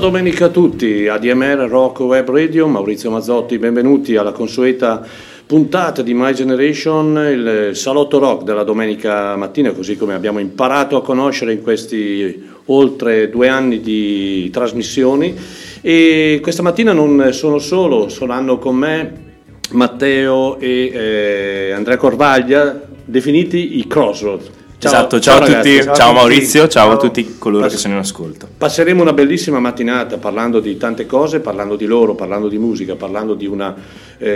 Domenica a tutti, ADMR Rock Web Radio, Maurizio Mazzotti, benvenuti alla consueta puntata di My Generation, il salotto rock della domenica mattina, così come abbiamo imparato a conoscere in questi oltre 2 anni di trasmissioni. E questa mattina non sono solo, saranno con me Matteo e Andrea Corvaglia, definiti i Crossroads. Esatto, ciao a tutti, ciao Maurizio, ciao a tutti coloro che sono in ascolto. Passeremo una bellissima mattinata parlando di tante cose, parlando di loro, parlando di musica, parlando di una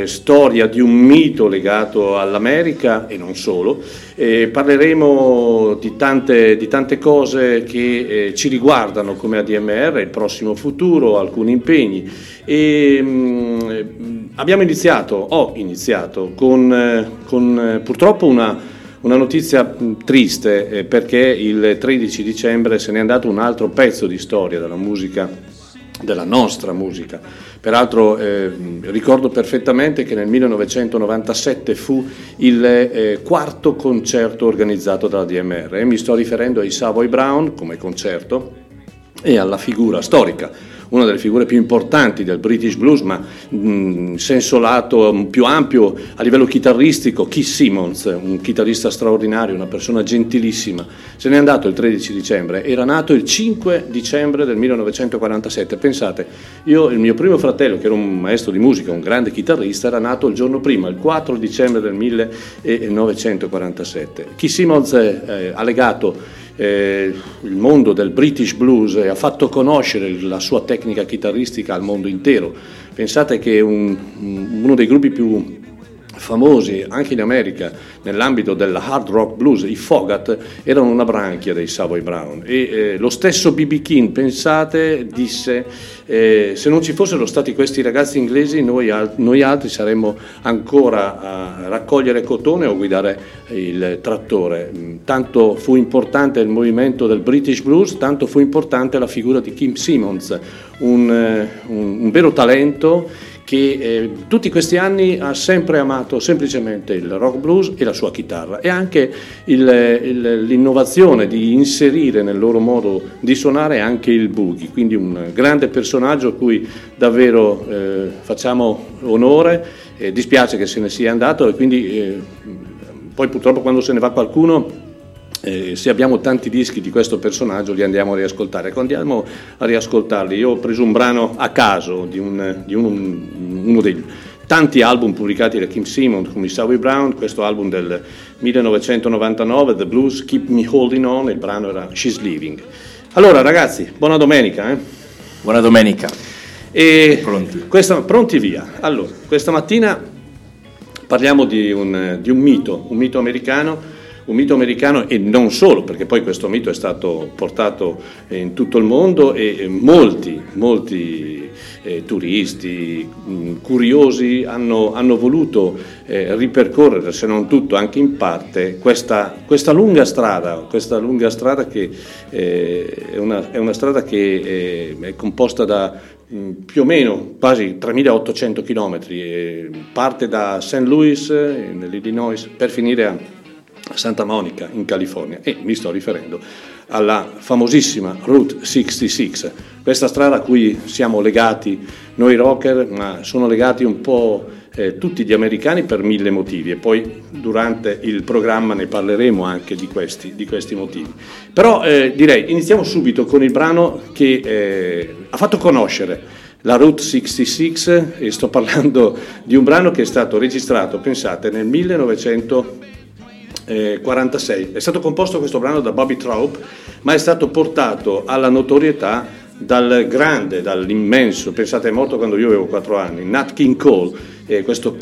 storia, di un mito legato all'America e non solo. Parleremo di tante cose che ci riguardano come ADMR, il prossimo futuro, alcuni impegni. Ho iniziato con purtroppo una notizia triste, perché il 13 dicembre se n'è andato un altro pezzo di storia della musica, della nostra musica. Peraltro ricordo perfettamente che nel 1997 fu il quarto concerto organizzato dalla ADMR. Mi sto riferendo ai Savoy Brown come concerto e alla figura storica, una delle figure più importanti del British Blues, ma in senso lato più ampio a livello chitarristico, Keith Simmons, un chitarrista straordinario, una persona gentilissima. Se n'è andato il 13 dicembre, era nato il 5 dicembre del 1947. Pensate, il mio primo fratello, che era un maestro di musica, un grande chitarrista, era nato il giorno prima, il 4 dicembre del 1947. Keith Simmons ha legato il mondo del British Blues e ha fatto conoscere la sua tecnica chitarristica al mondo intero. Pensate che uno dei gruppi più famosi anche in America nell'ambito della hard rock blues, i Fogat, erano una branchia dei Savoy Brown, e lo stesso B.B. King, pensate, disse se non ci fossero stati questi ragazzi inglesi noi altri saremmo ancora a raccogliere cotone o guidare il trattore. Tanto fu importante il movimento del British Blues, tanto fu importante la figura di Keith Simmons, un vero talento che tutti questi anni ha sempre amato semplicemente il rock blues e la sua chitarra, e anche l'innovazione di inserire nel loro modo di suonare anche il boogie. Quindi un grande personaggio a cui davvero facciamo onore, dispiace che se ne sia andato, e quindi poi purtroppo quando se ne va qualcuno, se abbiamo tanti dischi di questo personaggio li andiamo a riascoltare. Andiamo a riascoltarli. Io ho preso un brano a caso di uno dei tanti album pubblicati da Keith Simmons come Savoy Brown, questo album del 1999, The Blues Keep Me Holding On, il brano era She's Leaving. Allora ragazzi, buona domenica. Buona domenica. E pronti via. Allora, questa mattina parliamo di un mito americano. Un mito americano, e non solo, perché poi questo mito è stato portato in tutto il mondo, e molti turisti curiosi hanno voluto ripercorrere, se non tutto, anche in parte, questa lunga strada che è una strada che è composta da più o meno quasi 3.800 chilometri, parte da St. Louis nell'Illinois per finire a Santa Monica in California, e mi sto riferendo alla famosissima Route 66, questa strada a cui siamo legati noi rocker, ma sono legati un po' tutti gli americani per mille motivi, e poi durante il programma ne parleremo anche di questi motivi. Però direi iniziamo subito con il brano che ha fatto conoscere la Route 66, e sto parlando di un brano che è stato registrato, pensate, nel 1946. È stato composto questo brano da Bobby Troup, ma è stato portato alla notorietà dall'immenso, pensate, è morto quando io avevo 4 anni, Nat King Cole, questo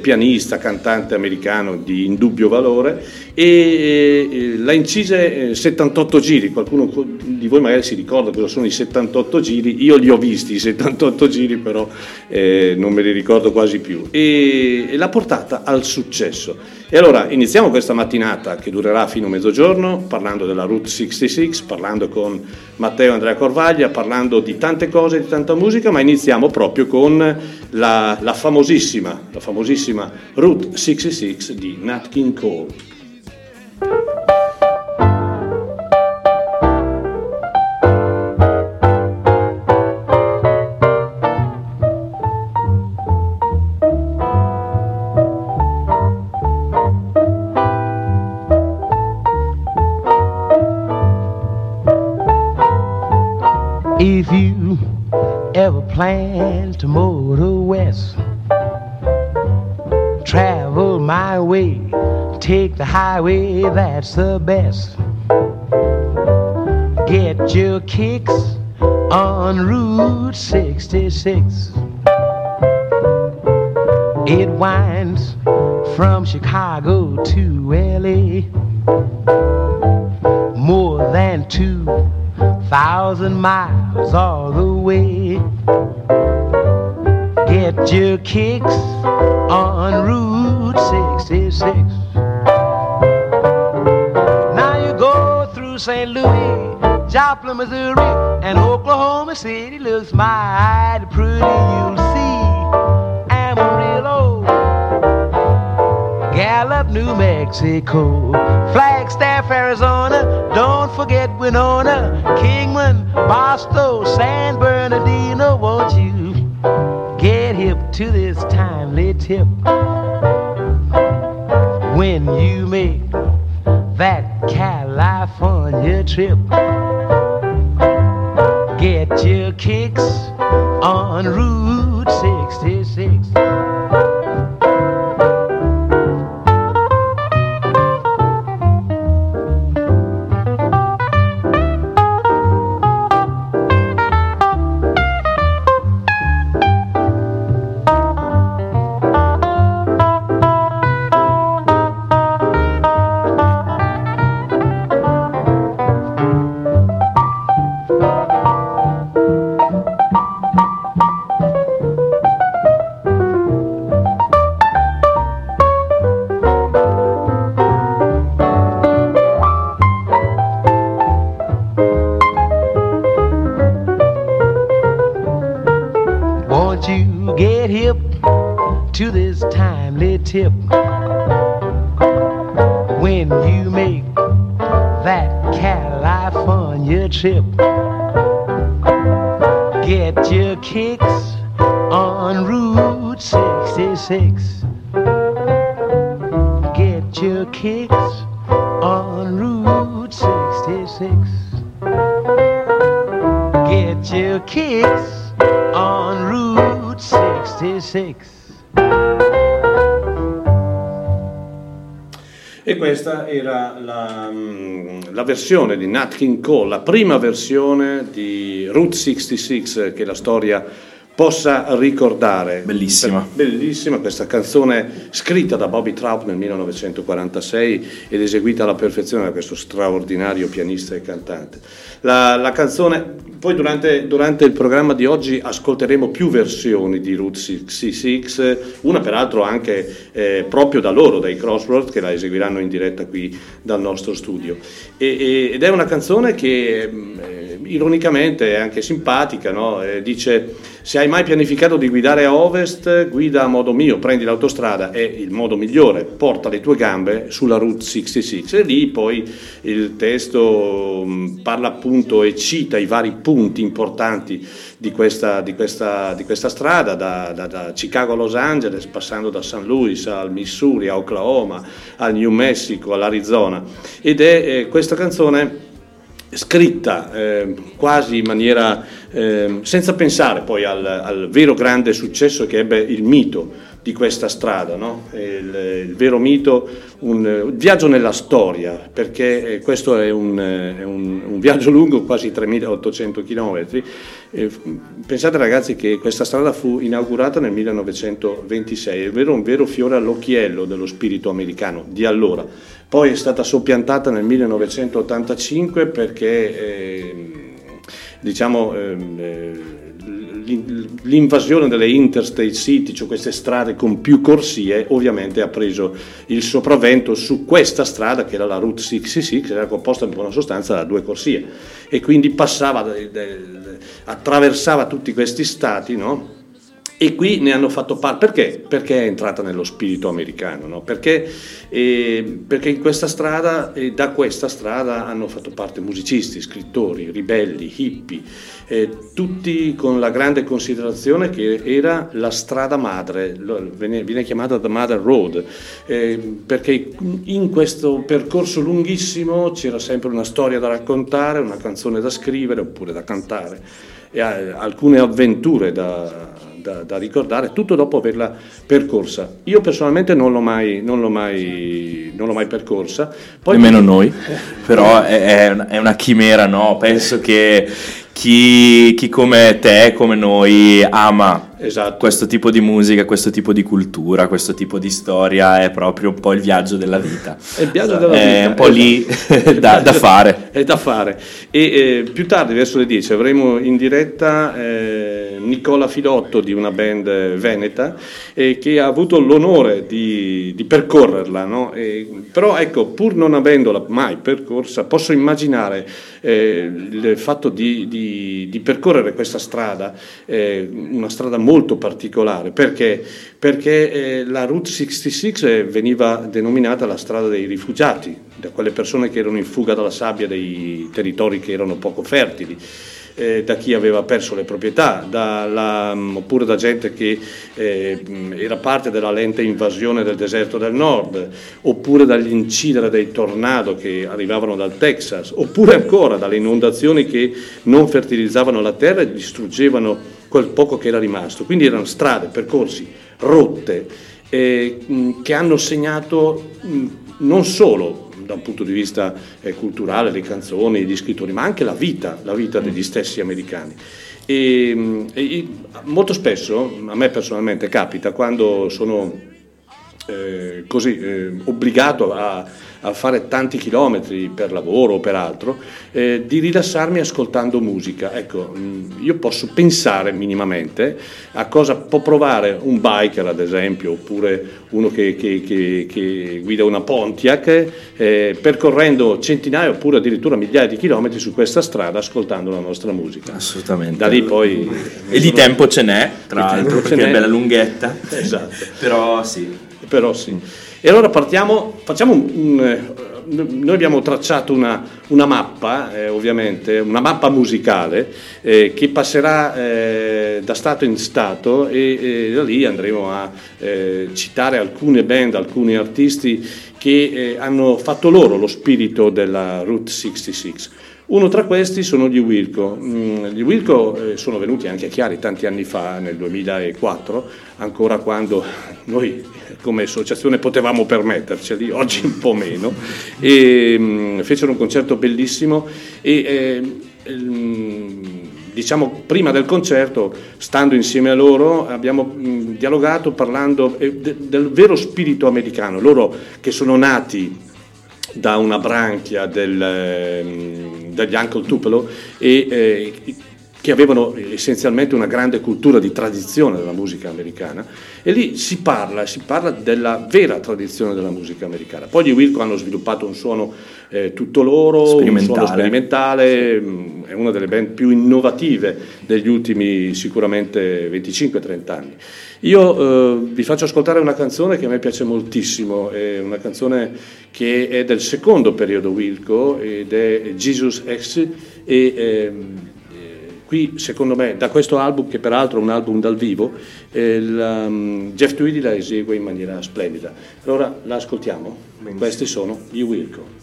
pianista, cantante americano di indubbio valore, e la incise 78 giri. Qualcuno di voi magari si ricorda cosa sono i 78 giri, io li ho visti i 78 giri, però non me li ricordo quasi più, e l'ha portata al successo. E allora iniziamo questa mattinata che durerà fino a mezzogiorno parlando della Route 66, parlando con Matteo e Andrea Corvaglia, parlando di tante cose, di tanta musica, ma iniziamo proprio con la famosissima Route 66 di Nat King Cole. If you ever plan to motor west, travel travel my way, take the highway, that's the best. Get your kicks on Route 66. It winds from Chicago to L.A. More than 2,000 miles all the way. Get your kicks on Route 66. Now you go through St. Louis, Joplin, Missouri, and Oklahoma City looks mighty pretty. You'll see Amarillo, Gallup, New Mexico, Flagstaff, Arizona, don't forget Winona, Kingman, Barstow, San Bernardino. Won't you get hip to this timely tip when you make that California trip? Get your kicks on Route 66. E questa era la versione di Nat King Cole, la prima versione di Route 66 che la storia possa ricordare. Bellissima. Bellissima questa canzone, scritta da Bobby Trout nel 1946 ed eseguita alla perfezione da questo straordinario pianista e cantante. La canzone, poi durante il programma di oggi ascolteremo più versioni di Route 66, una peraltro anche proprio da loro, dai Crossroads, che la eseguiranno in diretta qui dal nostro studio. Ed è una canzone che ironicamente è anche simpatica, no? Dice: se hai mai pianificato di guidare a ovest, guida a modo mio, prendi l'autostrada, è il modo migliore, porta le tue gambe sulla Route 66. E lì poi il testo parla appunto e cita i vari punti importanti di questa strada, da Chicago a Los Angeles, passando da St. Louis al Missouri, a Oklahoma, al New Mexico, all'Arizona. Ed è questa canzone scritta quasi in maniera senza pensare poi al vero grande successo che ebbe il mito di questa strada, no? Il vero mito, un viaggio nella storia, perché questo è un viaggio lungo, quasi 3.800 km. Pensate ragazzi che questa strada fu inaugurata nel 1926, è vero, un vero fiore all'occhiello dello spirito americano di allora. Poi è stata soppiantata nel 1985 perché l'invasione delle interstate city, cioè queste strade con più corsie, ovviamente ha preso il sopravvento su questa strada che era la Route 66, che era composta in buona sostanza da due corsie e quindi attraversava tutti questi stati, no? E qui ne hanno fatto parte, perché è entrata nello spirito americano, no? Perché in questa strada, da questa strada hanno fatto parte musicisti, scrittori, ribelli, hippie, tutti con la grande considerazione che era la strada madre, viene chiamata The Mother Road, perché in questo percorso lunghissimo c'era sempre una storia da raccontare, una canzone da scrivere oppure da cantare. e alcune avventure da ricordare, tutto dopo averla percorsa. Io personalmente non l'ho mai percorsa. Poi nemmeno noi, però è una chimera, no? Penso che chi come te, come noi, ama esatto. questo tipo di musica, questo tipo di cultura, questo tipo di storia, è proprio un po' il viaggio della vita. È il viaggio della vita. È un po' lì da fare. È da fare. E più tardi, verso le 10, avremo in diretta Nicola Filotto, di una band veneta, che ha avuto l'onore di percorrerla, no? Però ecco, pur non avendola mai percorsa, posso immaginare il fatto di percorrere questa strada, una strada molto particolare, perché la Route 66 veniva denominata la strada dei rifugiati, da quelle persone che erano in fuga dalla sabbia dei territori che erano poco fertili, da chi aveva perso le proprietà, oppure da gente che era parte della lenta invasione del deserto del nord, oppure dall'incidere dei tornado che arrivavano dal Texas, oppure ancora dalle inondazioni che non fertilizzavano la terra e distruggevano quel poco che era rimasto. Quindi erano strade, percorsi, rotte che hanno segnato non solo da un punto di vista culturale, le canzoni, gli scrittori, ma anche la vita degli stessi americani. E molto spesso, a me personalmente capita, quando sono obbligato a fare tanti chilometri per lavoro o per altro, di rilassarmi ascoltando musica. Ecco, io posso pensare minimamente a cosa può provare un biker, ad esempio, oppure uno che guida una Pontiac, percorrendo centinaia oppure addirittura migliaia di chilometri su questa strada ascoltando la nostra musica. Assolutamente. Da lì poi e di tempo ce n'è, tra l'altro, perché è bella lunghetta. Esatto. Però sì. E allora partiamo, facciamo noi abbiamo tracciato una mappa, ovviamente, una mappa musicale che passerà da stato in stato e da lì andremo a citare alcune band, alcuni artisti che hanno fatto loro lo spirito della Route 66. Uno tra questi sono gli Wilco. Gli Wilco sono venuti anche a Chiari tanti anni fa, nel 2004, ancora quando noi come associazione potevamo permetterceli, oggi un po' meno, e fecero un concerto bellissimo diciamo prima del concerto, stando insieme a loro, abbiamo dialogato parlando del vero spirito americano, loro che sono nati da una branchia degli Uncle Tupelo e che avevano essenzialmente una grande cultura di tradizione della musica americana, e lì si parla della vera tradizione della musica americana. Poi gli Wilco hanno sviluppato un suono tutto loro, un suono sperimentale, è una delle band più innovative degli ultimi sicuramente 25-30 anni. Io vi faccio ascoltare una canzone che a me piace moltissimo, è una canzone che è del secondo periodo Wilco ed è Jesus X, e qui secondo me da questo album, che peraltro è un album dal vivo, Jeff Tweedy la esegue in maniera splendida. Allora la ascoltiamo. Benissimo. Questi sono gli Wilco.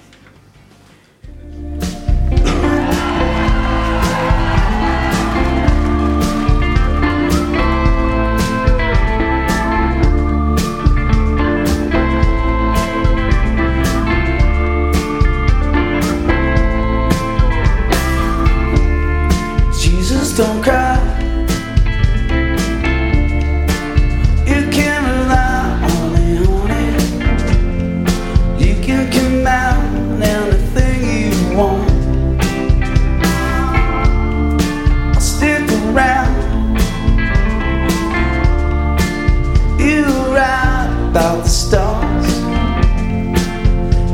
Don't cry, you can rely only on it. You can come out with anything you want. I'll stick around, you write about the stars.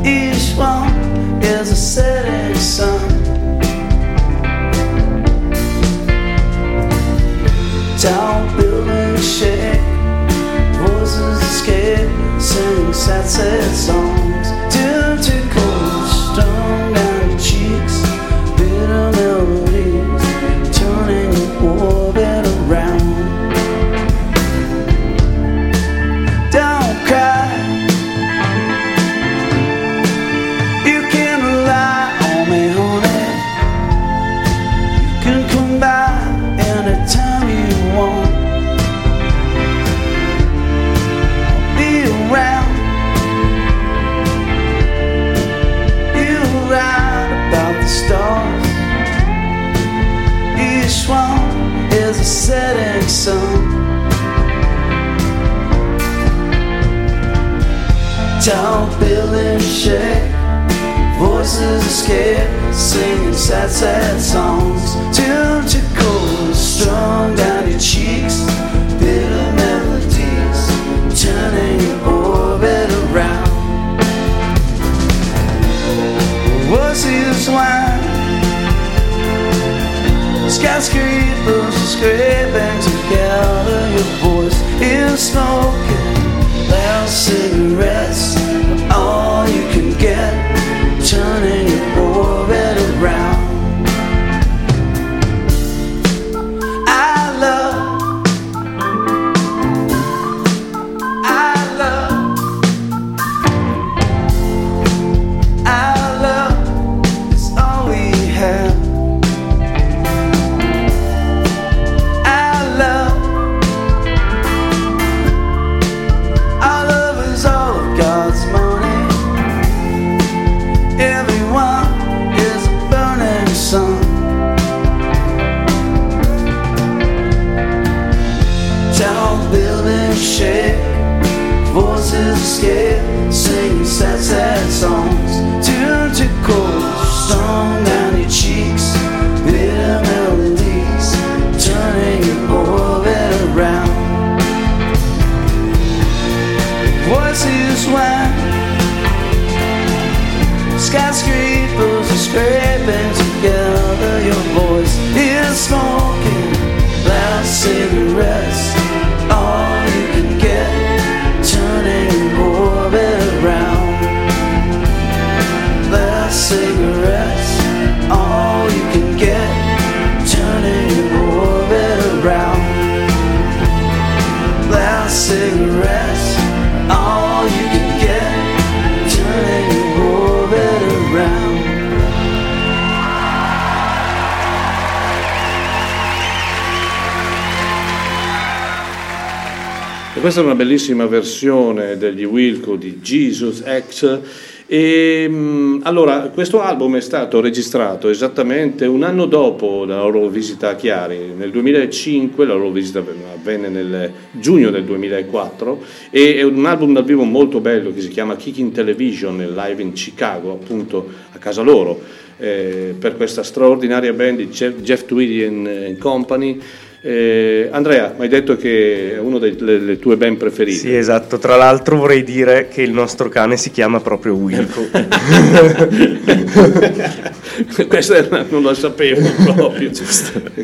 Each one is a setting sun. Tall buildings shake, voices escape, sing sad, sad songs. Dirty cold, stoned down your cheeks, bitter melodies, turning your orbit around. Don't cry, you can rely on me, honey. You can come by shack. Voices are scared, singing sad, sad songs. Tuned to cold, strung down your cheeks. Bitter melodies, turning your orbit around. Was his wine? Skyscrapers scraping together. Your voice is smoking. Loud cigarettes, all you can get. Turning your orbit around. Skyscrapers are scraping together. Your voice is smoking. Loud cigarettes, all you can get. Turning your orbit around. Loud cigarettes, all you can get. Turning your orbit around. Loud cigarettes, all you can get. E questa è una bellissima versione degli Wilco di Jesus X. E allora, questo album è stato registrato esattamente un anno dopo la loro visita a Chiari, nel 2005. La loro visita avvenne nel giugno del 2004 e è un album dal vivo molto bello che si chiama Kicking Television, live in Chicago, appunto a casa loro, per questa straordinaria band di Jeff Tweedy and Company. Andrea, mi hai detto che è una delle tue band preferite. Sì, esatto, tra l'altro vorrei dire che il nostro cane si chiama proprio Wilco. Questa non la sapevo proprio.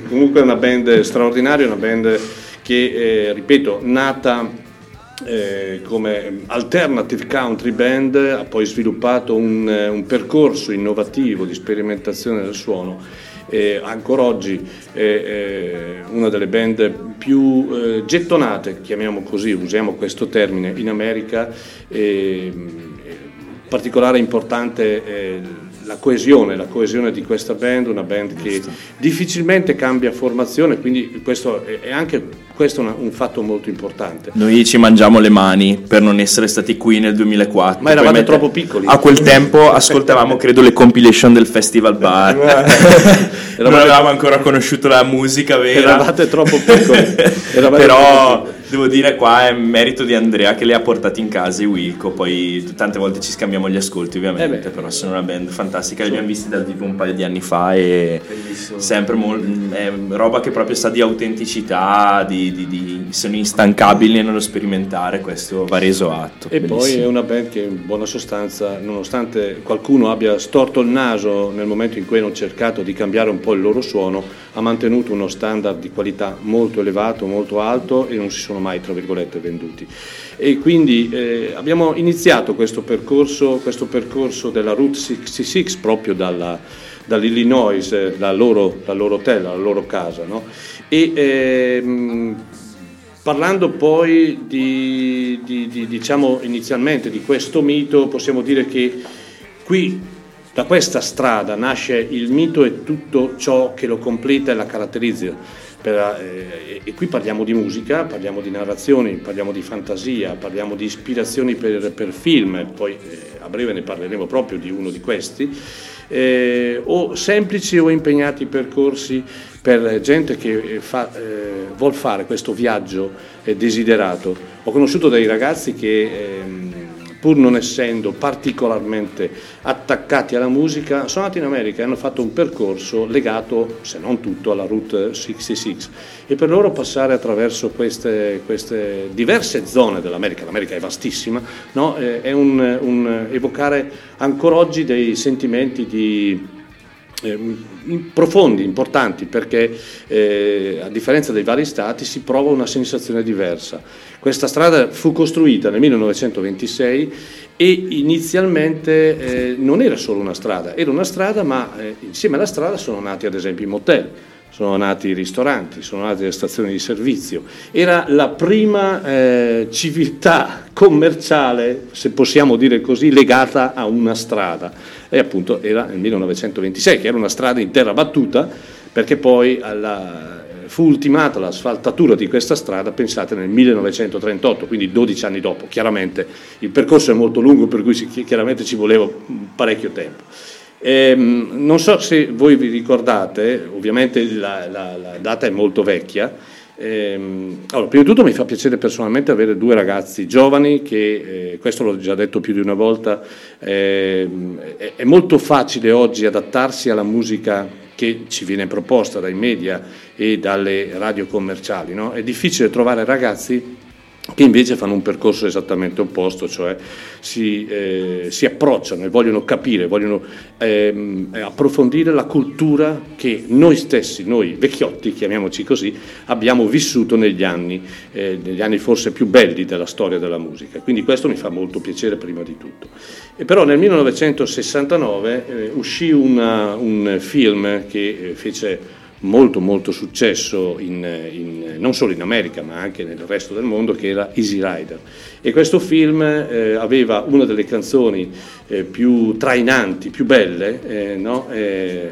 Comunque è una band straordinaria, una band che, ripeto, nata come alternative country band, ha poi sviluppato un percorso innovativo di sperimentazione del suono. Ancora oggi è una delle band più gettonate, chiamiamo così, usiamo questo termine, in America. In particolare importante la coesione di questa band, una band che difficilmente cambia formazione, quindi questo è anche un fatto molto importante. Noi ci mangiamo le mani per non essere stati qui nel 2004. Ma eravate troppo piccoli. A quel tempo ascoltavamo, credo, le compilation del Festival Bar. Non avevamo ancora conosciuto la musica vera. Eravate troppo piccoli. Però devo dire, qua è merito di Andrea che le ha portati in casa i Wilco. Poi tante volte ci scambiamo gli ascolti, ovviamente, però sono una band fantastica. Li abbiamo visti dal vivo un paio di anni fa e bellissimo. Sempre è roba che proprio sa di autenticità, sono instancabili nello sperimentare, questo va reso atto. E bellissimo. Poi è una band che in buona sostanza, nonostante qualcuno abbia storto il naso nel momento in cui hanno cercato di cambiare un po' il loro suono, ha mantenuto uno standard di qualità molto elevato, molto alto, e non si sono mai, tra virgolette, venduti. E quindi abbiamo iniziato questo percorso della Route 66 proprio dall'Illinois, dal loro hotel, dalla loro casa, no? E parlando poi diciamo inizialmente di questo mito, possiamo dire che qui, da questa strada, nasce il mito e tutto ciò che lo completa e la caratterizza. E qui parliamo di musica, parliamo di narrazioni, parliamo di fantasia, parliamo di ispirazioni per film, poi a breve ne parleremo proprio di uno di questi, o semplici o impegnati percorsi per gente che vuol fare questo viaggio desiderato. Ho conosciuto dei ragazzi che pur non essendo particolarmente attaccati alla musica, sono andati in America e hanno fatto un percorso legato, se non tutto, alla Route 66. E per loro passare attraverso queste diverse zone dell'America, l'America è vastissima, no? È un evocare ancora oggi dei sentimenti di... profondi, importanti, perché a differenza dei vari stati si prova una sensazione diversa. Questa strada fu costruita nel 1926 e inizialmente non era solo una strada, ma insieme alla strada sono nati ad esempio i motel, sono nati i ristoranti, sono nate le stazioni di servizio. Era la prima civiltà commerciale, se possiamo dire così, legata a una strada. E appunto era nel 1926, che era una strada in terra battuta, perché poi fu ultimata l'asfaltatura di questa strada, pensate, nel 1938, quindi 12 anni dopo. Chiaramente il percorso è molto lungo, per cui chiaramente ci voleva parecchio tempo. Non so se voi vi ricordate, ovviamente la data è molto vecchia. Allora, prima di tutto mi fa piacere personalmente avere due ragazzi giovani che, questo l'ho già detto più di una volta, è molto facile oggi adattarsi alla musica che ci viene proposta dai media e dalle radio commerciali, no? È difficile trovare ragazzi che invece fanno un percorso esattamente opposto, cioè si approcciano e vogliono capire, vogliono approfondire la cultura che noi stessi, noi vecchiotti, chiamiamoci così, abbiamo vissuto negli anni forse più belli della storia della musica. Quindi questo mi fa molto piacere prima di tutto. E però nel 1969 uscì un film che fece molto molto successo non solo in America ma anche nel resto del mondo, che era Easy Rider, e questo film aveva una delle canzoni più trainanti, più belle,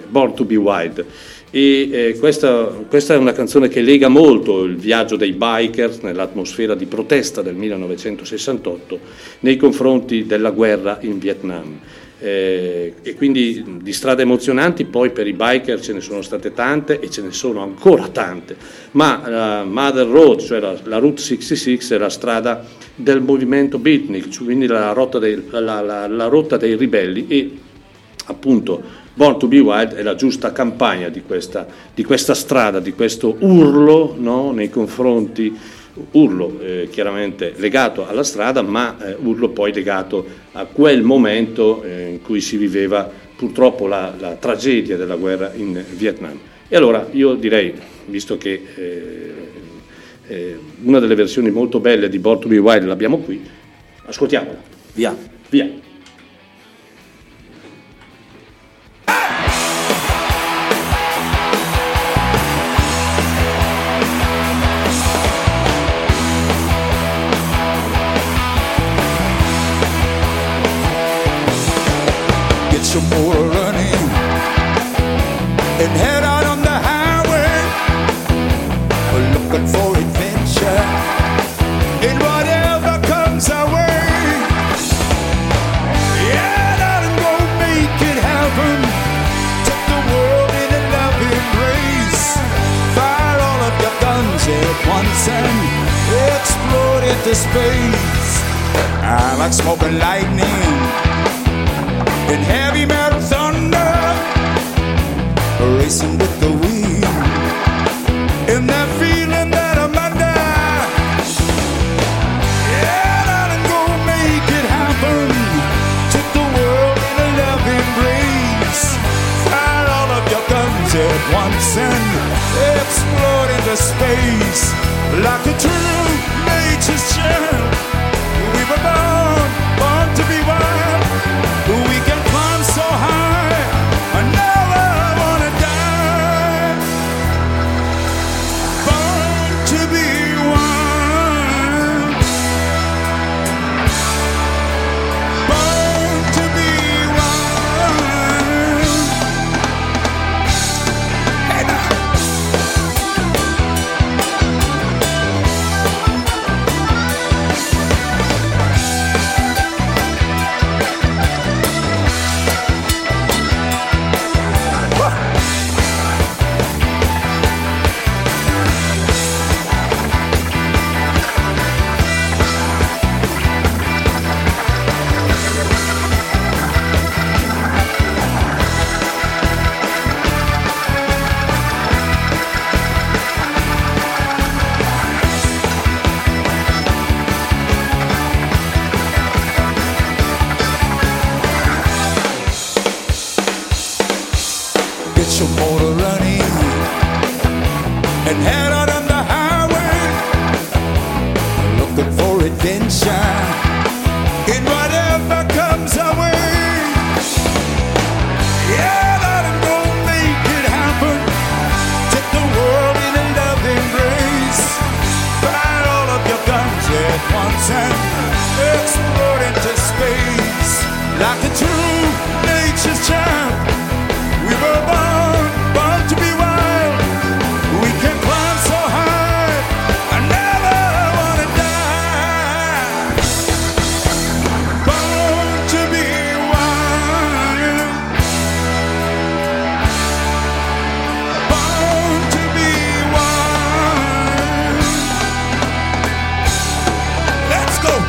Born to be Wild, e questa è una canzone che lega molto il viaggio dei bikers nell'atmosfera di protesta del 1968 nei confronti della guerra in Vietnam. E quindi di strade emozionanti poi per i biker ce ne sono state tante e ce ne sono ancora tante, ma la Mother Road, cioè la Route 66, è la strada del movimento beatnik, cioè quindi la rotta dei ribelli, e appunto Born to be Wild è la giusta campagna di questa strada, di questo urlo, no? Nei confronti, urlo chiaramente legato alla strada, ma urlo poi legato a quel momento in cui si viveva purtroppo la tragedia della guerra in Vietnam. E allora io direi, visto che una delle versioni molto belle di Born to be Wild l'abbiamo qui, ascoltiamola. Via. Space. I like smoking lightning and heavy metal thunder, racing with the wind and that feeling that I'm under. Yeah, I'm gonna make it happen. Took the world in a loving breeze. Fire all of your guns at once and explode into space like a true. We were born to be wild. We can climb so high and never wanna die. Born to be wild. Born to be wild. Hey now. and shine in whatever comes our way. Yeah, let him go make it happen. Take the world in a loving grace. Fire all of your guns at once and explode into space. Like a true nature's child, we were born to be wild. We can climb so high, I never wanna die. Born to be wild. Born to be wild. Let's go.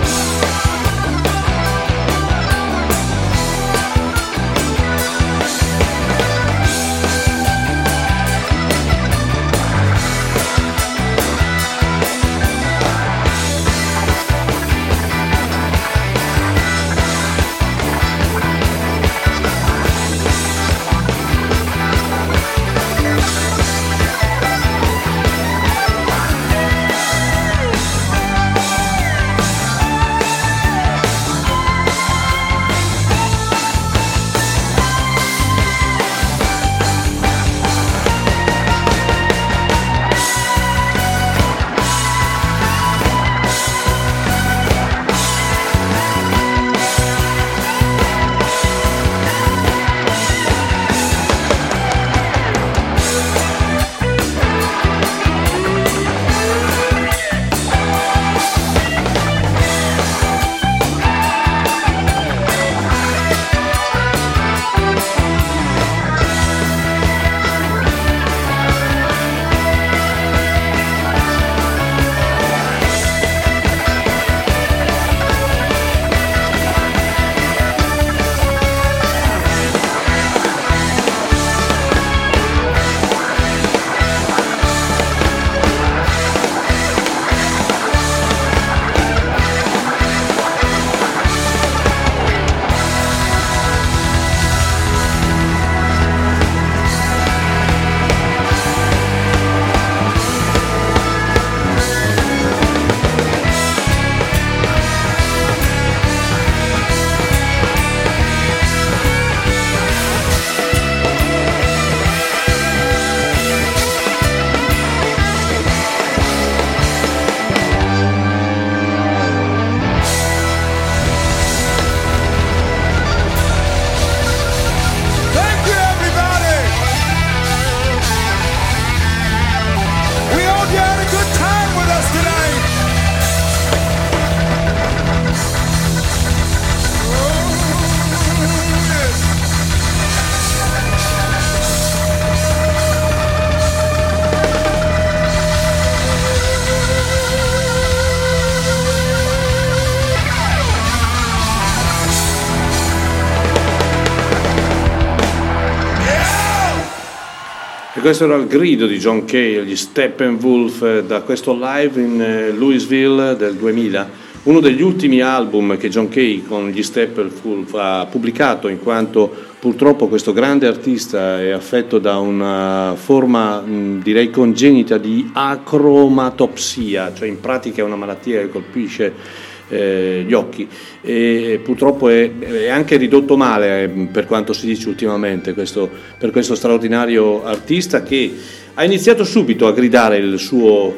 Questo era il grido di John Cale, gli Steppenwolf, da questo live in Louisville del 2000, uno degli ultimi album che John Cale con gli Steppenwolf ha pubblicato, in quanto purtroppo questo grande artista è affetto da una forma direi congenita di acromatopsia, cioè in pratica è una malattia che colpisce gli occhi e purtroppo è anche ridotto male per quanto si dice ultimamente per questo straordinario artista che ha iniziato subito a gridare il suo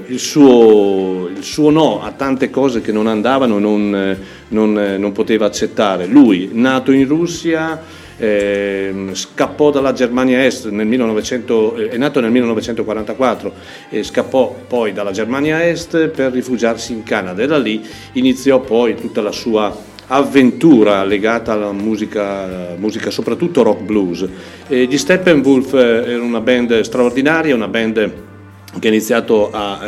no a tante cose che non andavano, non poteva accettare. Lui, nato in Russia, scappò dalla Germania Est è nato nel 1944 e scappò poi dalla Germania Est per rifugiarsi in Canada, e da lì iniziò poi tutta la sua avventura legata alla musica soprattutto rock blues. E gli Steppenwolf era una band straordinaria, una band che ha iniziato a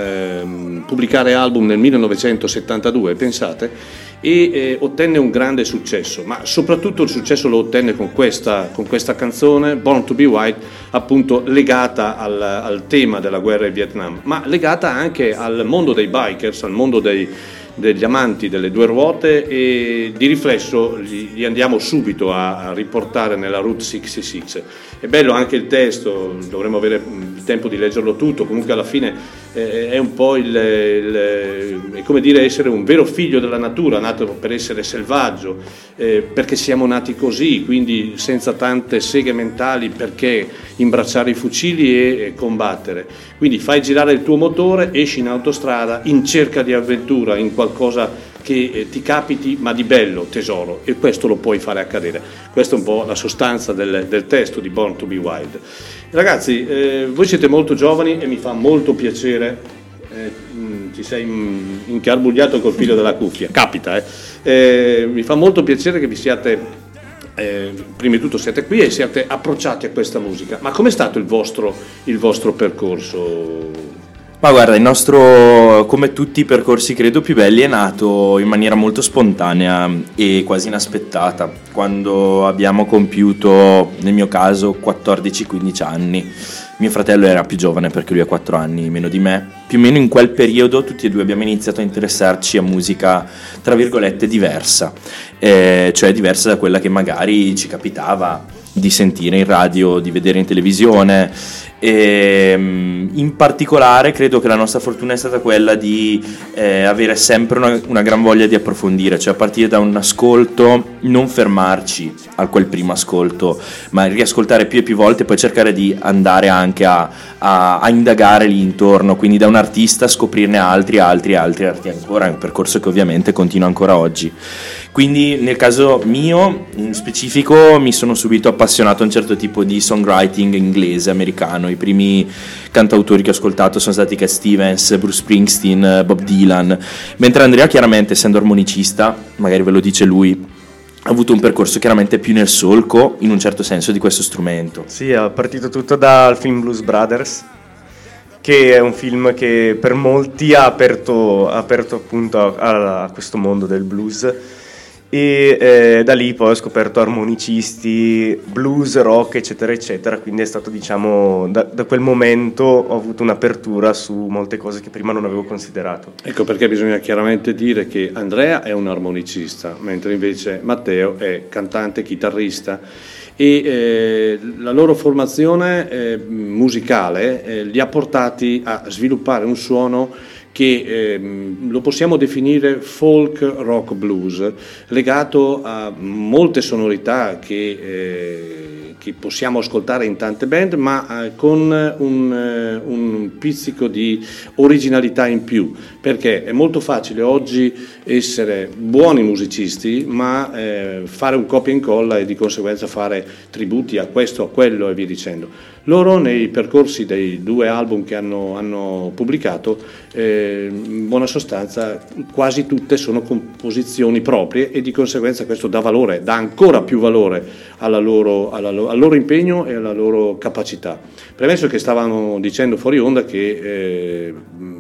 pubblicare album nel 1972, pensate, e ottenne un grande successo, ma soprattutto il successo lo ottenne con questa canzone Born to be White, appunto legata al tema della guerra in Vietnam, ma legata anche al mondo dei bikers, al mondo degli amanti delle due ruote, e di riflesso li andiamo subito a riportare nella Route 66. È bello anche il testo, dovremmo avere tempo di leggerlo tutto, comunque alla fine è un po' è come dire essere un vero figlio della natura, nato per essere selvaggio, perché siamo nati così, quindi senza tante seghe mentali, perché imbracciare i fucili e combattere. Quindi fai girare il tuo motore, esci in autostrada in cerca di avventura, in qualcosa che ti capiti, ma di bello, tesoro, e questo lo puoi fare accadere. Questa è un po' la sostanza del testo di Born to be Wild. Ragazzi, voi siete molto giovani e mi fa molto piacere, ti sei incarbugliato col filo della cuffia, capita, mi fa molto piacere che vi siate, prima di tutto siete qui e siate approcciati a questa musica. Ma com'è stato il vostro percorso? Ma guarda, il nostro, come tutti i percorsi credo più belli, è nato in maniera molto spontanea e quasi inaspettata, quando abbiamo compiuto, nel mio caso, 14-15 anni. Mio fratello era più giovane perché lui ha 4 anni meno di me. Più o meno in quel periodo tutti e due abbiamo iniziato a interessarci a musica, tra virgolette, diversa, cioè diversa da quella che magari ci capitava di sentire in radio, di vedere in televisione. E in particolare credo che la nostra fortuna è stata quella di avere sempre una gran voglia di approfondire, cioè a partire da un ascolto non fermarci a quel primo ascolto, ma riascoltare più e più volte, poi cercare di andare anche a indagare lì intorno, quindi da un artista scoprirne altri ancora. È un percorso che ovviamente continua ancora oggi. Quindi nel caso mio in specifico mi sono subito appassionato a un certo tipo di songwriting inglese, americano. I primi cantautori che ho ascoltato sono stati Cat Stevens, Bruce Springsteen, Bob Dylan, mentre Andrea, chiaramente essendo armonicista, magari ve lo dice lui, ha avuto un percorso chiaramente più nel solco, in un certo senso, di questo strumento. Sì, è partito tutto dal film Blues Brothers, che è un film che per molti ha aperto appunto a questo mondo del blues. E da lì poi ho scoperto armonicisti, blues, rock, eccetera eccetera. Quindi è stato, diciamo, da quel momento ho avuto un'apertura su molte cose che prima non avevo considerato. Ecco perché bisogna chiaramente dire che Andrea è un armonicista, mentre invece Matteo è cantante, chitarrista, e la loro formazione musicale li ha portati a sviluppare un suono che lo possiamo definire folk rock blues, legato a molte sonorità che possiamo ascoltare in tante band, ma con un pizzico di originalità in più, perché è molto facile oggi essere buoni musicisti, ma fare un copia e incolla e di conseguenza fare tributi a questo, a quello e via dicendo. Loro nei percorsi dei due album che hanno pubblicato, in buona sostanza quasi tutte sono composizioni proprie, e di conseguenza questo dà valore, dà ancora più valore al loro impegno e alla loro capacità. Premesso che stavano dicendo fuori onda che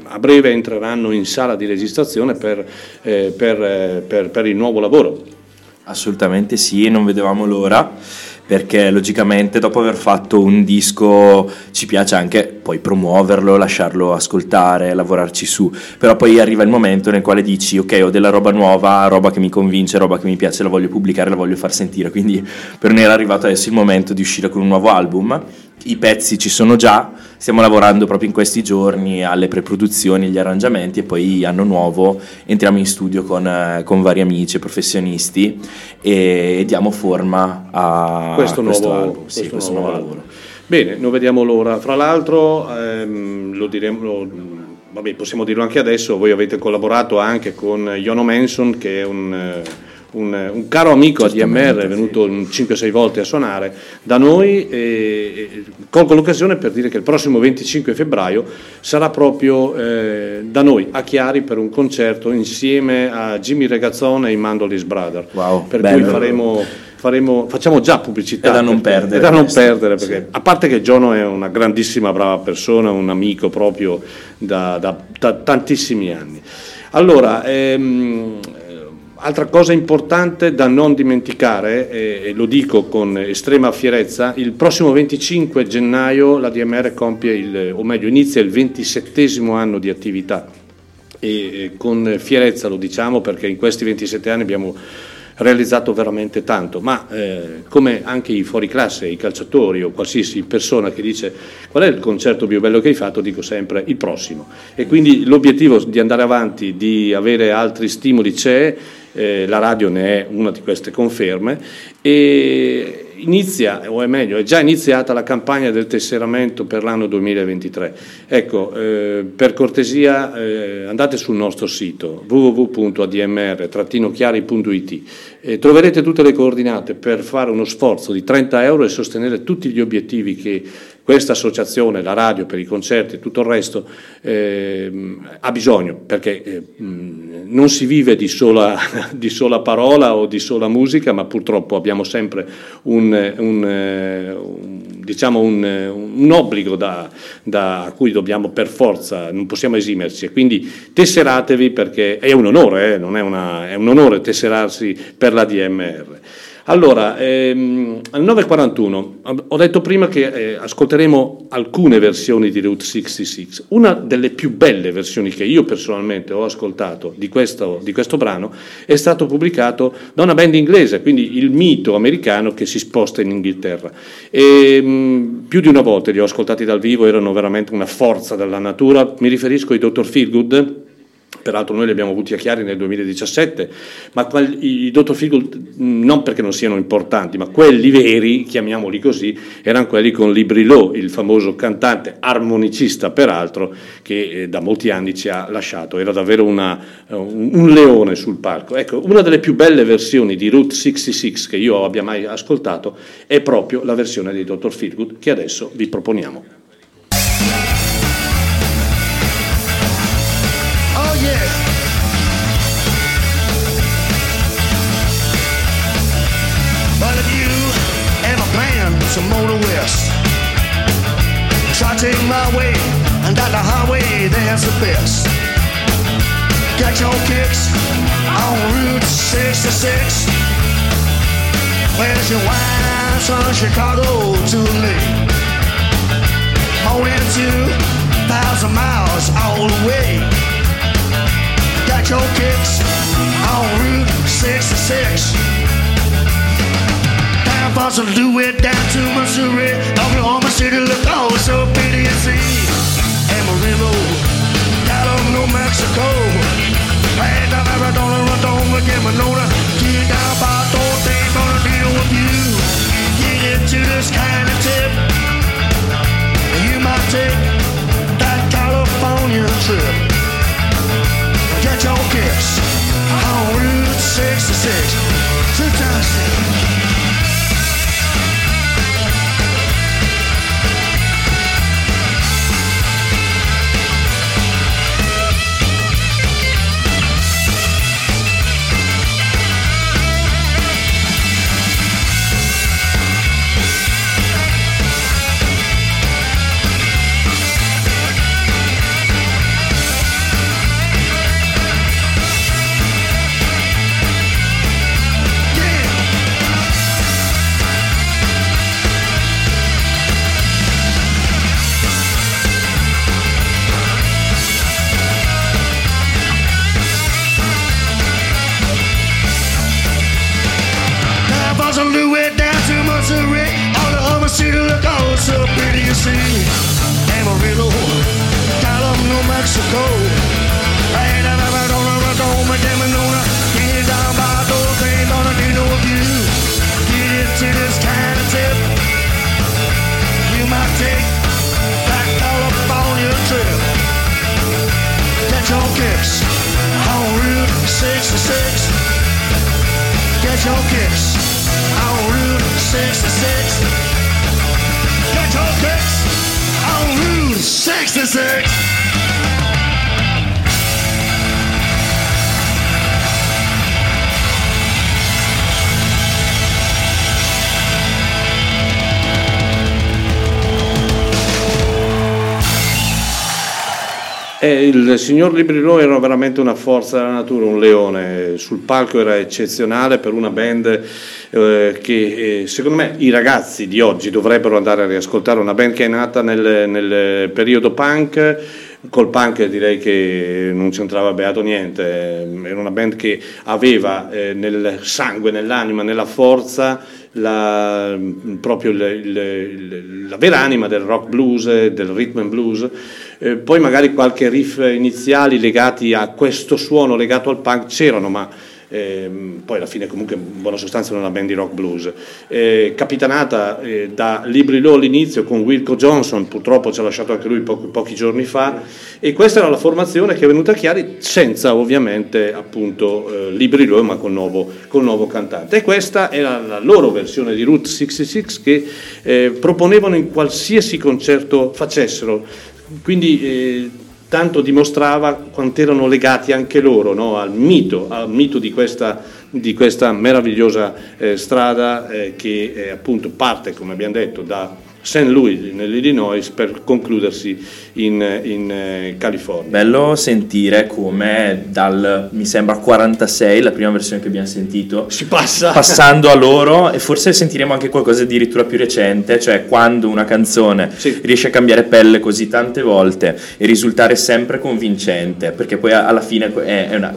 a breve entreranno in sala di registrazione per il nuovo lavoro. Assolutamente sì, non vedevamo l'ora, perché logicamente dopo aver fatto un disco ci piace anche poi promuoverlo, lasciarlo ascoltare, lavorarci su, però poi arriva il momento nel quale dici ok, ho della roba nuova, roba che mi convince, roba che mi piace, la voglio pubblicare, la voglio far sentire. Quindi per noi era arrivato adesso il momento di uscire con un nuovo album. I pezzi ci sono già, stiamo lavorando proprio in questi giorni alle preproduzioni, agli arrangiamenti, e poi anno nuovo entriamo in studio con vari amici professionisti e diamo forma a questo nuovo lavoro. Bene, noi vediamo l'ora. Fra l'altro lo diremo, vabbè, possiamo dirlo anche adesso, voi avete collaborato anche con Jono Manson, che è un caro amico ADMR, è venuto 5-6 volte a suonare da noi, e colgo l'occasione per dire che il prossimo 25 febbraio sarà proprio da noi a Chiari per un concerto insieme a Jimmy Regazzone e i Mandolis Brother. Wow, per bello. Cui facciamo già pubblicità, è da non perdere perché sì. A parte che Jono è una grandissima brava persona, un amico proprio da tantissimi anni. Allora altra cosa importante da non dimenticare, e lo dico con estrema fierezza, il prossimo 25 gennaio l'ADMR inizia il 27° anno di attività, e con fierezza lo diciamo perché in questi 27 anni abbiamo realizzato veramente tanto, ma come anche i fuoriclasse, i calciatori o qualsiasi persona che dice qual è il concerto più bello che hai fatto, dico sempre il prossimo. E quindi l'obiettivo di andare avanti, di avere altri stimoli c'è, la radio ne è una di queste conferme, e inizia, o è meglio, è già iniziata la campagna del tesseramento per l'anno 2023. Ecco, per cortesia andate sul nostro sito www.admr-chiari.it e troverete tutte le coordinate per fare uno sforzo di €30 e sostenere tutti gli obiettivi che questa associazione, la radio per i concerti e tutto il resto, ha bisogno, perché non si vive di sola parola o di sola musica, ma purtroppo abbiamo sempre un obbligo a cui dobbiamo per forza, non possiamo esimerci. Quindi tesseratevi, perché è un onore, è un onore tesserarsi per la ADMR. Allora, al 9.41, ho detto prima che ascolteremo alcune versioni di Route 66. Una delle più belle versioni che io personalmente ho ascoltato di questo brano è stato pubblicato da una band inglese, quindi il mito americano che si sposta in Inghilterra. E, più di una volta li ho ascoltati dal vivo, erano veramente una forza della natura. Mi riferisco ai Dr. Feelgood. Peraltro noi li abbiamo avuti a Chiari nel 2017, ma i Dr. Feelgood, non perché non siano importanti, ma quelli veri, chiamiamoli così, erano quelli con Lee Brillo, il famoso cantante, armonicista peraltro, che da molti anni ci ha lasciato, era davvero un leone sul palco. Ecco, una delle più belle versioni di Route 66 che io abbia mai ascoltato è proprio la versione dei Dr. Feelgood che adesso vi proponiamo. Some motor west, trotting my way, and down the highway there's the best. Got your kicks on Route 66. Where's your wine from Chicago to Lee? More than 2,000 miles all the way. Got your kicks on Route 66. Down from St. Louis down to Missouri, Oklahoma City look oh so pretty and see. Amarillo, Gallup, New Mexico, Flagstaff, Arizona, Rutherford, again Winona. Get down, Barstow, they gonna deal with you. Get into this kind of tip, you might take that California trip. Get your kicks on Route 66, 66. Il signor Librillo era veramente una forza della natura, un leone, sul palco era eccezionale per una band che secondo me i ragazzi di oggi dovrebbero andare a riascoltare, una band che è nata nel periodo punk, Col punk direi che non c'entrava beato niente, era una band che aveva nel sangue, nell'anima, nella forza proprio la vera anima del rock blues, del rhythm and blues. Poi magari qualche riff iniziali legati a questo suono legato al punk c'erano, ma poi alla fine comunque in buona sostanza era una band di rock blues, capitanata da Libri Law all'inizio con Wilco Johnson, purtroppo ci ha lasciato anche lui pochi giorni fa, e questa era la formazione che è venuta a Chiari senza ovviamente appunto Libri Law, ma col nuovo cantante, e questa era la loro versione di Route 66 che proponevano in qualsiasi concerto facessero, quindi tanto dimostrava quanto erano legati anche loro, no? al mito di questa meravigliosa strada che appunto parte, come abbiamo detto, da St. Louis nell'Illinois per concludersi in California. Bello sentire come dal, mi sembra, 46, la prima versione che abbiamo sentito, si passando a loro, e forse sentiremo anche qualcosa addirittura più recente, cioè quando una canzone riesce a cambiare pelle così tante volte e risultare sempre convincente, perché poi alla fine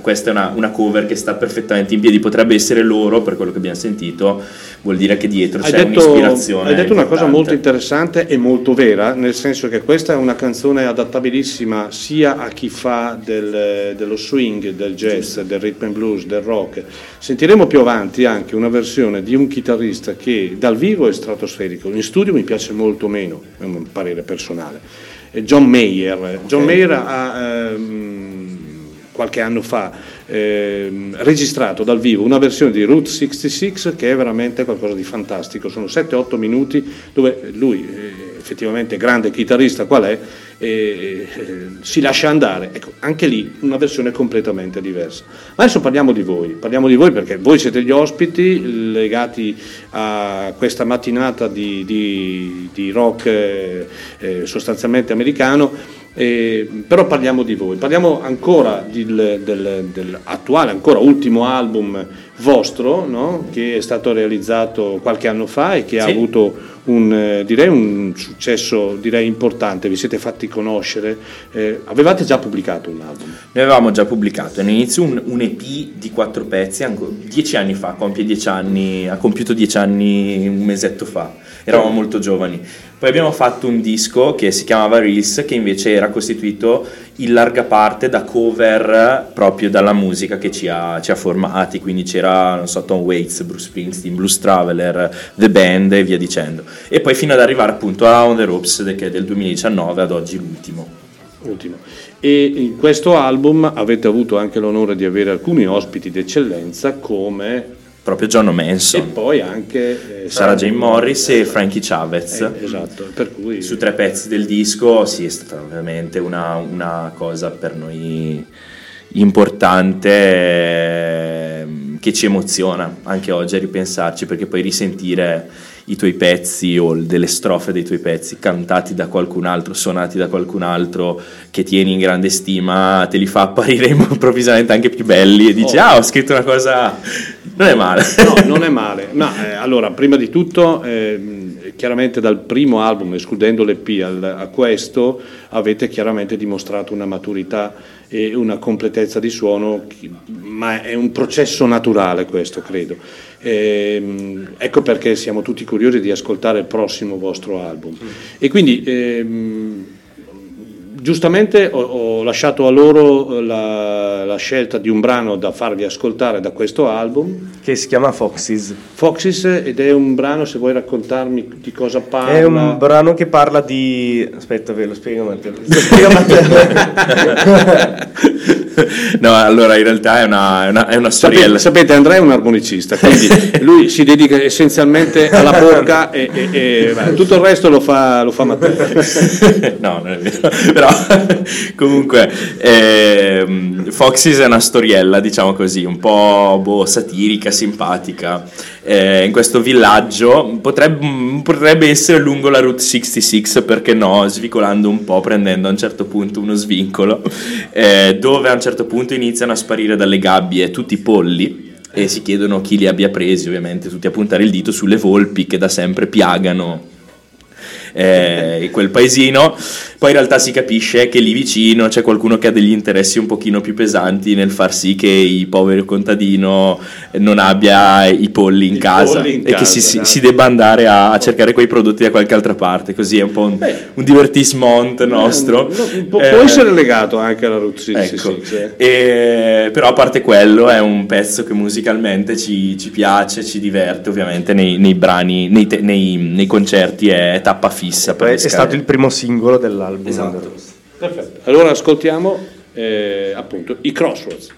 questa è una cover che sta perfettamente in piedi, potrebbe essere loro, per quello che abbiamo sentito, vuol dire che dietro c'è un'ispirazione. Hai detto una cosa molto interessante e molto vera, nel senso che questa è una canzone adattabilissima sia a chi fa dello swing, del jazz, del rhythm and blues, del rock. Sentiremo più avanti anche una versione di un chitarrista che dal vivo è stratosferico, in studio mi piace molto meno, è un parere personale, John Mayer. Okay. John Mayer ha qualche anno fa registrato dal vivo una versione di Route 66 che è veramente qualcosa di fantastico, sono 7-8 minuti dove lui effettivamente grande chitarrista qual è si lascia andare, ecco, anche lì una versione completamente diversa. Ma adesso parliamo di voi perché voi siete gli ospiti legati a questa mattinata di rock sostanzialmente americano. Però parliamo di voi, parliamo ancora dell'attuale, ancora ultimo album vostro, no? Che è stato realizzato qualche anno fa e che ha avuto un successo importante, vi siete fatti conoscere, avevate già pubblicato un album? Noi avevamo già pubblicato all'inizio un EP di 4 pezzi, 10 anni fa, ha compiuto 10 anni un mesetto fa, eravamo molto giovani. Poi abbiamo fatto un disco che si chiamava Reels, che invece era costituito in larga parte da cover proprio dalla musica che ci ha formati, quindi c'era, non so, Tom Waits, Bruce Springsteen, Blues Traveler, The Band e via dicendo. E poi fino ad arrivare appunto a On The Ropes, che è del 2019 ad oggi l'ultimo. E in questo album avete avuto anche l'onore di avere alcuni ospiti d'eccellenza come... proprio John Manson e poi anche Sarah Jane Morris e Frankie Chavez, esatto, per cui su 3 pezzi del disco è stata veramente una cosa per noi importante, che ci emoziona anche oggi a ripensarci, perché poi risentire i tuoi pezzi o delle strofe dei tuoi pezzi cantati da qualcun altro, suonati da qualcun altro che tieni in grande stima, te li fa apparire improvvisamente anche più belli e dici ho scritto una cosa, non è male. No, non è male, ma allora prima di tutto chiaramente dal primo album, escludendo l'EP a questo, avete chiaramente dimostrato una maturità e una completezza di suono, ma è un processo naturale questo, credo. Ecco perché siamo tutti curiosi di ascoltare il prossimo vostro album. E quindi giustamente ho lasciato a loro la scelta di un brano da farvi ascoltare da questo album che si chiama Foxes, ed è un brano, se vuoi raccontarmi di cosa parla. È un brano che parla di... aspetta, ve lo spiego Matteo. No, allora in realtà è una storiella. Sapete, Andrea è un armonicista, quindi lui si dedica essenzialmente alla porca e tutto il resto lo fa Matteo. No, non è vero. Però comunque Foxes è una storiella, diciamo così, un po' satirica, simpatica. In questo villaggio potrebbe essere lungo la Route 66, perché no, svicolando un po', prendendo a un certo punto uno svincolo, dove a un certo punto iniziano a sparire dalle gabbie tutti i polli e si chiedono chi li abbia presi, ovviamente tutti a puntare il dito sulle volpi che da sempre piagano quel paesino. Poi in realtà si capisce che lì vicino c'è qualcuno che ha degli interessi un pochino più pesanti nel far sì che il povero contadino non abbia i polli in casa e che si debba andare a cercare quei prodotti da qualche altra parte. Così è un po' un divertissement nostro. Può essere legato anche alla Route 66. Ecco. Però a parte quello è un pezzo che musicalmente ci piace, ci diverte, ovviamente nei brani, nei concerti è tappa fissa. È stato il primo singolo dell'album. Esatto. Perfetto. Allora ascoltiamo appunto i Crossroads.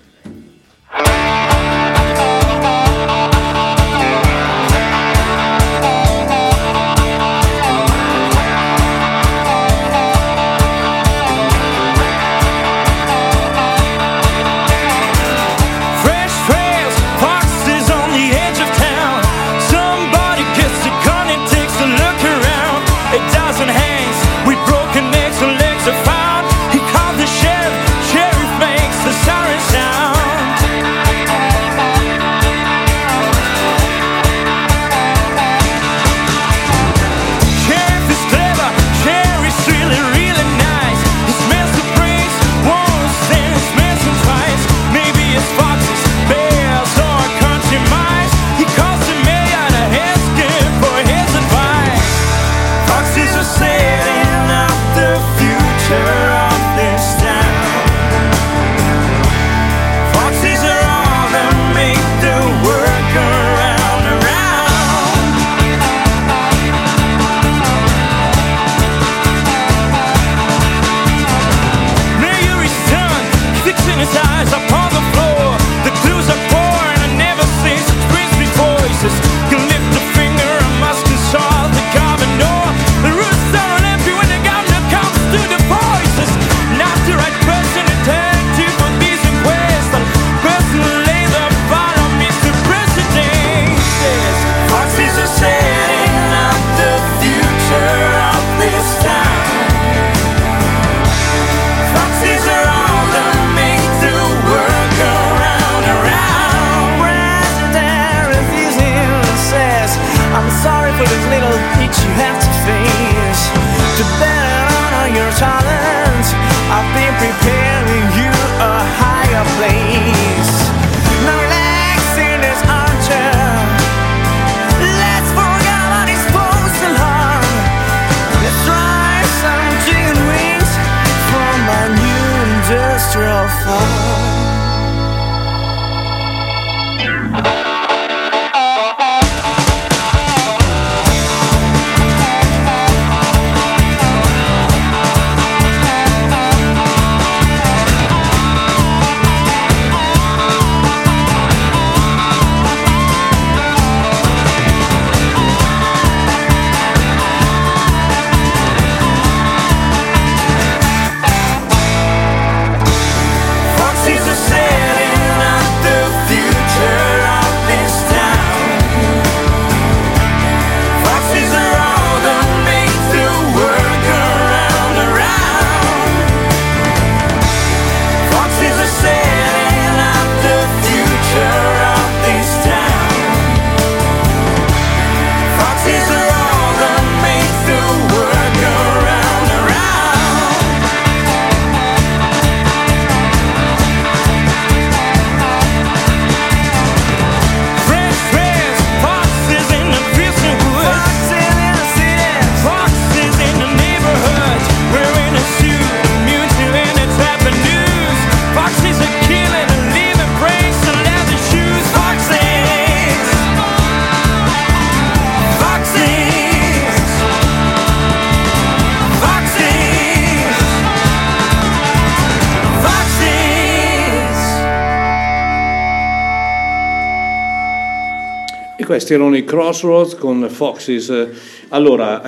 Questi erano i Crossroads con Foxes. Allora,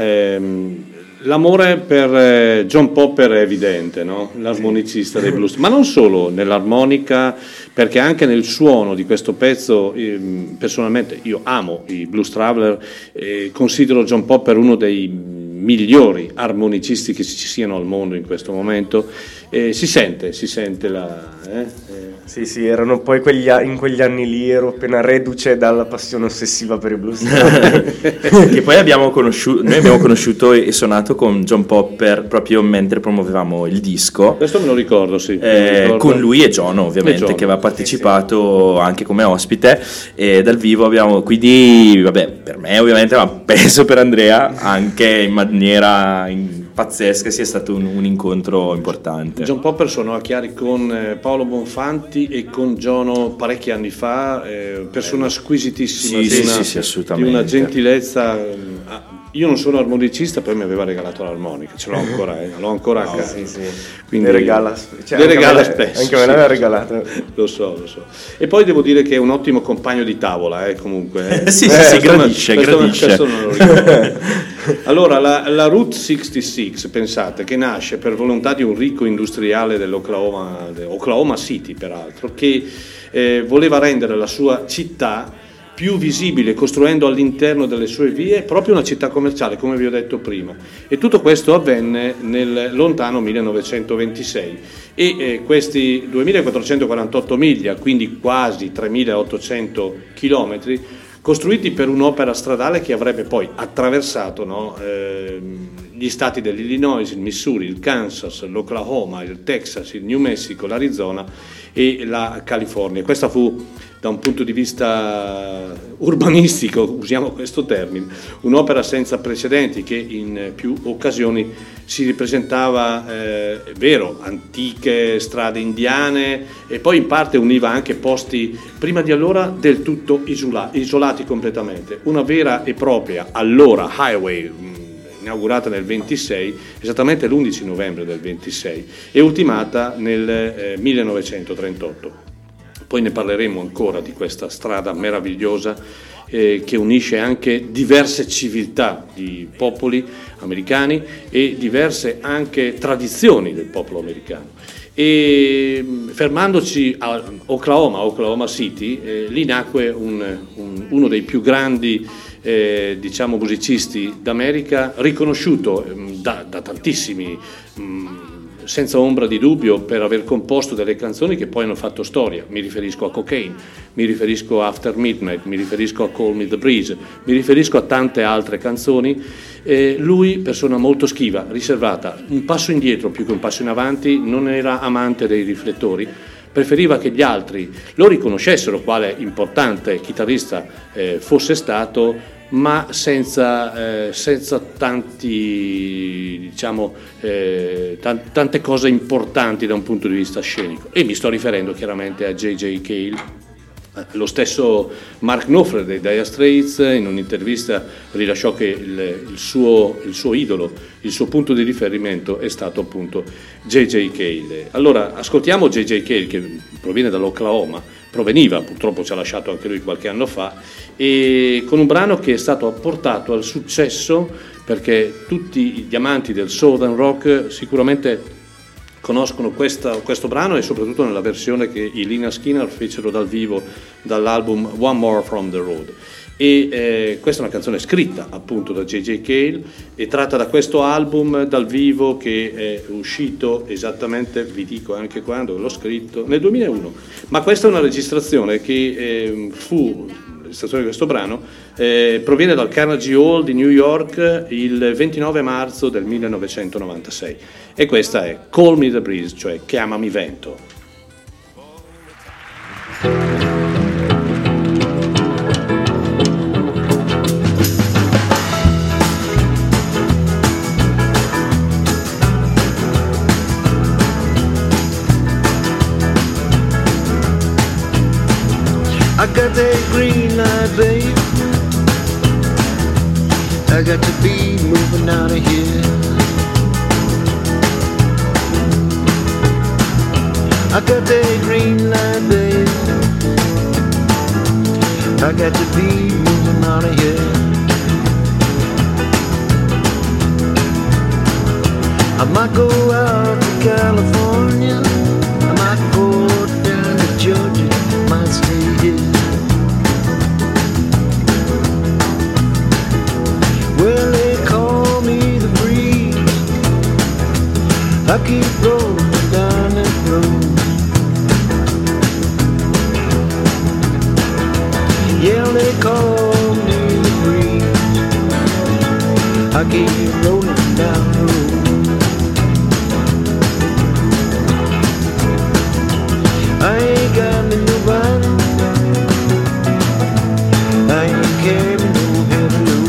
l'amore per John Popper è evidente, no? L'armonicista dei blues, ma non solo nell'armonica, perché anche nel suono di questo pezzo. Personalmente io amo i Blues Traveler, considero John Popper uno dei migliori armonicisti che ci siano al mondo in questo momento, si sente la... Sì, erano poi in quegli anni lì, ero appena reduce dalla passione ossessiva per i blues. Che poi noi abbiamo conosciuto e suonato con John Popper proprio mentre promuovevamo il disco. Questo me lo ricordo, sì. Con lui e John, ovviamente, che aveva partecipato anche come ospite, e dal vivo abbiamo, quindi, vabbè, per me ovviamente, ma penso per Andrea anche in maniera pazzesca, sia stato un incontro importante. John Popper suonò a Chiari con Paolo Bonfanti e con Giono parecchi anni fa, persona squisitissima, assolutamente, di una gentilezza. Io non sono armonicista, poi mi aveva regalato l'armonica, ce l'ho ancora, l'ho ancora a casa. Sì, sì. Quindi le regala spesso. Anche me l'aveva regalata. Lo so. E poi devo dire che è un ottimo compagno di tavola, comunque. Gradisce. Questo non lo ricordo. Allora, la Route 66, pensate, che nasce per volontà di un ricco industriale dell'Oklahoma City, peraltro, che voleva rendere la sua città più visibile, costruendo all'interno delle sue vie proprio una città commerciale, come vi ho detto prima, e tutto questo avvenne nel lontano 1926 e questi 2448 miglia, quindi quasi 3800 chilometri, costruiti per un'opera stradale che avrebbe poi attraversato gli stati dell'Illinois, il Missouri, il Kansas, l'Oklahoma, il Texas, il New Mexico, l'Arizona e la California. Questa fu, da un punto di vista urbanistico, usiamo questo termine, un'opera senza precedenti che in più occasioni si ripresentava, è vero, antiche strade indiane, e poi in parte univa anche posti prima di allora del tutto isolati completamente. Una vera e propria, allora, highway, inaugurata nel 26, esattamente l'11 novembre del 26, e ultimata nel 1938. Poi ne parleremo ancora di questa strada meravigliosa che unisce anche diverse civiltà di popoli americani e diverse anche tradizioni del popolo americano. E fermandoci a Oklahoma City, lì nacque uno dei più grandi musicisti d'America, riconosciuto da tantissimi senza ombra di dubbio per aver composto delle canzoni che poi hanno fatto storia. Mi riferisco a Cocaine, mi riferisco a After Midnight, mi riferisco a Call Me the Breeze, mi riferisco a tante altre canzoni. Lui, persona molto schiva, riservata, un passo indietro più che un passo in avanti, non era amante dei riflettori, preferiva che gli altri lo riconoscessero quale importante chitarrista fosse stato, ma senza tanti, tante cose importanti da un punto di vista scenico. E mi sto riferendo chiaramente a J.J. Kale. Lo stesso Mark Knopfler dei Dire Straits in un'intervista rilasciò che il suo idolo, il suo punto di riferimento è stato appunto J.J. Kale. Allora ascoltiamo J.J. Kale, che proviene dall'Oklahoma, proveniva, purtroppo ci ha lasciato anche lui qualche anno fa, e con un brano che è stato apportato al successo perché tutti i diamanti del Southern Rock sicuramente conoscono questo brano, e soprattutto nella versione che i Lynyrd Skynyrd fecero dal vivo dall'album One More From The Road. E questa è una canzone scritta appunto da J.J. Kale e tratta da questo album dal vivo che è uscito esattamente, vi dico anche quando l'ho scritto, nel 2001. Ma questa è una registrazione che registrazione di questo brano proviene dal Carnegie Hall di New York il 29 marzo del 1996, e questa è Call Me the Breeze, cioè Chiamami Vento. Babe, I got to be moving out of here. I got that green light, babe, I got to be moving out of here. I might go out to California, I might go down to Georgia, I might stay here. Well, they call me the call me the breeze. I keep rolling down the road. I ain't got me nobody, I ain't carrying no heavy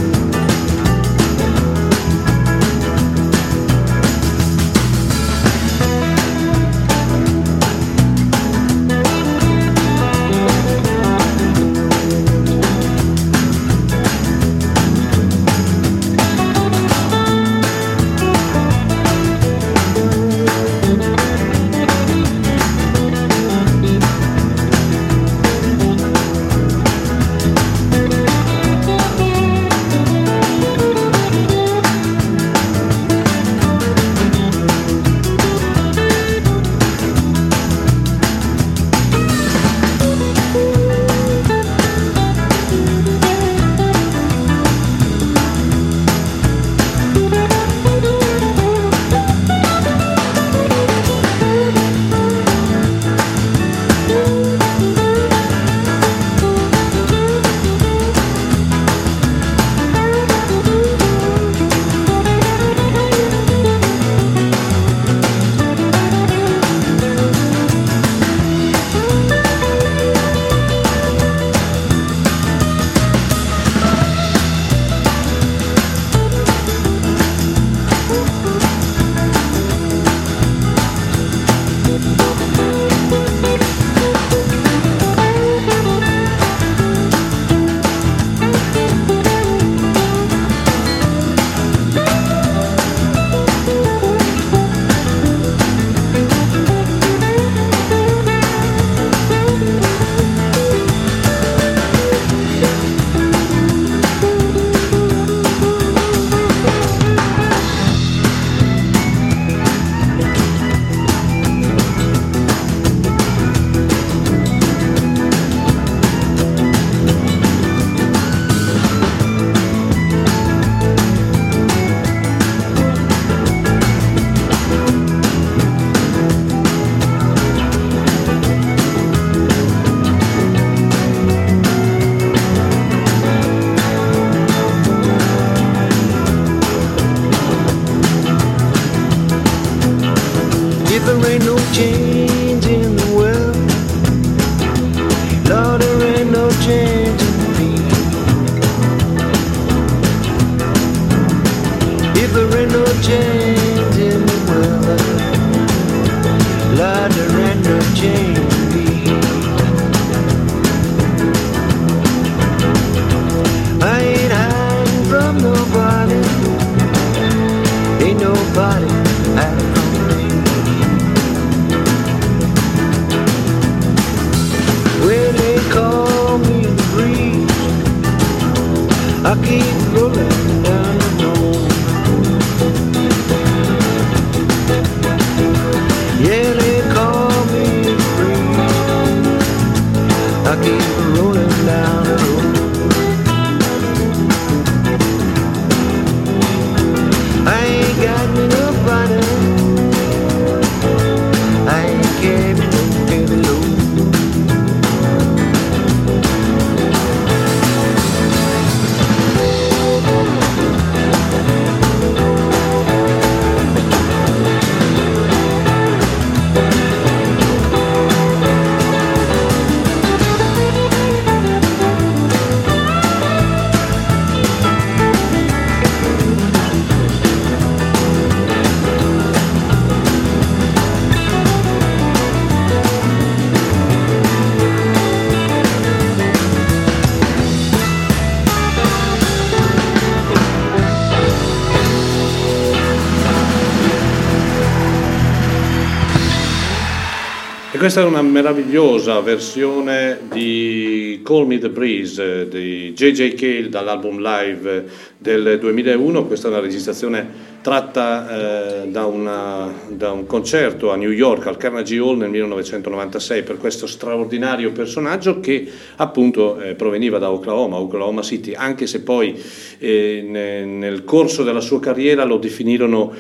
Questa è una meravigliosa versione di Call Me the Breeze di J.J. Kale dall'album live del 2001, questa è una registrazione tratta da un concerto a New York al Carnegie Hall nel 1996 per questo straordinario personaggio che appunto proveniva da Oklahoma City, anche se poi nel corso della sua carriera lo definirono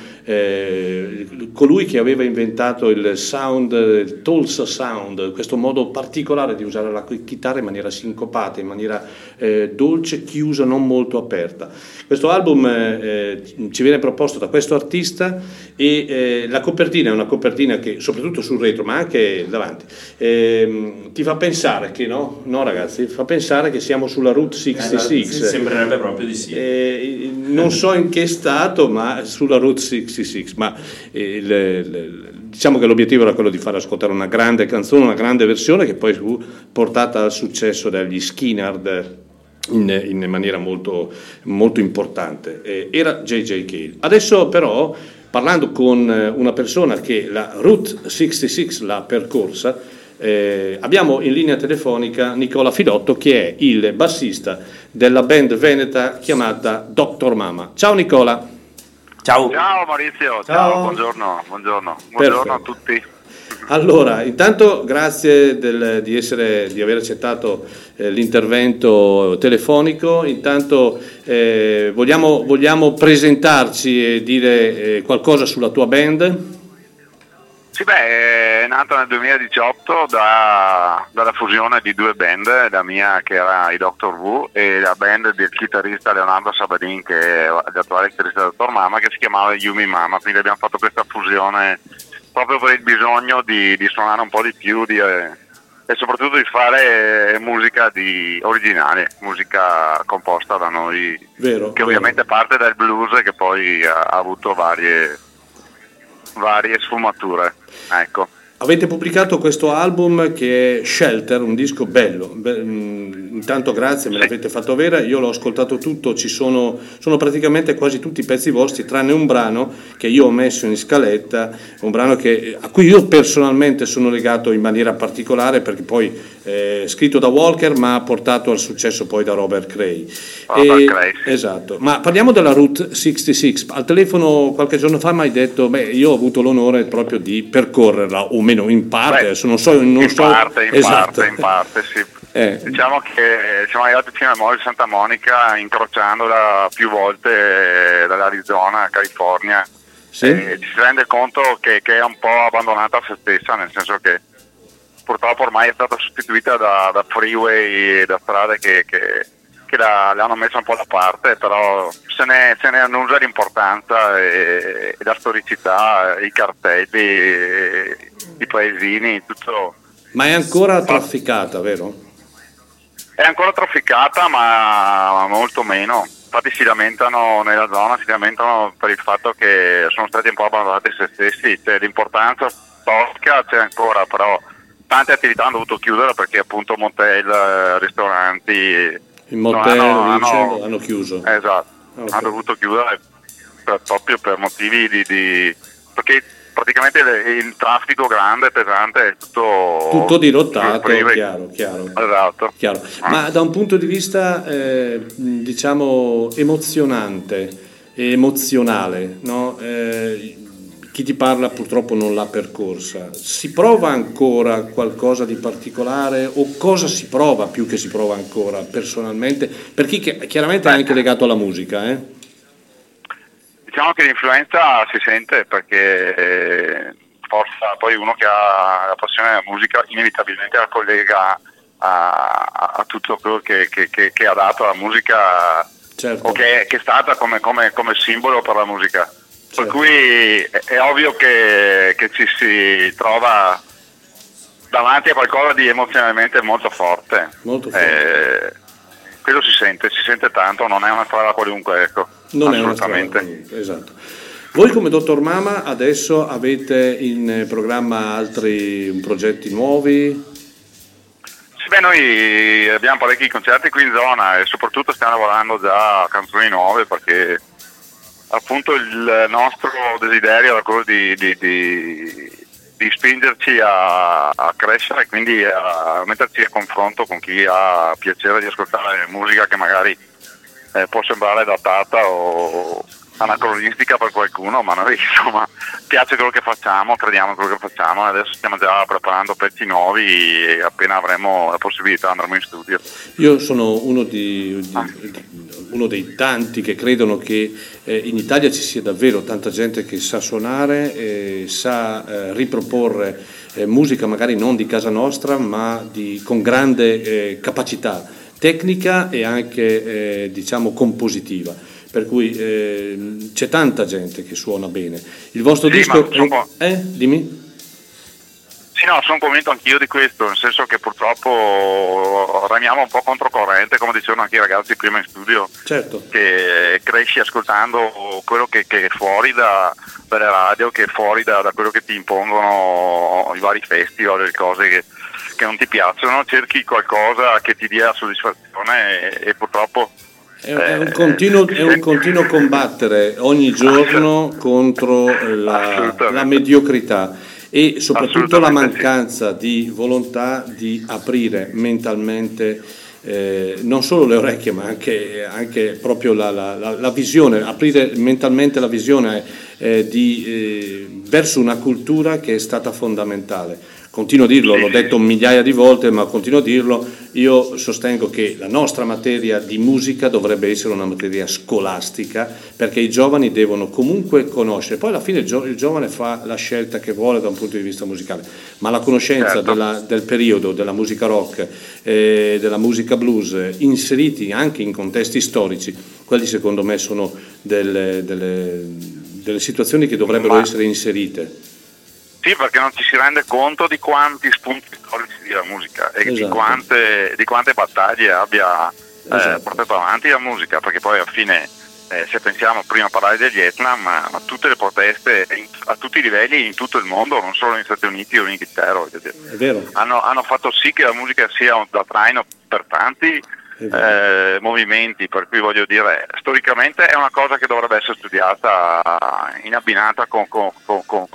colui che aveva inventato il sound, il Tulsa Sound, questo modo particolare di usare la chitarra in maniera sincopata, in maniera dolce, chiusa, non molto aperta. Questo album ci viene proposto da questo artista e la copertina è una copertina che, soprattutto sul retro ma anche davanti, ti fa pensare che no ragazzi, fa pensare che siamo sulla Route 66, sembrerebbe proprio di sì, non so in che stato, ma sulla Route 66, ma diciamo che l'obiettivo era quello di far ascoltare una grande canzone, una grande versione che poi fu portata al successo dagli Skinner in maniera molto, molto importante. Era J.J. Kale. Adesso però, parlando con una persona che la Route 66 l'ha percorsa, abbiamo in linea telefonica Nicola Filotto, che è il bassista della band veneta chiamata Dr. Mama. Ciao Nicola. Ciao Maurizio, ciao. Buongiorno a tutti. Allora, intanto grazie di aver accettato l'intervento telefonico. Intanto vogliamo presentarci e dire qualcosa sulla tua band? Sì, è nata nel 2018 dalla fusione di due band, la mia che era i Dr. Wu e la band del chitarrista Leonardo Sabadin, che è l'attuale chitarrista Dr. Mama, che si chiamava Yumi Mama, quindi abbiamo fatto questa fusione proprio per il bisogno di suonare un po' di più e soprattutto di fare musica originale, musica composta da noi, vero. Ovviamente parte dal blues, che poi ha avuto varie sfumature. Ecco. Avete pubblicato questo album che è Shelter, un disco bello. Intanto grazie, me l'avete fatto avere, io l'ho ascoltato tutto, sono praticamente quasi tutti i pezzi vostri, tranne un brano che io ho messo in scaletta, un brano a cui io personalmente sono legato in maniera particolare, perché poi scritto da Walker ma portato al successo poi da Robert Cray. Esatto, ma parliamo della Route 66. Al telefono qualche giorno fa mi hai detto, io ho avuto l'onore proprio di percorrerla, o meno in parte. In parte, sì. Diciamo che siamo arrivati fino al molo di Santa Monica, incrociandola più volte dall'Arizona a California. Sì. Ci si rende conto che è un po' abbandonata a se stessa, nel senso che purtroppo ormai è stata sostituita da freeway e da strade che le hanno messa un po' da parte, però se ne annuncia l'importanza e la storicità, i cartelli, i paesini, tutto. Ma è ancora trafficata, vero? È ancora trafficata, ma molto meno. Infatti si lamentano per il fatto che sono stati un po' abbandonati se stessi, l'importanza storica c'è ancora, però tante attività hanno dovuto chiudere perché appunto motel, ristoranti, i motel hanno chiuso. Esatto, okay. Hanno dovuto chiudere proprio per motivi perché praticamente il traffico grande, pesante, è tutto dirottato, chiaro. Esatto. Chiaro. Ma da un punto di vista diciamo emozionante e emozionale, no? Chi ti parla purtroppo non l'ha percorsa. Si prova ancora qualcosa di particolare, o cosa si prova più che si prova ancora personalmente? Per chi chiaramente è anche legato alla musica, eh? Diciamo che l'influenza si sente, perché forza, poi uno che ha la passione della musica inevitabilmente la collega a tutto quello che ha dato alla musica, certo. O che è stata come simbolo per la musica, certo. Per cui è ovvio che ci si trova davanti a qualcosa di emozionalmente molto forte. Quello si sente tanto, non è una strada qualunque, ecco. Non è una strada qualunque, esatto. Voi come Dr. Mama adesso avete in programma altri progetti nuovi? Sì, noi abbiamo parecchi concerti qui in zona e soprattutto stiamo lavorando già a canzoni nuove, perché appunto il nostro desiderio era quello di spingerci a crescere, quindi a metterci a confronto con chi ha piacere di ascoltare musica che magari può sembrare datata o anacronistica per qualcuno, ma noi insomma piace quello che facciamo, crediamo in quello che facciamo, e adesso stiamo già preparando pezzi nuovi e appena avremo la possibilità andremo in studio. Io sono uno dei tanti che credono che in Italia ci sia davvero tanta gente che sa suonare e sa riproporre musica magari non di casa nostra, ma con grande capacità tecnica e anche diciamo compositiva, per cui c'è tanta gente che suona bene. Il vostro disco dimmi. Sì, no, sono convinto anch'io di questo, nel senso che purtroppo ramiamo un po' controcorrente, come dicevano anche i ragazzi prima in studio, certo, che cresci ascoltando quello che è fuori dalle radio, che è fuori da quello che ti impongono i vari festival, le cose che non ti piacciono, cerchi qualcosa che ti dia soddisfazione e purtroppo... È un continuo combattere ogni giorno contro la mediocrità e soprattutto la mancanza di volontà di aprire mentalmente non solo le orecchie, ma anche proprio la visione, aprire mentalmente la visione verso una cultura che è stata fondamentale. Continuo a dirlo, l'ho detto migliaia di volte, ma continuo a dirlo, io sostengo che la nostra materia di musica dovrebbe essere una materia scolastica, perché i giovani devono comunque conoscere, poi alla fine il giovane fa la scelta che vuole da un punto di vista musicale, ma la conoscenza del periodo, della musica rock, della musica blues, inseriti anche in contesti storici, quelli secondo me sono delle situazioni che dovrebbero essere inserite. Sì, perché non ci si rende conto di quanti spunti storici della musica e esatto, di quante battaglie abbia portato avanti la musica, perché poi alla fine se pensiamo prima a parlare del Vietnam, ma tutte le proteste a tutti i livelli in tutto il mondo, non solo negli Stati Uniti o in Inghilterra, è vero, hanno fatto sì che la musica sia da traino per tanti movimenti, per cui voglio dire storicamente è una cosa che dovrebbe essere studiata in abbinata con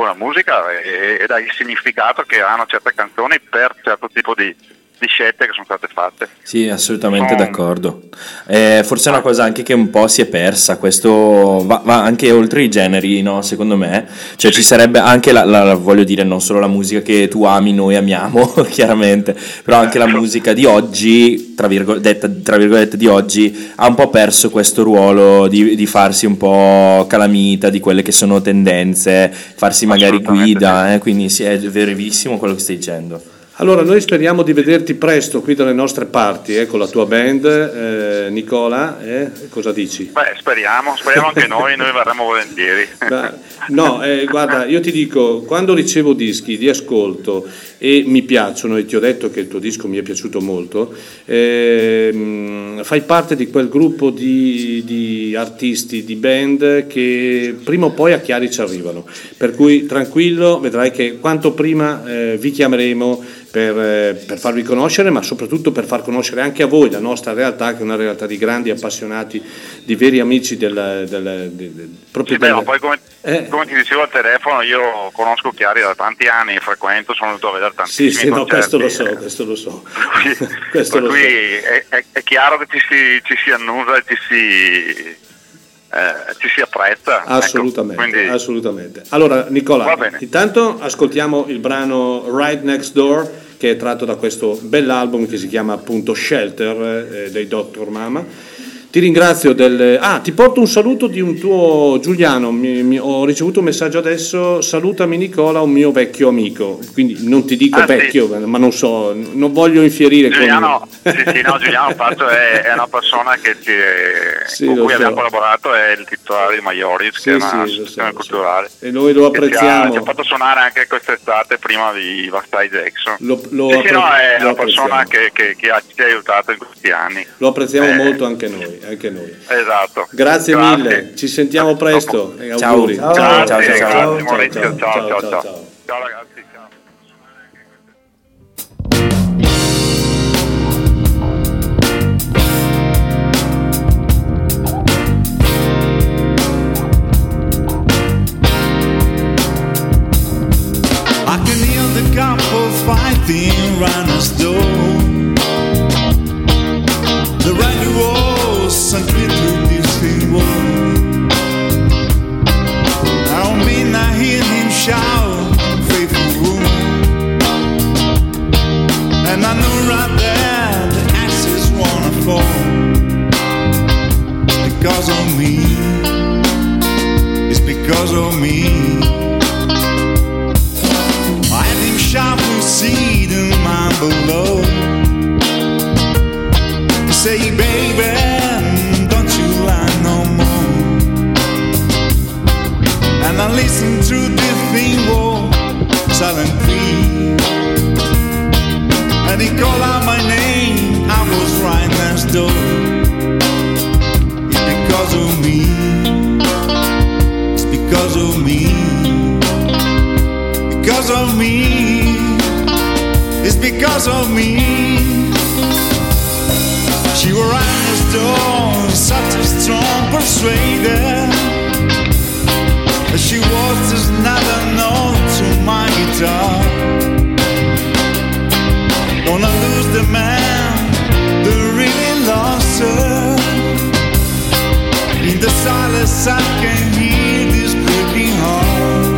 la musica e dal significato che hanno certe canzoni per certo tipo di scelte che sono state fatte. Sì, assolutamente d'accordo. Forse è una cosa anche che un po' si è persa, questo va anche oltre i generi, no? Secondo me, cioè ci sarebbe anche voglio dire, non solo la musica che tu ami, noi amiamo chiaramente, però anche la musica di oggi, tra virgolette di oggi, ha un po' perso questo ruolo di farsi un po' calamita di quelle che sono tendenze, farsi magari guida, quindi sì, è verissimo quello che stai dicendo. Allora, noi speriamo di vederti presto qui dalle nostre parti, con la tua band, Nicola, cosa dici? Beh, speriamo anche noi verremo volentieri. No, guarda, io ti dico, quando ricevo dischi, li ascolto e mi piacciono, e ti ho detto che il tuo disco mi è piaciuto molto, fai parte di quel gruppo di artisti, di band che prima o poi a Chiari ci arrivano, per cui tranquillo, vedrai che quanto prima vi chiameremo per farvi conoscere, ma soprattutto per far conoscere anche a voi la nostra realtà, che è una realtà di grandi appassionati, di veri amici proprio. Sì, beh, ma poi come ti dicevo al telefono, io conosco Chiari da tanti anni, frequento, sono venuto a vedere tantissimi concerti. No, questo lo so. Per cui è chiaro che ci si annusa e ci si apprezza assolutamente, ecco, quindi... assolutamente. Allora Nicola, intanto ascoltiamo il brano Right Next Door, che è tratto da questo bell'album che si chiama appunto Shelter dei Dr. Mama. Ti ringrazio ti porto un saluto di un tuo Giuliano, ho ricevuto un messaggio adesso, salutami Nicola, un mio vecchio amico, quindi non ti dico vecchio, sì, ma non so, non voglio infierire Giuliano, con... Giuliano Pazzo è una persona che con cui abbiamo collaborato, è il titolare di Maioris, che è una associazione culturale, e noi lo apprezziamo, ci ha fatto suonare anche quest'estate prima di Vastai Jackson, è una persona che ci ha aiutato in questi anni, lo apprezziamo molto anche noi. Esatto. Grazie mille, ci sentiamo presto. Ciao. Maurizio, ciao. Ciao ragazzi. I can hear the couple fighting round the store. The radio. And me, it's because of me. I am sharp from seed in my below. You say, baby, don't you lie no more. And I listen to the thing, oh, silent plea. And he called out my name, I was right next door. It's because of me, it's because of me, it's because of me. She were right next door, such a strong persuader. She was just another note to my guitar. Gonna lose the man that really lost her. In the silence I can hear this creeping heart.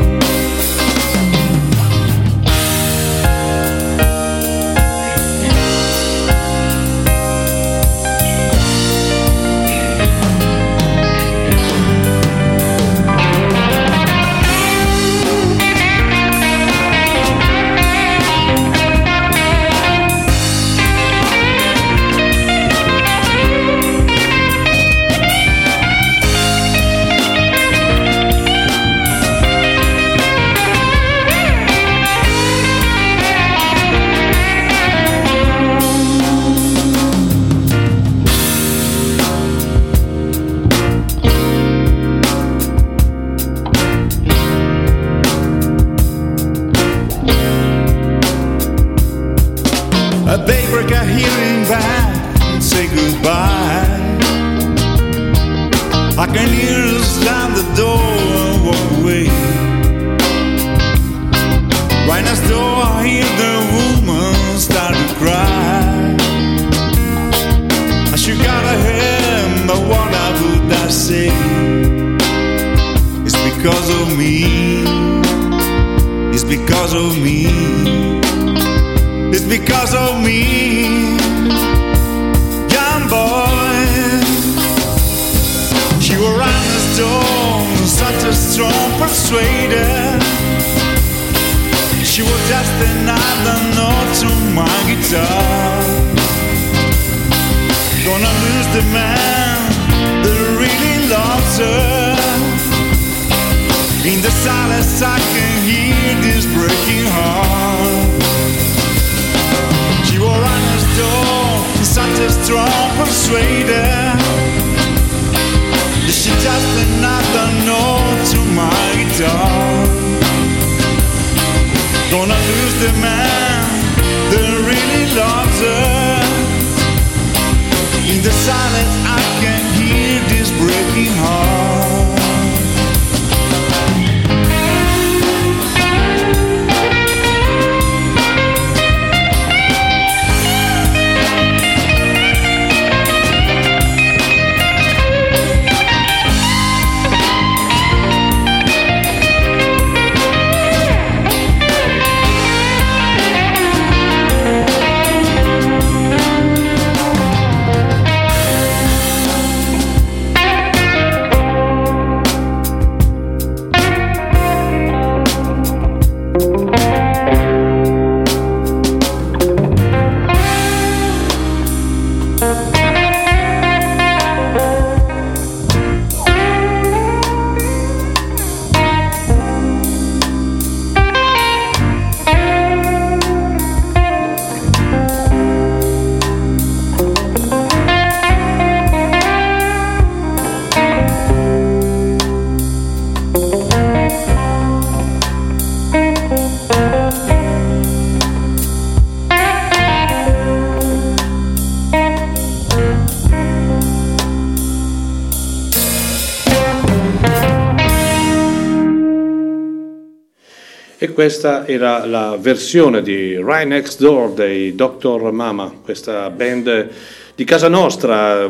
questa era la versione di Right Next Door dei Dr. Mama, questa band di casa nostra,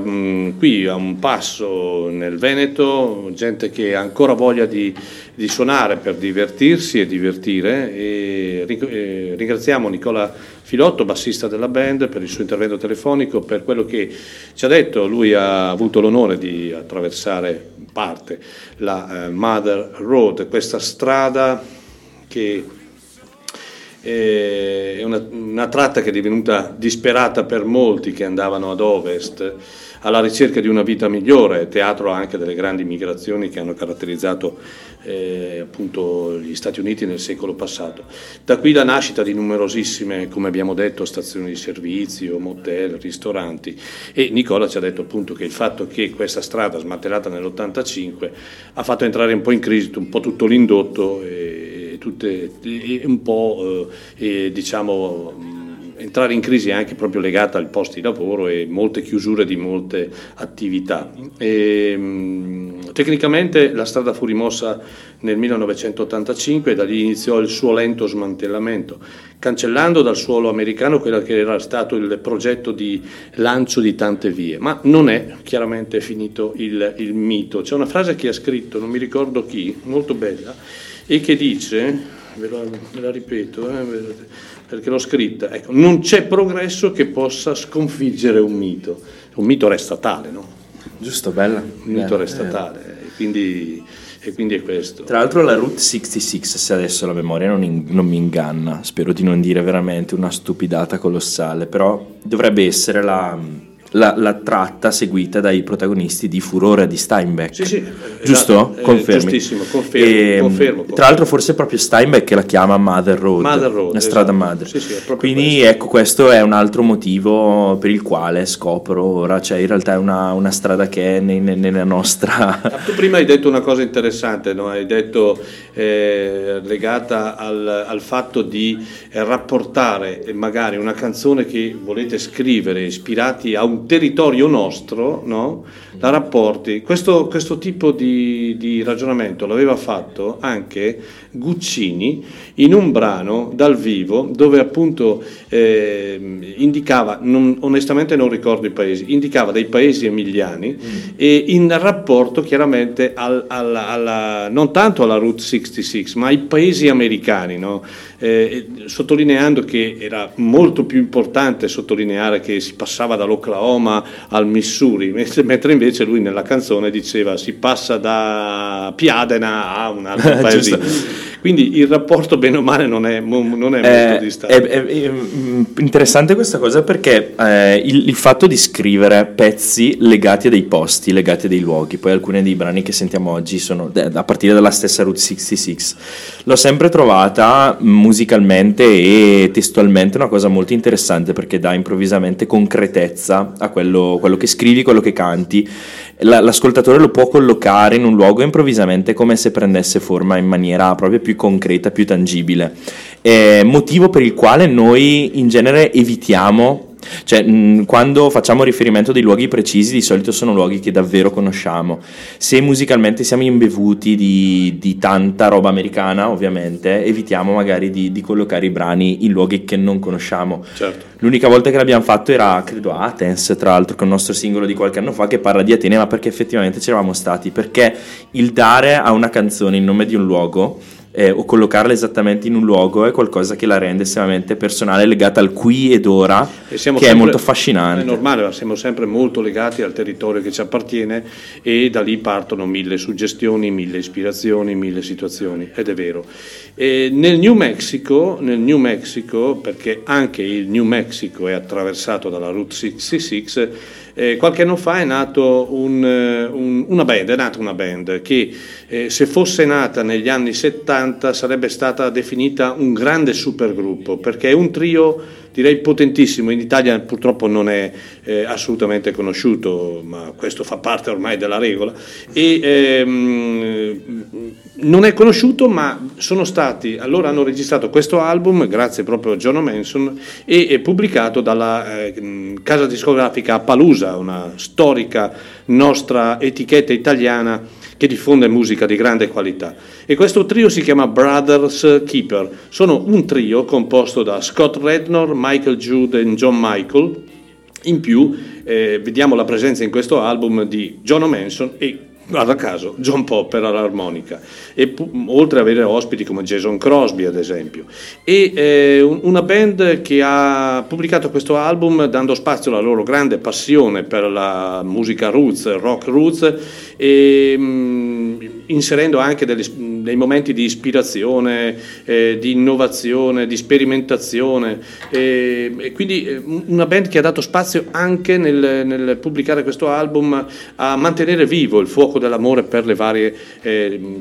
qui a un passo nel Veneto, gente che ha ancora voglia di suonare per divertirsi e divertire, e ringraziamo Nicola Filotto, bassista della band, per il suo intervento telefonico, per quello che ci ha detto. Lui ha avuto l'onore di attraversare parte la Mother Road, questa strada che è una tratta che è divenuta disperata per molti che andavano ad ovest alla ricerca di una vita migliore, teatro anche delle grandi migrazioni che hanno caratterizzato appunto gli Stati Uniti nel secolo passato. Da qui la nascita di numerosissime, come abbiamo detto, stazioni di servizio, motel, ristoranti, e Nicola ci ha detto appunto che il fatto che questa strada smantellata nell'85 ha fatto entrare un po' in crisi un po' tutto l'indotto entrare in crisi anche proprio legata al posto di lavoro e molte chiusure di molte attività. Tecnicamente la strada fu rimossa nel 1985 e da lì iniziò il suo lento smantellamento, cancellando dal suolo americano quello che era stato il progetto di lancio di tante vie. Ma non è chiaramente finito il mito. C'è una frase che ha scritto, non mi ricordo chi, molto bella, e che dice, ve la ripeto perché l'ho scritta, ecco: non c'è progresso che possa sconfiggere un mito resta tale, no? Giusto, bella. Un mito resta tale. E quindi è questo. Tra l'altro la Route 66, se adesso la memoria non mi inganna, spero di non dire veramente una stupidata colossale, però dovrebbe essere la tratta seguita dai protagonisti di Furore di Steinbeck. Sì, giusto? Confermi? Giustissimo, confermo. Tra l'altro forse proprio Steinbeck che la chiama Mother Road, la strada esatto. Madre. Sì, quindi questo. Ecco, questo è un altro motivo per il quale scopro ora, cioè in realtà è una strada che è nella nostra... Tu prima hai detto una cosa interessante, no? Hai detto legata al fatto di rapportare magari una canzone che volete scrivere ispirati a un territorio nostro, no? Da rapporti, questo tipo di ragionamento l'aveva fatto anche Guccini in un brano dal vivo dove appunto indicava, onestamente non ricordo i paesi, indicava dei paesi emiliani e in rapporto chiaramente non tanto alla Route 66 ma ai paesi americani, no? Sottolineando che era molto più importante sottolineare che si passava dall'Oklahoma al Missouri, mentre invece lui nella canzone diceva si passa da Piadena a un altro paesino. Quindi il rapporto bene o male non è molto distante. È interessante questa cosa perché il fatto di scrivere pezzi legati a dei posti, legati a dei luoghi, poi alcuni dei brani che sentiamo oggi sono a partire dalla stessa Route 66, l'ho sempre trovata musicalmente e testualmente una cosa molto interessante perché dà improvvisamente concretezza a quello che scrivi, quello che canti. L'ascoltatore lo può collocare in un luogo improvvisamente come se prendesse forma in maniera proprio più concreta, più tangibile, motivo per il quale noi in genere evitiamo, cioè quando facciamo riferimento dei luoghi precisi di solito sono luoghi che davvero conosciamo. Se musicalmente siamo imbevuti di tanta roba americana, ovviamente evitiamo magari di collocare i brani in luoghi che non conosciamo. Certo. L'unica volta che l'abbiamo fatto era credo a Athens, tra l'altro, con il nostro singolo di qualche anno fa che parla di Atene, ma perché effettivamente ci eravamo stati, perché il dare a una canzone il nome di un luogo o collocarla esattamente in un luogo è qualcosa che la rende estremamente personale, legata al qui ed ora, che sempre, è molto affascinante. È normale, ma siamo sempre molto legati al territorio che ci appartiene e da lì partono mille suggestioni, mille ispirazioni, mille situazioni, ed è vero. E nel New Mexico, perché anche il New Mexico è attraversato dalla Route 66, qualche anno fa è nato una band che se fosse nata negli anni 70 sarebbe stata definita un grande supergruppo, perché è un trio direi potentissimo. In Italia purtroppo non è assolutamente conosciuto, ma questo fa parte ormai della regola, e non è conosciuto, ma allora hanno registrato questo album grazie proprio a John Manson e è pubblicato dalla casa discografica Palusa, una storica nostra etichetta italiana che diffonde musica di grande qualità. E questo trio si chiama Brothers Keeper. Sono un trio composto da Scott Rednor, Michael Jude e John Michael. In più vediamo la presenza in questo album di Jono Manson e, guarda caso, John Popper all'armonica, e oltre ad avere ospiti come Jason Crosby ad esempio. E una band che ha pubblicato questo album dando spazio alla loro grande passione per la musica roots, rock roots, e inserendo anche dei momenti di ispirazione, di innovazione, di sperimentazione, e quindi una band che ha dato spazio anche nel pubblicare questo album a mantenere vivo il fuoco dell'amore per le varie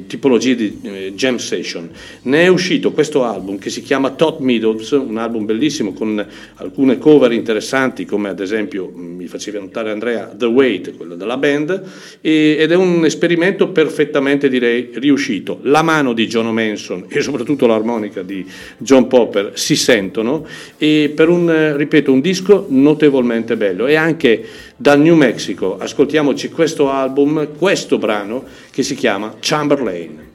tipologie di jam session. Ne è uscito questo album che si chiama Todd Meadows, un album bellissimo con alcune cover interessanti, come ad esempio, mi faceva notare Andrea, The Wait, quello della band, ed è un esperimento perfettamente, direi, riuscito. La mano di Jono Manson e soprattutto l'armonica di John Popper si sentono, e per un disco notevolmente bello. E anche dal New Mexico ascoltiamoci questo album, questo brano che si chiama Chamberlain.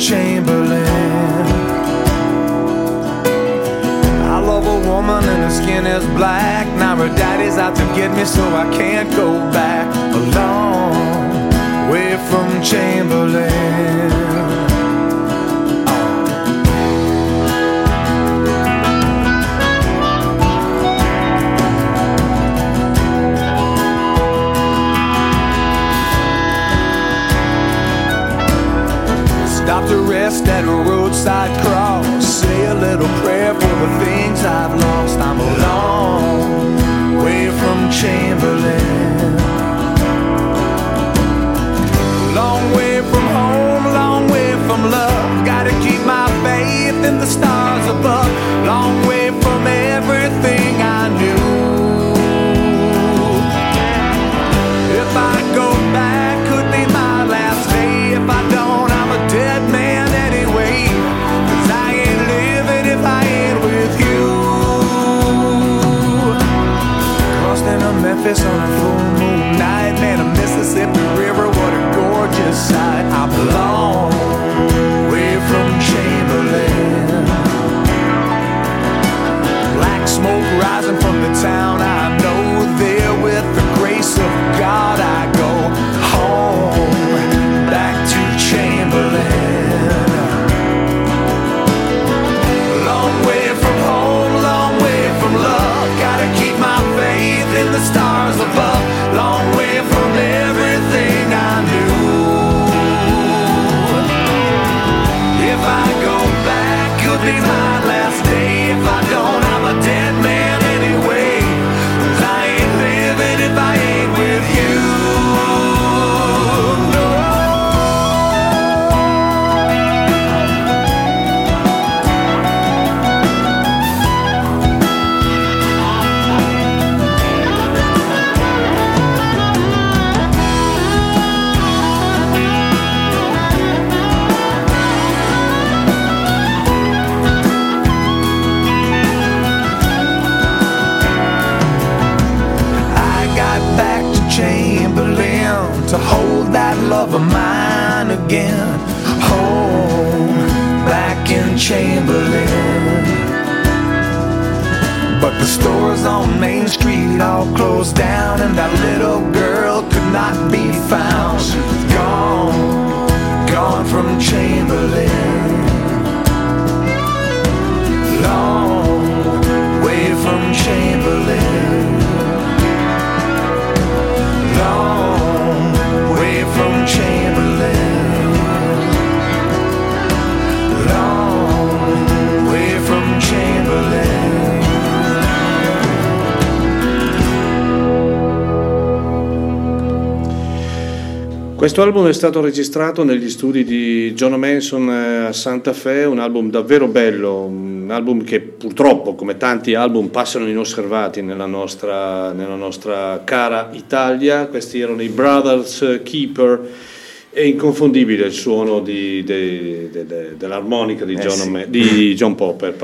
Chamberlain. I love a woman and her skin is black. Now her daddy's out to get me, so I can't go back. A long way from Chamberlain. Stop to rest at a roadside cross. Say a little prayer for the things I've lost. I'm a long way from Chamberlain. Long way from home, long way from love. Gotta keep my faith in the stars above. Long way from everything I knew. If I go back, could be my last day. If I don't, dead man anyway, 'cause I ain't living if I ain't with you. Crossing a Memphis on a full moon night, man, a Mississippi River, what a gorgeous sight. I belong away from Chamberlain. Black smoke rising from the town I know. There with the grace of God I go home, back to Chamberlain. Long way from home, long way from love. Gotta keep my faith in the stars above. Long way from everything I knew. If I go back, could be my last day. If I don't, I'm a dead man anyway. 'Cause I ain't living if I ain't with you. To hold that love of mine again. Home, back in Chamberlain. But the stores on Main Street all closed down, and that little girl could not be found. She was gone, gone from Chamberlain. Long way from Chamberlain. From Chamberlain, long way from Chamberlain. Questo album è stato registrato negli studi di John Manson a Santa Fe, un album davvero bello, un album che purtroppo, come tanti album, passano inosservati nella nostra cara Italia. Questi erano i Brothers Keeper. È inconfondibile il suono dell'armonica di John Popper,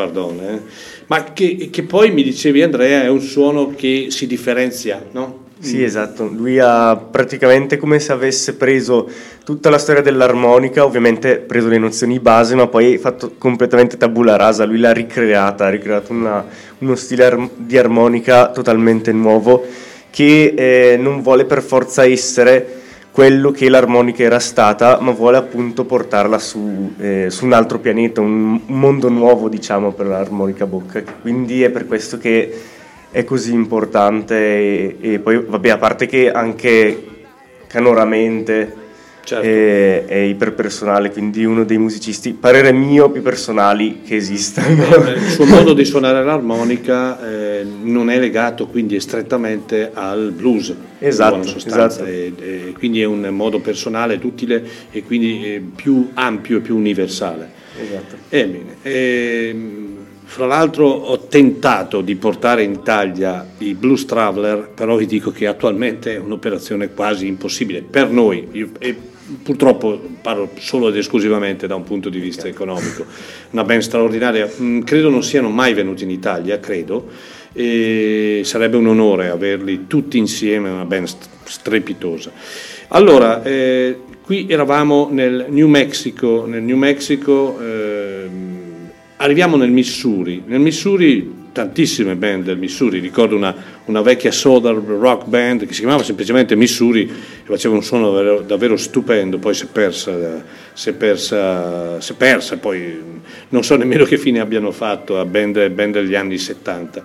ma che poi mi dicevi, Andrea, è un suono che si differenzia, no? Sì, esatto, lui ha praticamente come se avesse preso tutta la storia dell'armonica, ovviamente preso le nozioni base, ma poi fatto completamente tabula rasa, lui l'ha ricreata, ha ricreato uno stile di armonica totalmente nuovo che non vuole per forza essere quello che l'armonica era stata, ma vuole appunto portarla su un altro pianeta, un mondo nuovo, diciamo, per l'armonica bocca, quindi è per questo che è così importante e poi vabbè, a parte che anche canoramente, certo, è iperpersonale, quindi uno dei musicisti, parere mio, più personali che esistano. Il suo modo di suonare l'armonica non è legato quindi strettamente al blues, esatto, in buona sostanza, esatto. E quindi è un modo personale, utile e quindi più ampio e più universale, esatto. Fra l'altro ho tentato di portare in Italia i Blues Traveler, però vi dico che attualmente è un'operazione quasi impossibile per noi, purtroppo parlo solo ed esclusivamente da un punto di vista economico. Una band straordinaria, credo non siano mai venuti in Italia, credo, e sarebbe un onore averli tutti insieme, una band strepitosa. Allora, qui eravamo nel New Mexico, arriviamo nel Missouri, tantissime band del Missouri, ricordo una vecchia Southern Rock Band che si chiamava semplicemente Missouri e faceva un suono davvero stupendo, poi si è persa, poi non so nemmeno che fine abbiano fatto a band degli anni 70,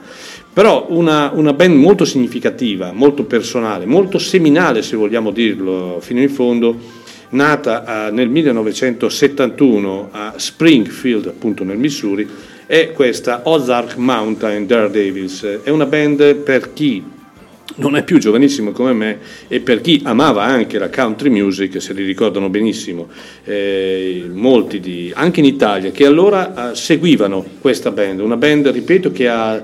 però una band molto significativa, molto personale, molto seminale se vogliamo dirlo fino in fondo, nata nel 1971 a Springfield, appunto nel Missouri, è questa Ozark Mountain Daredevils. È una band per chi non è più giovanissimo come me e per chi amava anche la country music, se li ricordano benissimo, molti anche in Italia, che allora seguivano questa band, una band, ripeto, che ha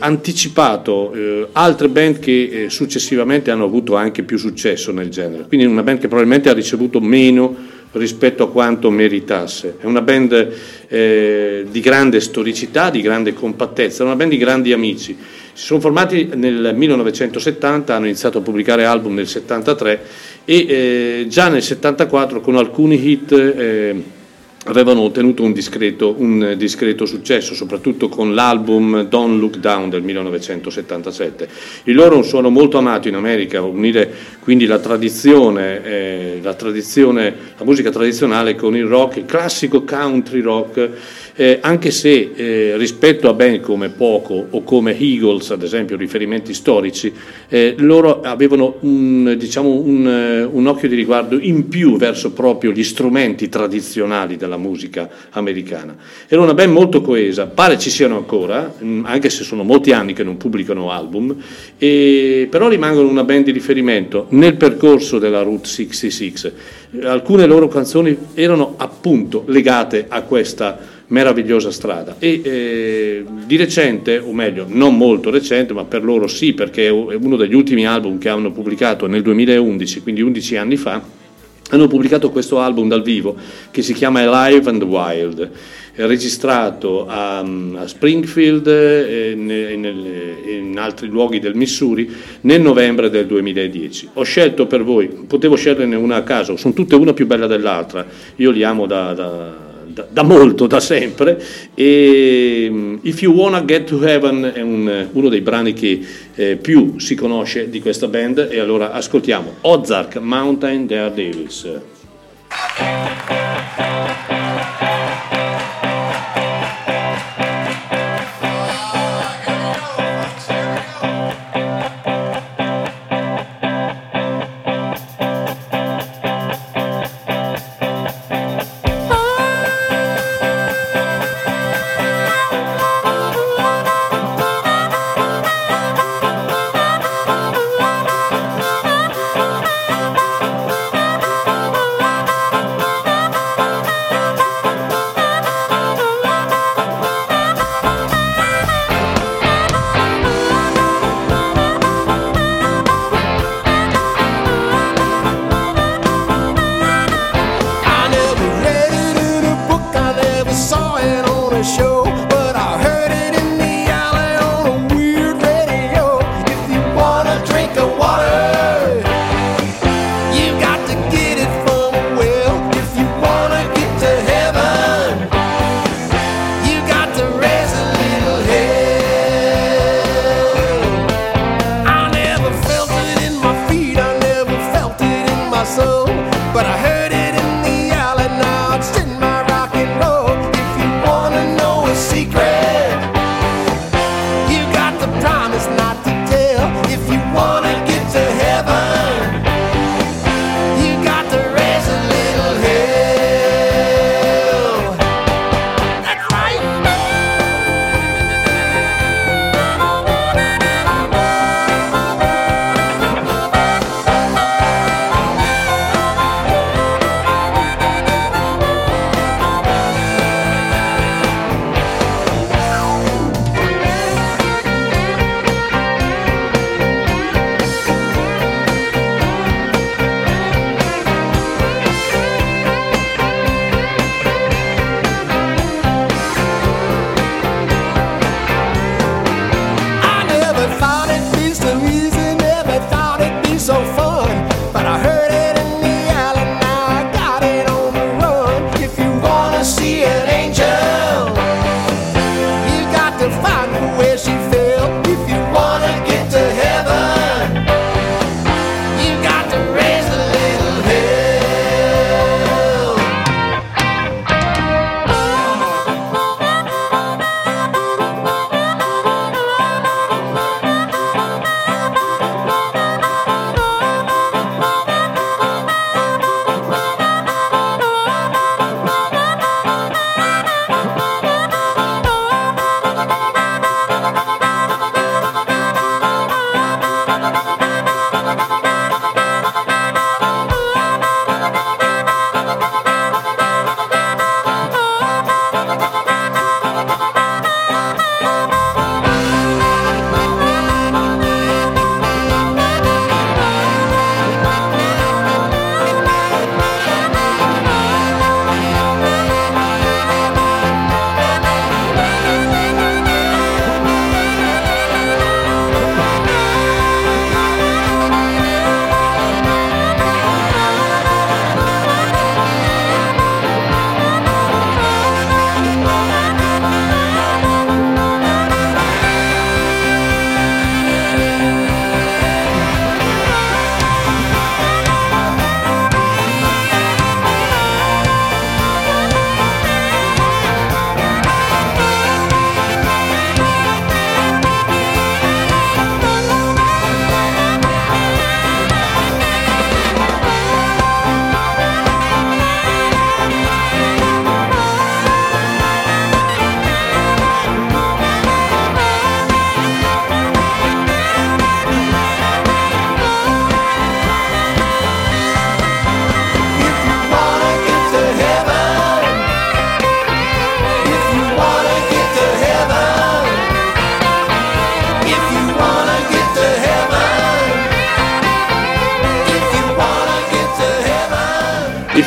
anticipato altre band che successivamente hanno avuto anche più successo nel genere, quindi una band che probabilmente ha ricevuto meno rispetto a quanto meritasse. È una band di grande storicità, di grande compattezza, una band di grandi amici. Si sono formati nel 1970, hanno iniziato a pubblicare album nel 73 e già nel 74 con alcuni hit avevano ottenuto un discreto successo, soprattutto con l'album Don't Look Down del 1977. Il loro è un suono molto amato in America, unire quindi la musica tradizionale con il rock, il classico country rock, anche se rispetto a band come Poco o come Eagles, ad esempio, riferimenti storici, loro avevano un occhio di riguardo in più verso proprio gli strumenti tradizionali della musica americana. Era una band molto coesa, pare ci siano ancora, anche se sono molti anni che non pubblicano album, però rimangono una band di riferimento nel percorso della Route 66. Alcune loro canzoni erano appunto legate a questa meravigliosa strada e di recente, o meglio non molto recente, ma per loro sì, perché è uno degli ultimi album che hanno pubblicato nel 2011, quindi 11 anni fa, hanno pubblicato questo album dal vivo che si chiama Alive and Wild, registrato a Springfield e in altri luoghi del Missouri nel novembre del 2010. Ho scelto per voi, potevo sceglierne una a caso, sono tutte una più bella dell'altra, io li amo da molto, da sempre, e If You Wanna Get to Heaven è uno dei brani che più si conosce di questa band, e allora ascoltiamo Ozark Mountain Daredevils.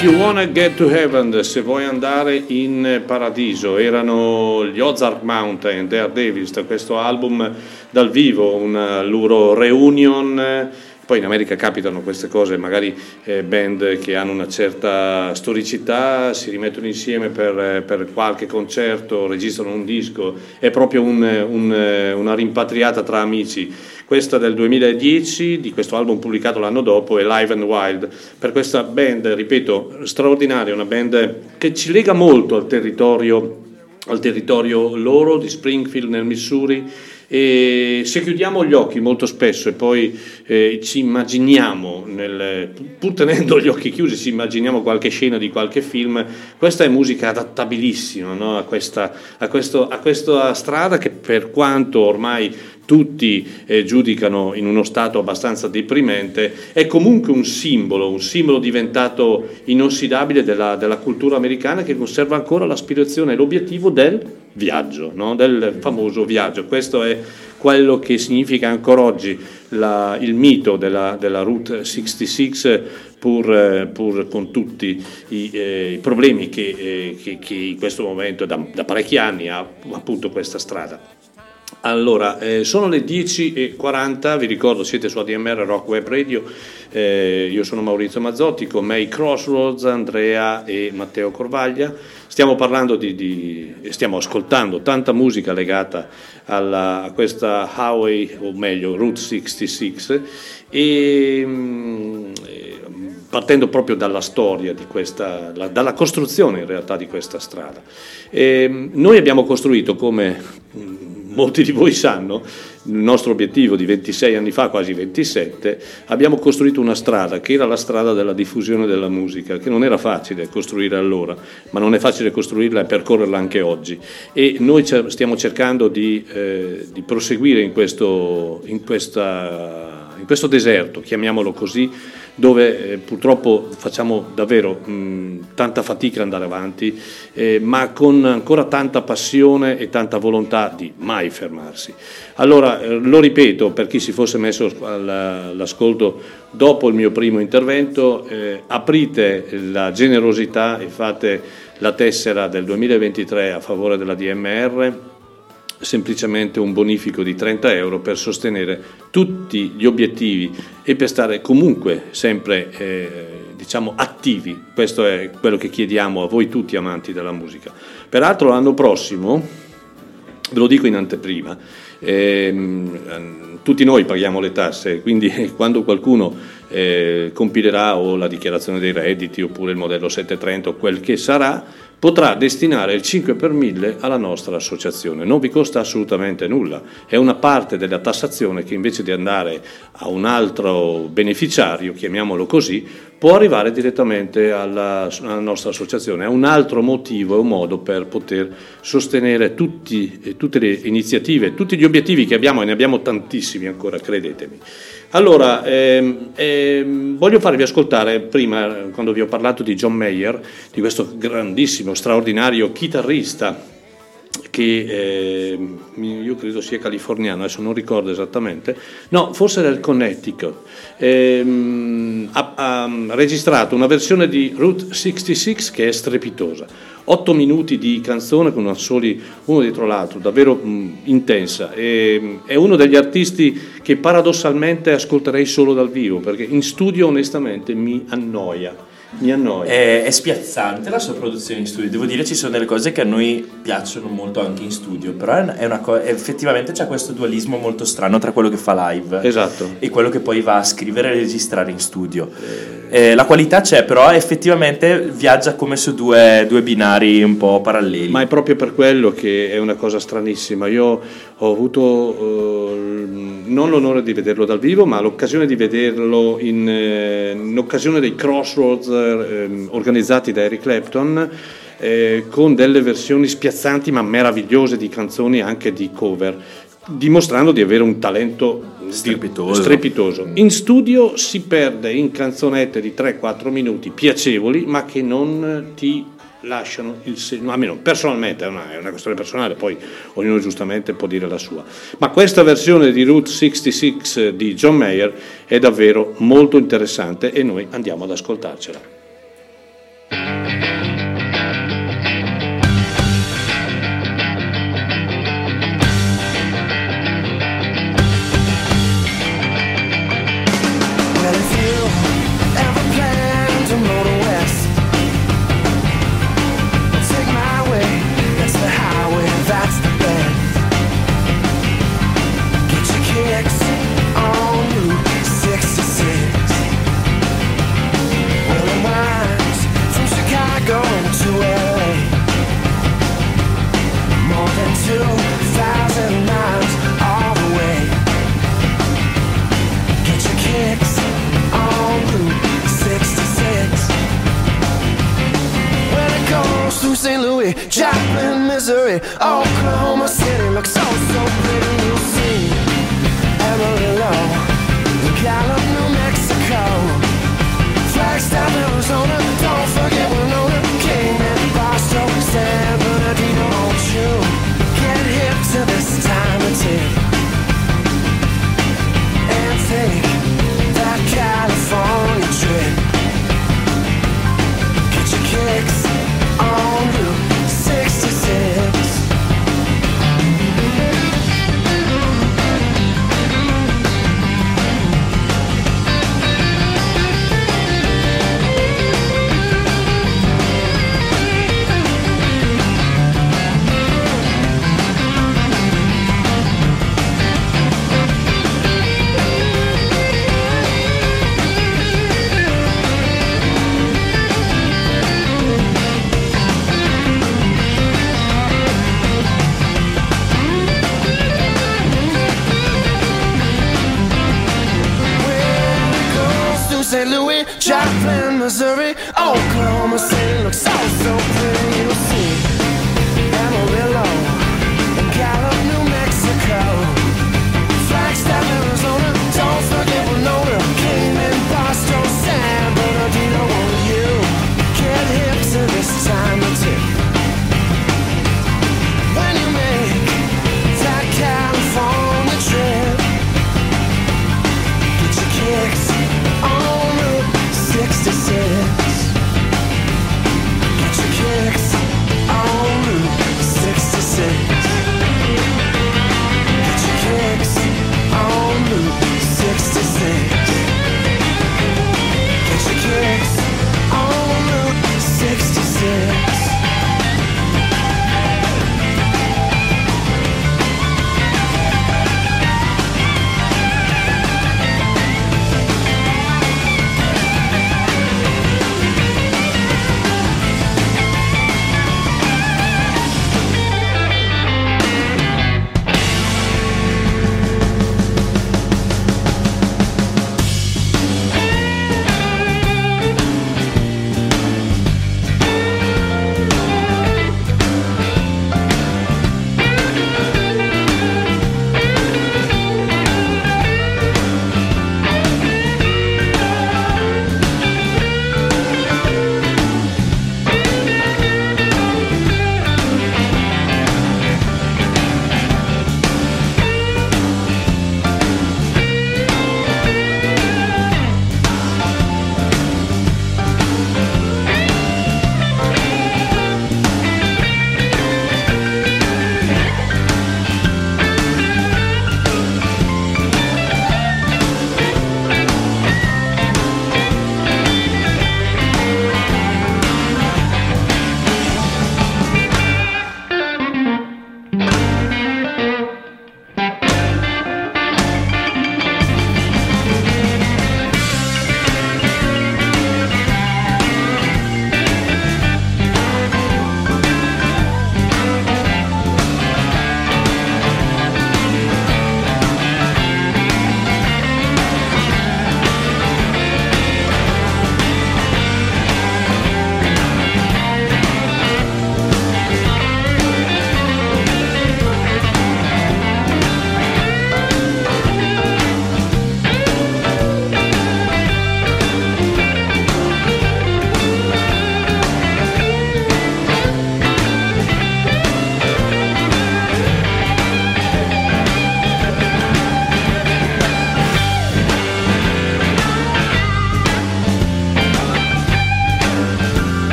If You Wanna Get to Heaven, se vuoi andare in paradiso, erano gli Ozark Mountain, Daredevils, questo album dal vivo, una loro reunion. Poi in America capitano queste cose, magari band che hanno una certa storicità si rimettono insieme per qualche concerto, registrano un disco, è proprio una rimpatriata tra amici. Questa del 2010, di questo album pubblicato l'anno dopo, è Live and Wild. Per questa band, ripeto, straordinaria, una band che ci lega molto al territorio loro di Springfield nel Missouri. E se chiudiamo gli occhi molto spesso e poi ci immaginiamo, pur tenendo gli occhi chiusi, ci immaginiamo qualche scena di qualche film, questa è musica adattabilissima, no? a questa strada che, per quanto ormai tutti giudicano in uno stato abbastanza deprimente, è comunque un simbolo diventato inossidabile della cultura americana, che conserva ancora l'aspirazione e l'obiettivo del viaggio, no? Del famoso viaggio. Questo è quello che significa ancora oggi il mito della Route 66, pur con tutti i problemi che in questo momento da parecchi anni ha appunto questa strada. Allora, sono le 10.40, vi ricordo siete su ADMR Rock Web Radio, io sono Maurizio Mazzotti, con me i Crossroads, Andrea e Matteo Corvaglia. Stiamo parlando stiamo ascoltando tanta musica legata a questa highway, o meglio Route 66, e partendo proprio dalla storia di questa, dalla costruzione in realtà di questa strada. Noi abbiamo costruito, come molti di voi sanno, il nostro obiettivo di 26 anni fa, quasi 27, abbiamo costruito una strada che era la strada della diffusione della musica, che non era facile costruire allora, ma non è facile costruirla e percorrerla anche oggi. E noi stiamo cercando di proseguire in questo deserto, chiamiamolo così, dove purtroppo facciamo davvero tanta fatica ad andare avanti, ma con ancora tanta passione e tanta volontà di mai fermarsi. Allora, lo ripeto, per chi si fosse messo all'ascolto dopo il mio primo intervento, aprite la generosità e fate la tessera del 2023 a favore della DMR, semplicemente un bonifico di €30 per sostenere tutti gli obiettivi e per stare comunque sempre attivi. Questo è quello che chiediamo a voi tutti amanti della musica. Peraltro l'anno prossimo, ve lo dico in anteprima, tutti noi paghiamo le tasse, quindi quando qualcuno compilerà o la dichiarazione dei redditi oppure il modello 730 o quel che sarà, potrà destinare il 5 per 1000 alla nostra associazione. Non vi costa assolutamente nulla, è una parte della tassazione che invece di andare a un altro beneficiario, chiamiamolo così, può arrivare direttamente alla nostra associazione. È un altro motivo e un modo per poter sostenere tutte le iniziative, tutti gli obiettivi che abbiamo, e ne abbiamo tantissimi ancora, credetemi. Allora, voglio farvi ascoltare, prima, quando vi ho parlato di John Mayer, di questo grandissimo, straordinario chitarrista che io credo sia californiano, adesso non ricordo esattamente, no, forse del Connecticut, ha registrato una versione di Route 66 che è strepitosa. 8 minuti di canzone con assoli uno dietro l'altro, davvero intensa. È uno degli artisti che paradossalmente ascolterei solo dal vivo, perché in studio onestamente mi annoia. È spiazzante la sua produzione in studio, devo dire. Ci sono delle cose che a noi piacciono molto anche in studio, però effettivamente c'è questo dualismo molto strano tra quello che fa live, esatto, e quello che poi va a scrivere e registrare in studio. La qualità c'è, però effettivamente viaggia come su due binari un po' paralleli. Ma è proprio per quello che è una cosa stranissima. Io ho avuto non l'onore di vederlo dal vivo, ma l'occasione di vederlo in occasione dei Crossroads organizzati da Eric Clapton, con delle versioni spiazzanti ma meravigliose di canzoni, anche di cover, dimostrando di avere un talento strepitoso. In studio si perde in canzonette di 3-4 minuti piacevoli, ma che non ti lasciano il segno, almeno personalmente. È una questione personale, poi ognuno giustamente può dire la sua, ma questa versione di Route 66 di John Mayer è davvero molto interessante e noi andiamo ad ascoltarcela. City. Oklahoma City looks so, so pretty. You see Amarillo, Gallup, New Mexico, Flagstaff, Arizona. Don't forget Winona, Kingman, Barstow, San Bernardino. Won't you get hip to this time of day and take that California trip? Get your kicks on Route 66. St. Louis, Joplin, Missouri, Oklahoma City looks so, so pretty. You see Amarillo, Gallup, New Mexico, Flagstaff, Arizona. Don't forget Winona, Kingman, Barstow, San Bernardino. Won't you get hip to this time of day when you make that California trip? Get your kicks on Route 66. Get your kicks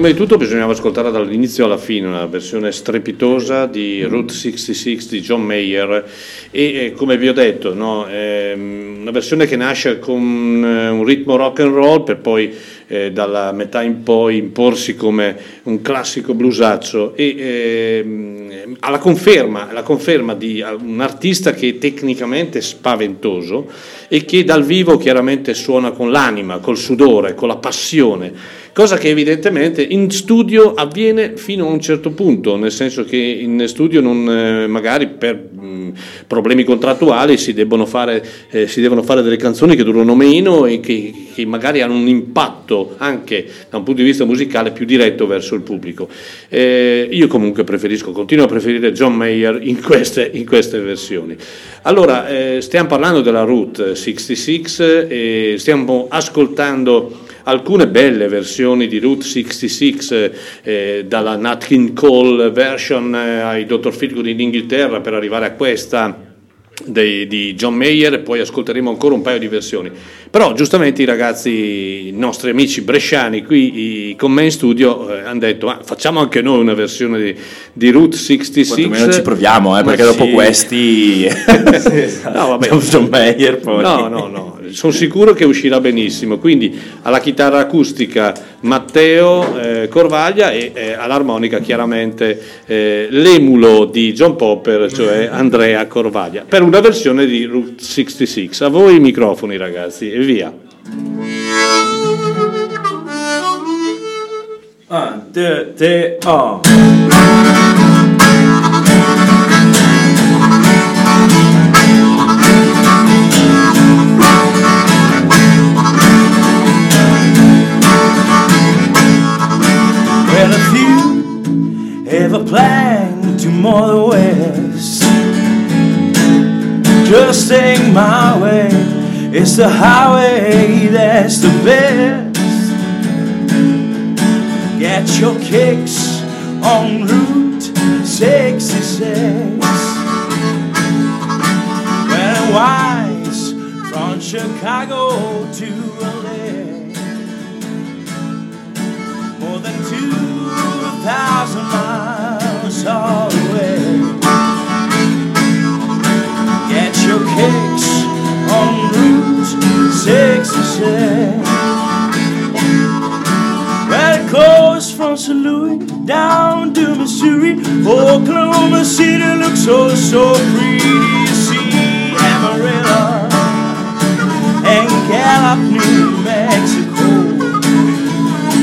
prima di tutto bisognava ascoltare dall'inizio alla fine una versione strepitosa di Route 66 di John Mayer e come vi ho detto, no, una versione che nasce con un ritmo rock and roll per poi dalla metà in poi imporsi come un classico bluesaccio e alla conferma di un artista che è tecnicamente spaventoso e che dal vivo chiaramente suona con l'anima, col sudore, con la passione, cosa che evidentemente in studio avviene fino a un certo punto, nel senso che in studio non, magari per problemi contrattuali si devono fare delle canzoni che durano meno e che magari hanno un impatto anche da un punto di vista musicale più diretto verso il pubblico. Io comunque continuo a preferire John Mayer in queste versioni. Allora, stiamo parlando della Route 66 e stiamo ascoltando alcune belle versioni di Route 66, dalla Nat King Cole version ai Dr. Feelgood in Inghilterra per arrivare a questa di John Mayer, e poi ascolteremo ancora un paio di versioni. Però giustamente i ragazzi, i nostri amici bresciani qui con me in studio, hanno detto facciamo anche noi una versione di Route 66, quantomeno ci proviamo, perché sì. Dopo questi no, vabbè. John Mayer poi. no sono sicuro che uscirà benissimo. Quindi alla chitarra acustica Matteo Corvaglia e all'armonica chiaramente l'emulo di John Popper, cioè Andrea Corvaglia, per una versione di Route 66. A voi i microfoni, ragazzi, e via. 1, 2, 3, 1. Well, if you ever plan to more the west, just take my way. It's the highway that's the best. Get your kicks on Route 66. When it winds from Chicago to LA, more than 2,000 miles all the way. Get your kicks on Route 66. Well, it goes from St. Louis down to Missouri. Oklahoma City looks oh so pretty. See Amarillo and Gallup, New Mexico.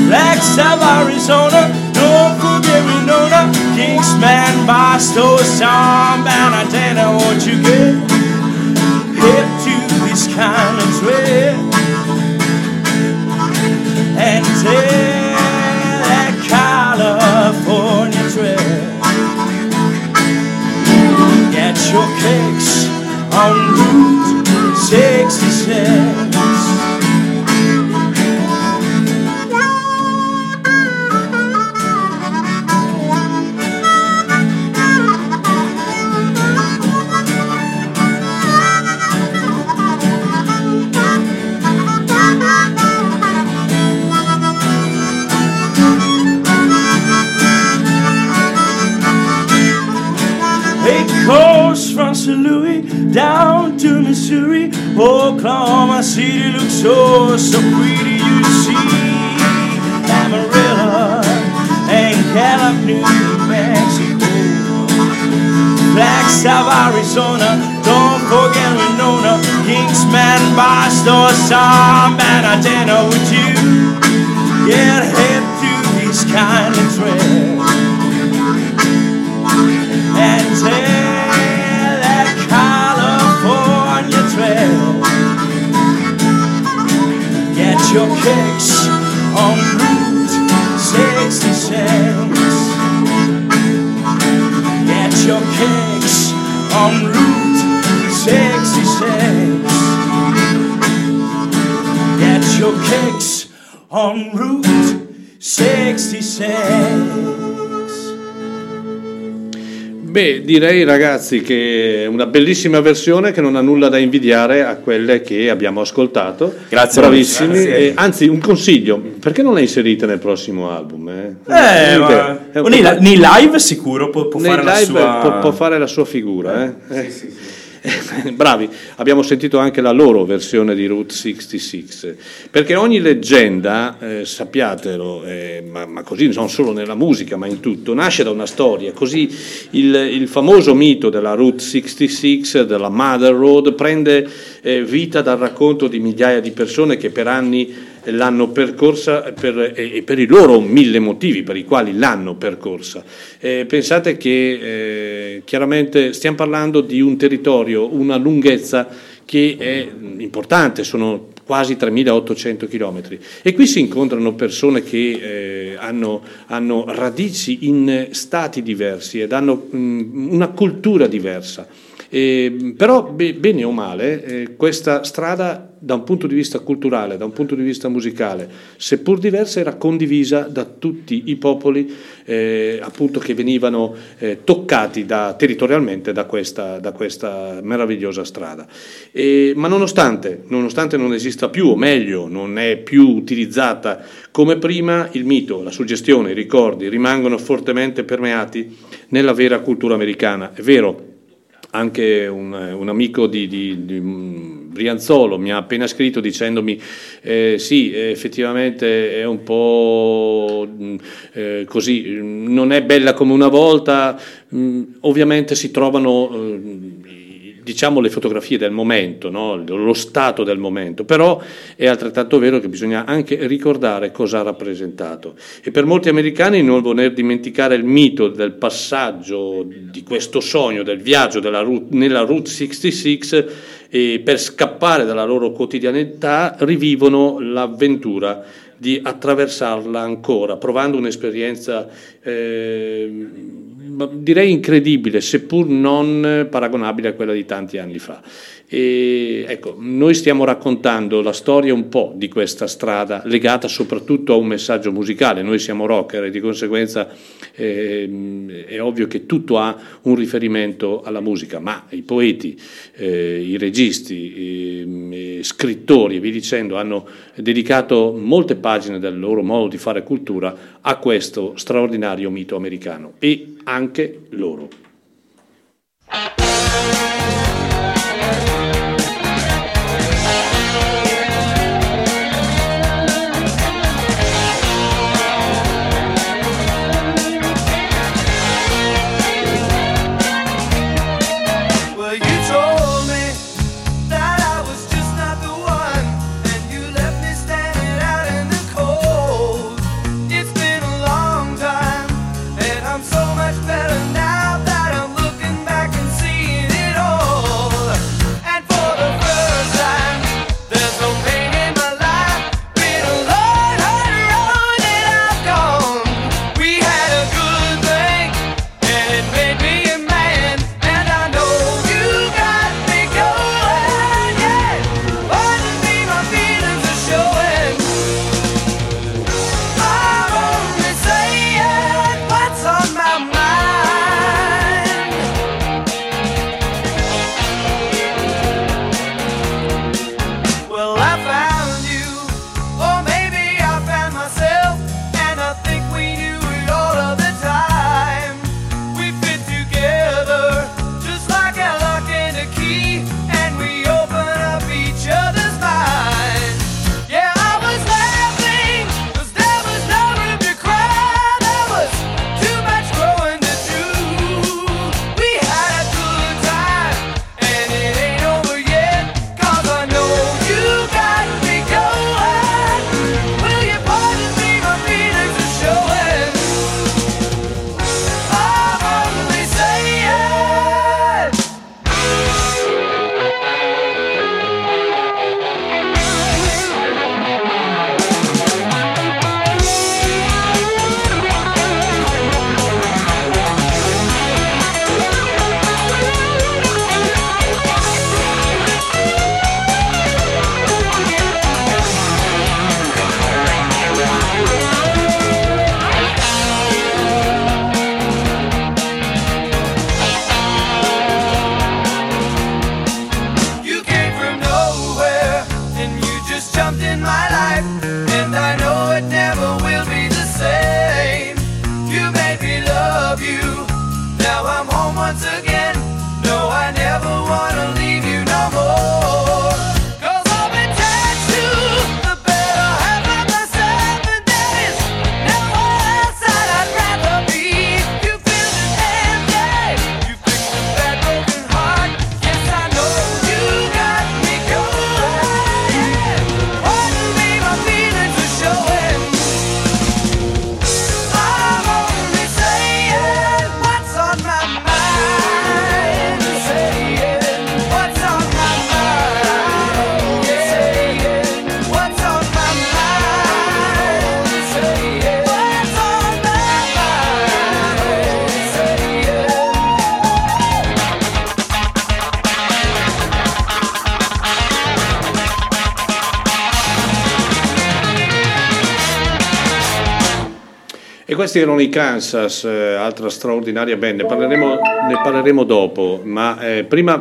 Flagstaff, Arizona. Don't forget Winona, Kingsman, Barstow, San Bernardino. Won't you get hip to this kind of trip and take that California trip? Get your kicks on Route 66. St. Louis down to Missouri, Oklahoma City looks so, so pretty. You see Amarillo and Gallup, New Mexico, Flagstaff, Arizona. Don't forget Winona, Kingsman, Barstow, San Bernardino. Would you get hip to these kind of trails and take your kicks on Route 66. Get your kicks on Route 66. Get your kicks on Route 66. Beh, direi ragazzi che è una bellissima versione che non ha nulla da invidiare a quelle che abbiamo ascoltato. Grazie, bravissimi. Grazie. Anzi, un consiglio, perché non le inserite nel prossimo album? Nei live sicuro può fare la sua figura. Sì. Bravi, abbiamo sentito anche la loro versione di Route 66, perché ogni leggenda, sappiatelo, ma così non solo nella musica ma in tutto, nasce da una storia. Così il famoso mito della Route 66, della Mother Road, prende vita dal racconto di migliaia di persone che per anni l'hanno percorsa per i loro 1000 motivi per i quali l'hanno percorsa. Pensate che chiaramente stiamo parlando di un territorio, una lunghezza che è importante, sono quasi 3.800 chilometri, e qui si incontrano persone che hanno radici in stati diversi ed hanno una cultura diversa. Però bene o male questa strada, da un punto di vista culturale, da un punto di vista musicale, seppur diversa, era condivisa da tutti i popoli appunto che venivano toccati territorialmente da questa meravigliosa strada. Ma nonostante non esista più, o meglio non è più utilizzata come prima, il mito, la suggestione, i ricordi rimangono fortemente permeati nella vera cultura americana. È vero, anche un amico di Brianzolo mi ha appena scritto dicendomi sì, effettivamente è un po' così, non è bella come una volta. Ovviamente si trovano diciamo le fotografie del momento, no? Lo stato del momento, però è altrettanto vero che bisogna anche ricordare cosa ha rappresentato, e per molti americani non voler dimenticare il mito del passaggio di questo sogno, del viaggio nella Route 66, e per scappare dalla loro quotidianità rivivono l'avventura di attraversarla ancora, provando un'esperienza direi incredibile, seppur non paragonabile a quella di tanti anni fa. E ecco, noi stiamo raccontando la storia un po' di questa strada, legata soprattutto a un messaggio musicale. Noi siamo rocker e di conseguenza è ovvio che tutto ha un riferimento alla musica, ma i poeti, i registi, i scrittori e vi dicendo hanno dedicato molte pagine del loro modo di fare cultura a questo straordinario mito americano, e anche loro. I'm so much better now that E questi erano i Kansas, altra straordinaria band, ne parleremo dopo, ma prima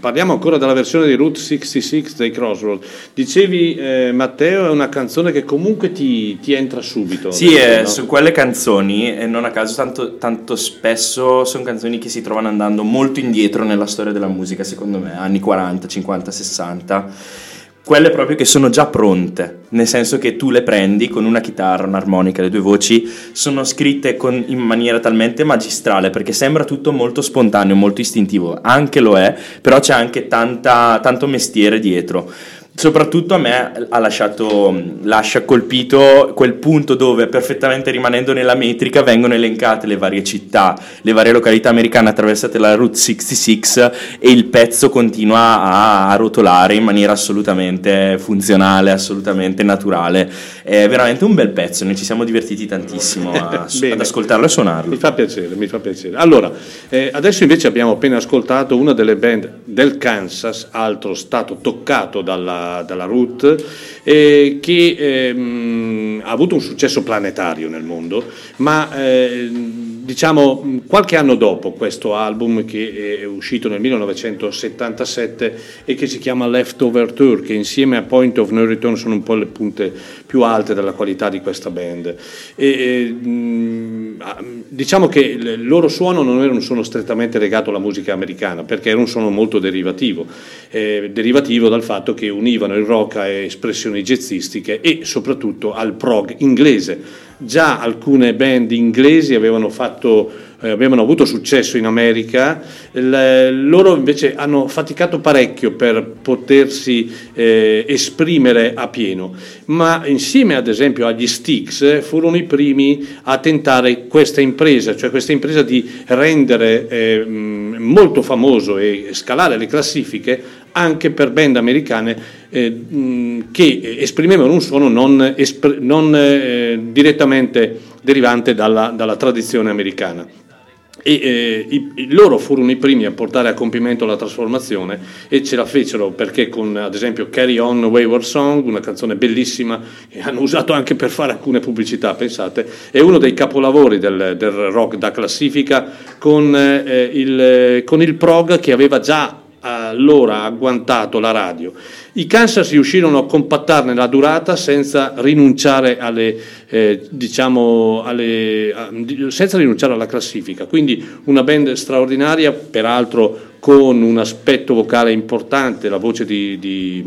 parliamo ancora della versione di Route 66 dei Crossroads. Dicevi Matteo, è una canzone che comunque ti entra subito. Sì, no? Su quelle canzoni, non a caso tanto spesso sono canzoni che si trovano andando molto indietro nella storia della musica, secondo me, anni 40, 50, 60... Quelle proprio che sono già pronte, nel senso che tu le prendi con una chitarra, un'armonica, le due voci, sono scritte in maniera talmente magistrale, perché sembra tutto molto spontaneo, molto istintivo, anche lo è, però c'è anche tanto mestiere dietro. Soprattutto a me lascia colpito quel punto dove, perfettamente rimanendo nella metrica, vengono elencate le varie città, le varie località americane attraversate la Route 66, e il pezzo continua a rotolare in maniera assolutamente funzionale, assolutamente naturale. È veramente un bel pezzo, noi ci siamo divertiti tantissimo ad ascoltarlo e suonarlo. Mi fa piacere. Allora, adesso invece abbiamo appena ascoltato una delle band del Kansas, altro stato toccato dalla Route, che ha avuto un successo planetario nel mondo, ma diciamo qualche anno dopo questo album, che è uscito nel 1977 e che si chiama Leftover Tour, che insieme a Point of No Return sono un po' le punte più alte della qualità di questa band, diciamo che il loro suono non era un suono strettamente legato alla musica americana, perché era un suono molto derivativo dal fatto che univano il rock a espressioni jazzistiche e soprattutto al prog inglese. Già alcune band inglesi avevano avuto successo in America, loro invece hanno faticato parecchio per potersi esprimere a pieno, ma insieme ad esempio agli Styx furono i primi a tentare questa impresa di rendere molto famoso e scalare le classifiche anche per band americane che esprimevano un suono non direttamente derivante dalla tradizione americana. Loro furono i primi a portare a compimento la trasformazione, e ce la fecero perché con, ad esempio, Carry On Wayward Song, una canzone bellissima che hanno usato anche per fare alcune pubblicità, pensate, è uno dei capolavori del rock da classifica, con il prog che aveva già allora agguantato la radio. I Kansas riuscirono a compattarne la durata senza rinunciare alla classifica, quindi una band straordinaria, peraltro con un aspetto vocale importante. La voce di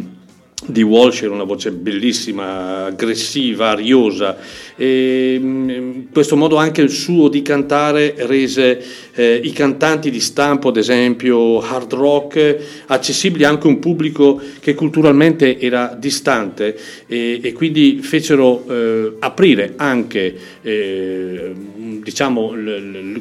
Walsh era una voce bellissima, aggressiva, ariosa, e in questo modo anche il suo di cantare rese i cantanti di stampo, ad esempio hard rock, accessibili anche a un pubblico che culturalmente era distante, e quindi fecero aprire anche diciamo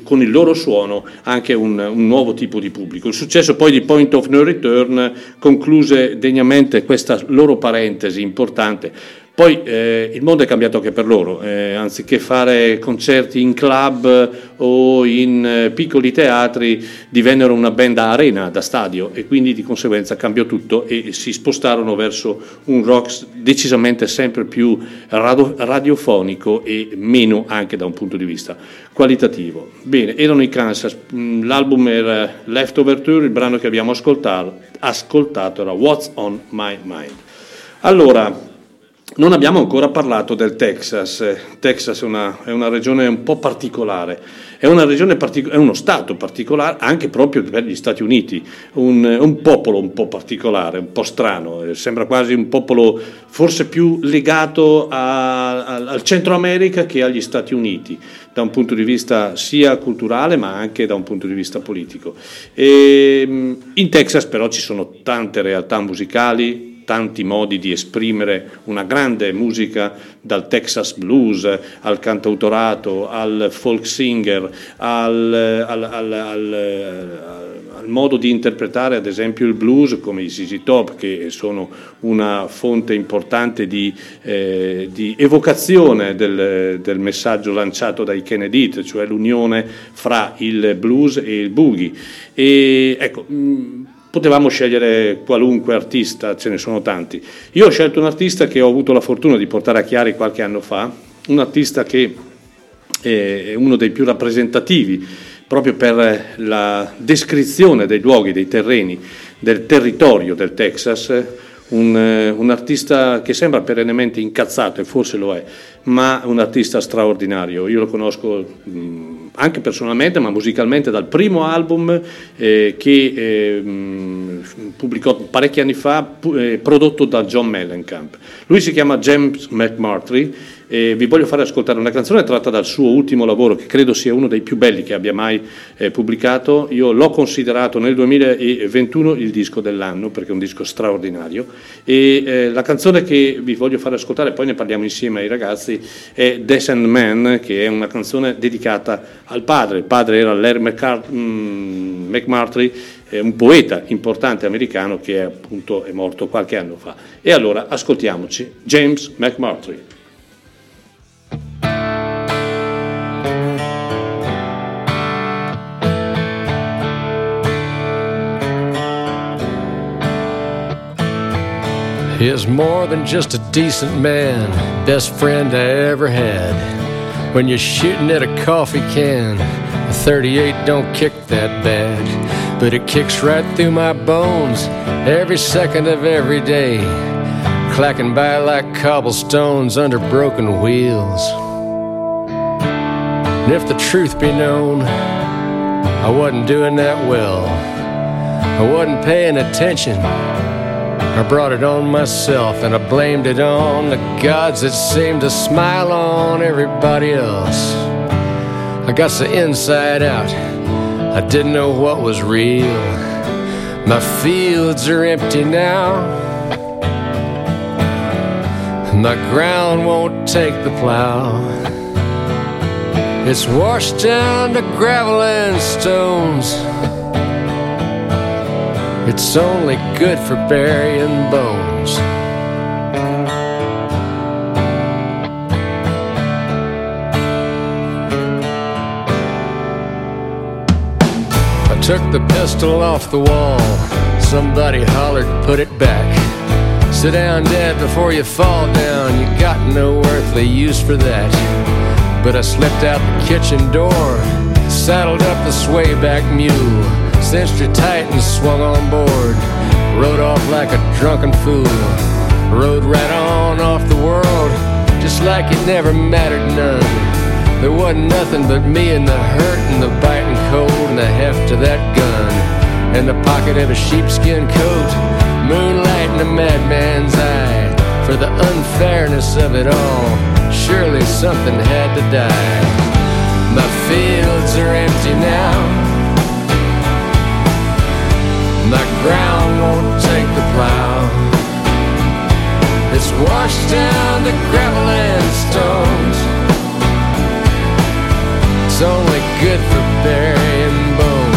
con il loro suono anche un nuovo tipo di pubblico. Il successo poi di Point of No Return concluse degnamente questa loro parentesi importante. Poi il mondo è cambiato anche per loro, anziché fare concerti in club o in piccoli teatri, divennero una band a arena, da stadio, e quindi di conseguenza cambiò tutto e si spostarono verso un rock decisamente sempre più radiofonico e meno anche da un punto di vista qualitativo. Bene, erano i Kansas, l'album era Leftover Tour, il brano che abbiamo ascoltato era What's on My Mind. Allora, non abbiamo ancora parlato del Texas. Texas è una regione un po' particolare, è uno stato particolare anche proprio per gli Stati Uniti, un popolo un po' particolare, un po' strano, sembra quasi un popolo forse più legato al Centro America che agli Stati Uniti, da un punto di vista sia culturale ma anche da un punto di vista politico. In Texas però ci sono tante realtà musicali, tanti modi di esprimere una grande musica, dal Texas blues al cantautorato, al folk singer, al modo di interpretare ad esempio il blues come i ZZ Top, che sono una fonte importante di evocazione del messaggio lanciato dai Kennedy, cioè l'unione fra il blues e il boogie. E ecco, potevamo scegliere qualunque artista, ce ne sono tanti. Io ho scelto un artista che ho avuto la fortuna di portare a Chiari qualche anno fa, un artista che è uno dei più rappresentativi proprio per la descrizione dei luoghi, dei terreni, del territorio del Texas. Un artista che sembra perennemente incazzato, e forse lo è, ma un artista straordinario. Io lo conosco anche personalmente, ma musicalmente dal primo album che pubblicò parecchi anni fa, prodotto da John Mellencamp. Lui si chiama James McMurtry e vi voglio fare ascoltare una canzone tratta dal suo ultimo lavoro, che credo sia uno dei più belli che abbia mai pubblicato. Io l'ho considerato nel 2021 il disco dell'anno, perché è un disco straordinario, e la canzone che vi voglio fare ascoltare, poi ne parliamo insieme ai ragazzi, è Descent Man, che è una canzone dedicata al padre. Il padre era Larry McMurtry, un poeta importante americano che appunto è morto qualche anno fa. E allora ascoltiamoci James McMurtry. He is more than just a decent man, best friend I ever had. When you're shooting at a coffee can, a .38 don't kick that bad, but it kicks right through my bones every second of every day, clacking by like cobblestones under broken wheels. And if the truth be known, I wasn't doing that well. I wasn't paying attention, I brought it on myself, and I blamed it on the gods that seemed to smile on everybody else. I got so inside out, I didn't know what was real. My fields are empty now, my ground won't take the plow. It's washed down to gravel and stones, it's only good for burying bones. I took the pistol off the wall, somebody hollered, put it back. Sit down, Dad, before you fall down, you got no earthly use for that. But I slipped out the kitchen door, saddled up the swayback mule, cinched her tight and swung on board, rode off like a drunken fool, rode right on off the world, just like it never mattered none. There wasn't nothing but me and the hurt and the biting cold and the heft of that gun, and the pocket of a sheepskin coat, moonlight in a madman's eye, for the unfairness of it all, surely something had to die. My fields are empty now, my ground won't take the plow. It's washed down to gravel and stones, it's only good for burying bones.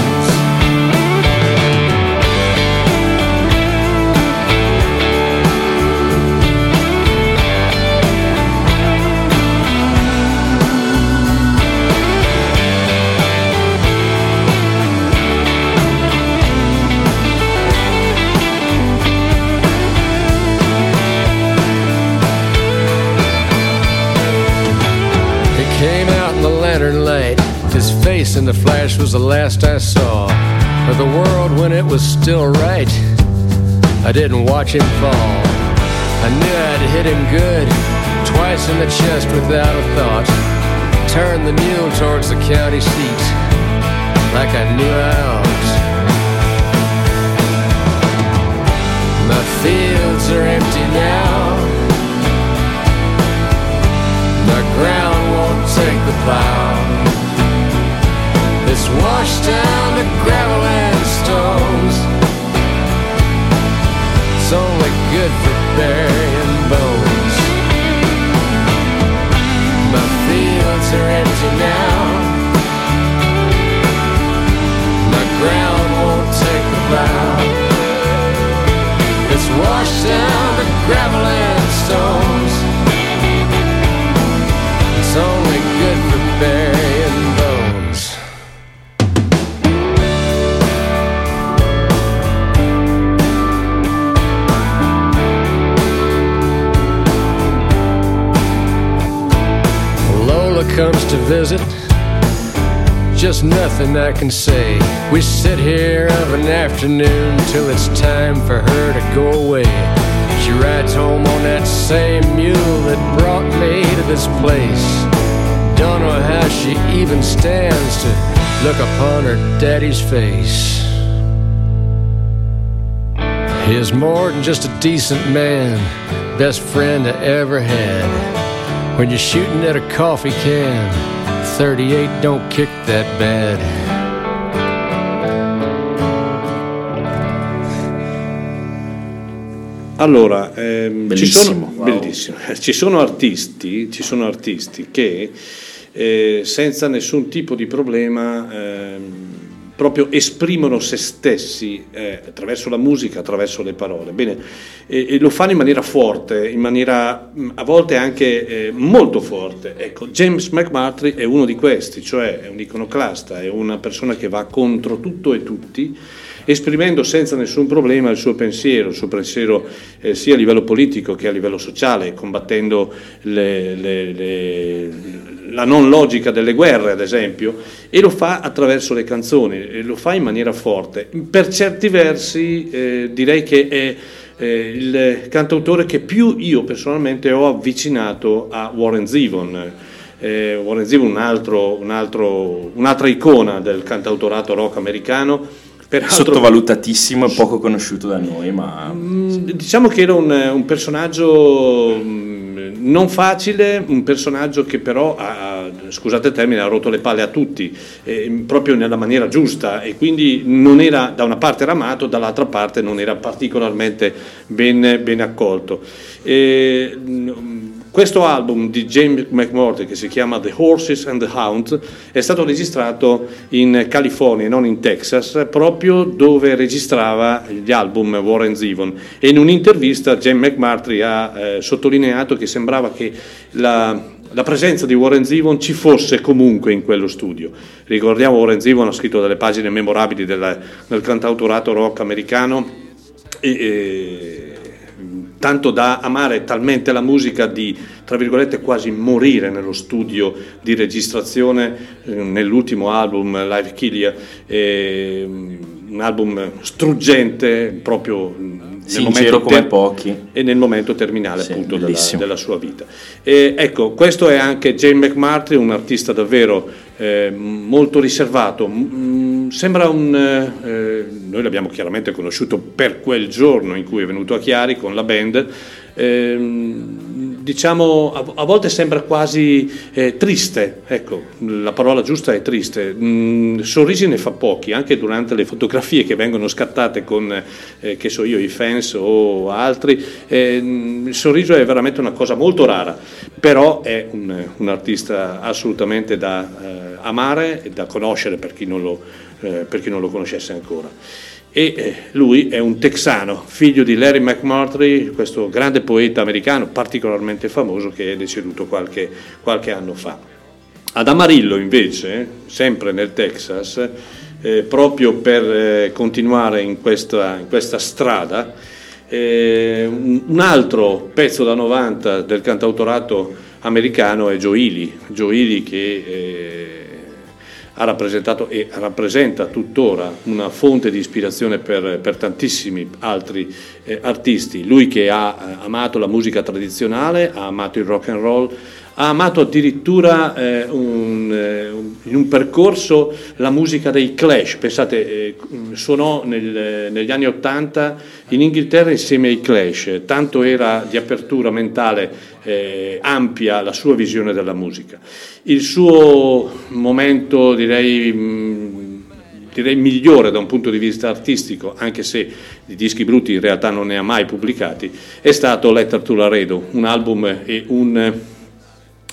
Light. His face in the flash was the last I saw of the world when it was still right. I didn't watch him fall, I knew I'd hit him good, twice in the chest without a thought. Turned the mule towards the county seat like I knew I ought. My fields are empty now, the ground won't take the plow. It's washed down to gravel and stones, it's only good for burying bones. My fields are empty now, my ground won't take the plow. It's washed down to gravel and stones, it's only good for burying bones. comes to visit, just nothing I can say. We sit here of an afternoon till it's time for her to go away. She rides home on that same mule that brought me to this place. Don't know how she even stands to look upon her daddy's face. He is more than just a decent man, best friend I ever had. When you're shooting at a coffee can, 38 don't kick that bad. Allora, bellissimo. Ci sono, wow. Bellissimo. Ci sono artisti che senza nessun tipo di problema proprio esprimono se stessi attraverso la musica, attraverso le parole. Bene, e lo fanno in maniera forte, in maniera a volte anche molto forte. Ecco, James McMurtry è uno di questi, cioè è un iconoclasta, è una persona che va contro tutto e tutti, esprimendo senza nessun problema il suo pensiero sia a livello politico che a livello sociale, combattendo la non logica delle guerre, ad esempio, e lo fa attraverso le canzoni, e lo fa in maniera forte. Per certi versi direi che è il cantautore che più io personalmente ho avvicinato a Warren Zevon. Warren Zevon un'altra icona del cantautorato rock americano. Peraltro, sottovalutatissimo e poco conosciuto da noi, ma diciamo che era un personaggio non facile, un personaggio che però ha, scusate il termine, ha rotto le palle a tutti, proprio nella maniera giusta, e quindi non era, da una parte era amato, dall'altra parte non era particolarmente ben accolto. Questo album di James McMurtry, che si chiama The Horses and the Hound, è stato registrato in California, non in Texas, proprio dove registrava gli album Warren Zevon, e in un'intervista James McMurtry ha sottolineato che sembrava che la presenza di Warren Zevon ci fosse comunque in quello studio. Ricordiamo, Warren Zevon ha scritto delle pagine memorabili del cantautorato rock americano e tanto da amare talmente la musica di, tra virgolette, quasi morire nello studio di registrazione. Nell'ultimo album, Live Killia, un album struggente, proprio sincero come pochi, e nel momento terminale, sì, appunto della sua vita. E, ecco, questo è anche James McMurtry, un artista davvero molto riservato. Sembra noi l'abbiamo chiaramente conosciuto per quel giorno in cui è venuto a Chiari con la band. Diciamo a volte sembra quasi triste, ecco, la parola giusta è triste. Sorrisi ne fa pochi, anche durante le fotografie che vengono scattate con che so io, i fans o altri. Il sorriso è veramente una cosa molto rara, però è un artista assolutamente da amare e da conoscere per chi non lo conoscesse ancora. E lui è un texano, figlio di Larry McMurtry, questo grande poeta americano particolarmente famoso che è deceduto qualche anno fa. Ad Amarillo invece, sempre nel Texas, proprio per continuare in questa strada, un altro pezzo da 90 del cantautorato americano è Joe Ely, che ha rappresentato e rappresenta tuttora una fonte di ispirazione per tantissimi altri artisti. Lui che ha amato la musica tradizionale, ha amato il rock and roll, ha amato addirittura in un percorso la musica dei Clash. Pensate, suonò negli anni '80 in Inghilterra insieme ai Clash, tanto era di apertura mentale ampia la sua visione della musica. Il suo momento, direi migliore da un punto di vista artistico, anche se di dischi brutti in realtà non ne ha mai pubblicati, è stato Letter to Laredo, un album e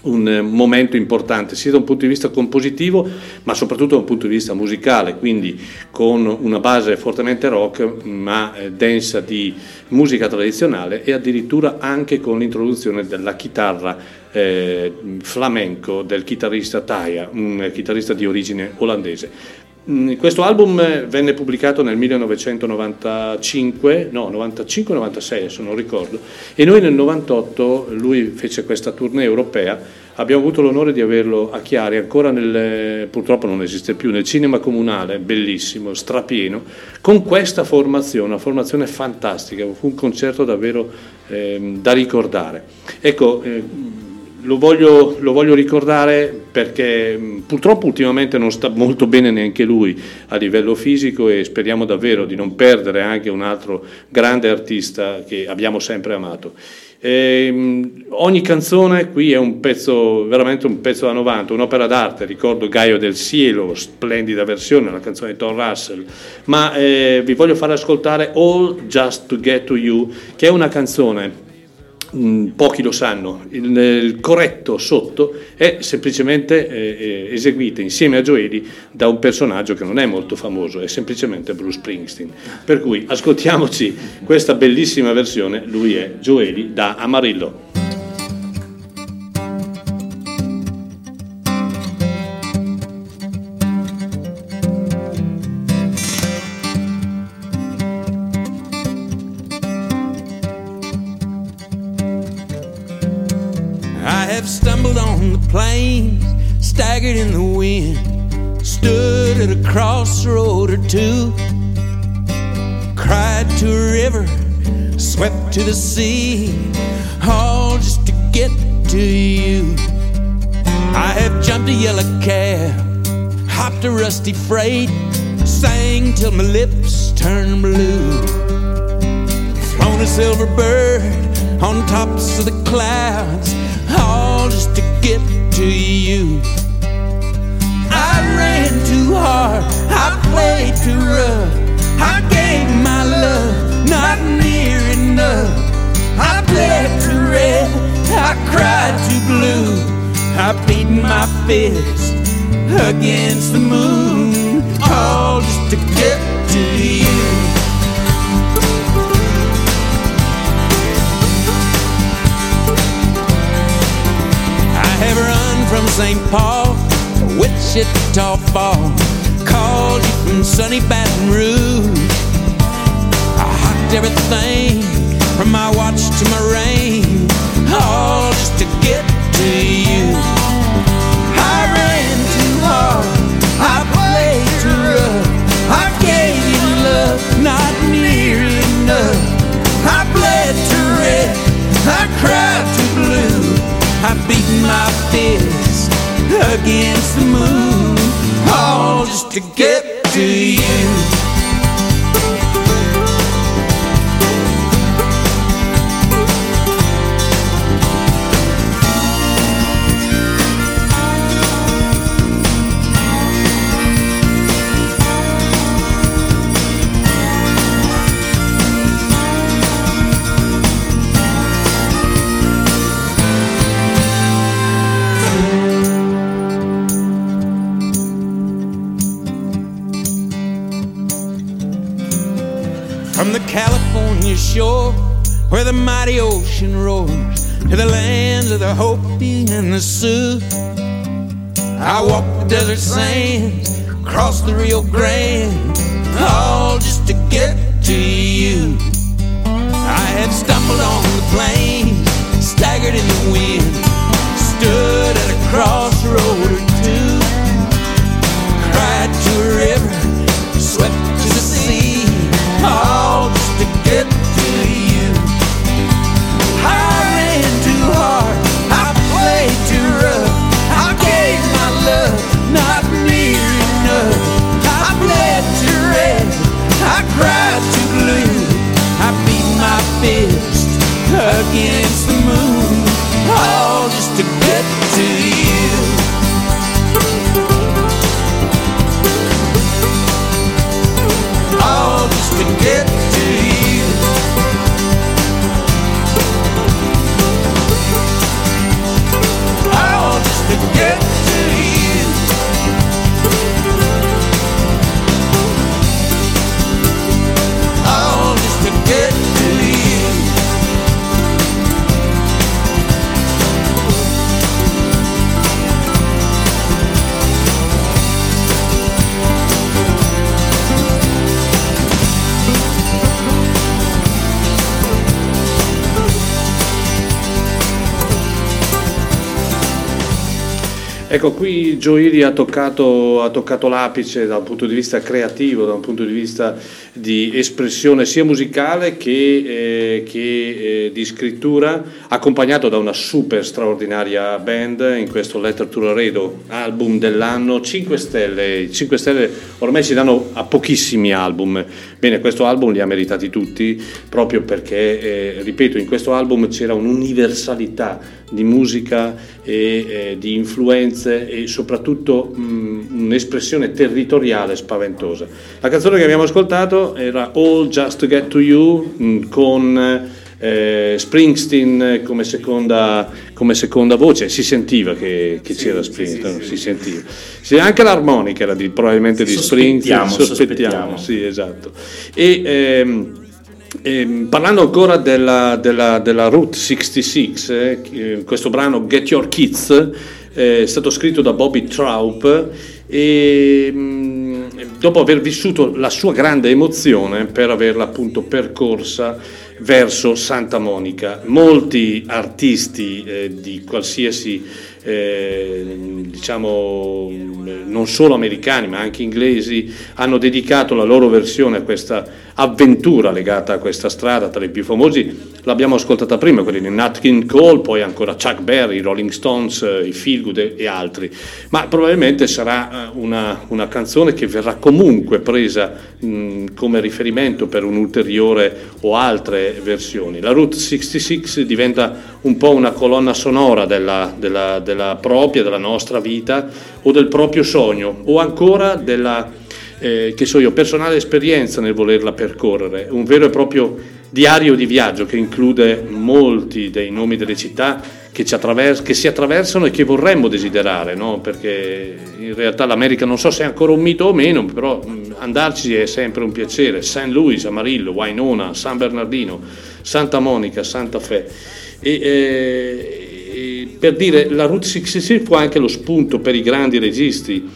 un momento importante sia da un punto di vista compositivo ma soprattutto da un punto di vista musicale, quindi con una base fortemente rock ma densa di musica tradizionale e addirittura anche con l'introduzione della chitarra flamenco del chitarrista Taya, un chitarrista di origine olandese. Questo album venne pubblicato nel 95-96, se non ricordo, e noi nel 98 lui fece questa tournée europea Abbiamo avuto l'onore di averlo a Chiari, ancora purtroppo non esiste più, nel cinema comunale, bellissimo, strapieno, con questa formazione, una formazione fantastica, fu un concerto davvero da ricordare. Ecco, lo voglio ricordare perché purtroppo ultimamente non sta molto bene neanche lui a livello fisico, e speriamo davvero di non perdere anche un altro grande artista che abbiamo sempre amato. Ogni canzone qui è un pezzo, veramente un pezzo da 90, un'opera d'arte. Ricordo Gaio del Cielo, splendida versione, la canzone di Tom Russell, ma vi voglio far ascoltare All Just to Get to You, che è una canzone, pochi lo sanno, il corretto sotto è semplicemente eseguita insieme a Joely da un personaggio che non è molto famoso, è semplicemente Bruce Springsteen, per cui ascoltiamoci questa bellissima versione. Lui è Joely da Amarillo. Plains staggered in the wind, stood at a crossroad or two, cried to a river, swept to the sea, all just to get to you. I have jumped a yellow cab, hopped a rusty freight, sang till my lips turned blue, flown a silver bird on tops of the clouds, all just to get to you. I ran too hard, I played too rough, I gave my love, not near enough. I bled too red, I cried too blue, I beat my fist against the moon, all just to get to you. From St. Paul to Wichita Falls, called you from sunny Baton Rouge. I hocked everything from my watch to my reins, all just to get to you. I ran too hard, I played too rough, I gave you love, not near enough. I bled too red, I cried too blue, I beat my fist against the moon, all just to get to you. California shore, where the mighty ocean roars, to the lands of the Hopi and the Sioux. I walked the desert sands, crossed the Rio Grande, all just to get to you. I had stumbled on the plains, staggered in the wind, stood at a crossroad or two, cried to a river, swept to the sea, all just to get to you. I ran too hard, I played too rough, I gave my love, not near enough. I bled too red, I cried too blue, I beat my fist against the moon, all just to get to you. All just to get to you. All just to get to you. Ecco, qui Gioiri ha toccato l'apice da un punto di vista creativo, da un punto di vista di espressione sia musicale che di scrittura, accompagnato da una super straordinaria band in questo Letter to Laredo, album dell'anno, 5 stelle, ormai si danno a pochissimi album. Bene, questo album li ha meritati tutti, proprio perché, ripeto, in questo album c'era un'universalità di musica e di influenze e soprattutto un'espressione territoriale spaventosa. La canzone che abbiamo ascoltato era All Just to Get to You con Springsteen come seconda voce. Si sentiva che sì, c'era Springsteen, sì. Si sentiva. Sì, anche l'armonica era probabilmente di Springsteen. Sospettiamo. Sì, esatto. E parlando ancora della Route 66, questo brano Get Your Kids è stato scritto da Bobby Traub e dopo aver vissuto la sua grande emozione per averla appunto percorsa verso Santa Monica. Molti artisti di qualsiasi diciamo non solo americani ma anche inglesi hanno dedicato la loro versione a questa avventura legata a questa strada. Tra i più famosi l'abbiamo ascoltata prima, quelli di Nat King Cole, poi ancora Chuck Berry, Rolling Stones, i Feelgood e altri, ma probabilmente sarà una canzone che verrà comunque presa come riferimento per un'ulteriore o altre versioni. La Route 66 diventa un po' una colonna sonora della nostra vita o del proprio sogno o ancora della che so io, personale esperienza nel volerla percorrere, un vero e proprio diario di viaggio che include molti dei nomi delle città che si attraversano e che vorremmo desiderare, no? Perché in realtà l'America non so se è ancora un mito o meno, però andarci è sempre un piacere. St. Louis, Amarillo, Winona, San Bernardino, Santa Monica, Santa Fe e per dire la Route 66 fu anche lo spunto per i grandi registi.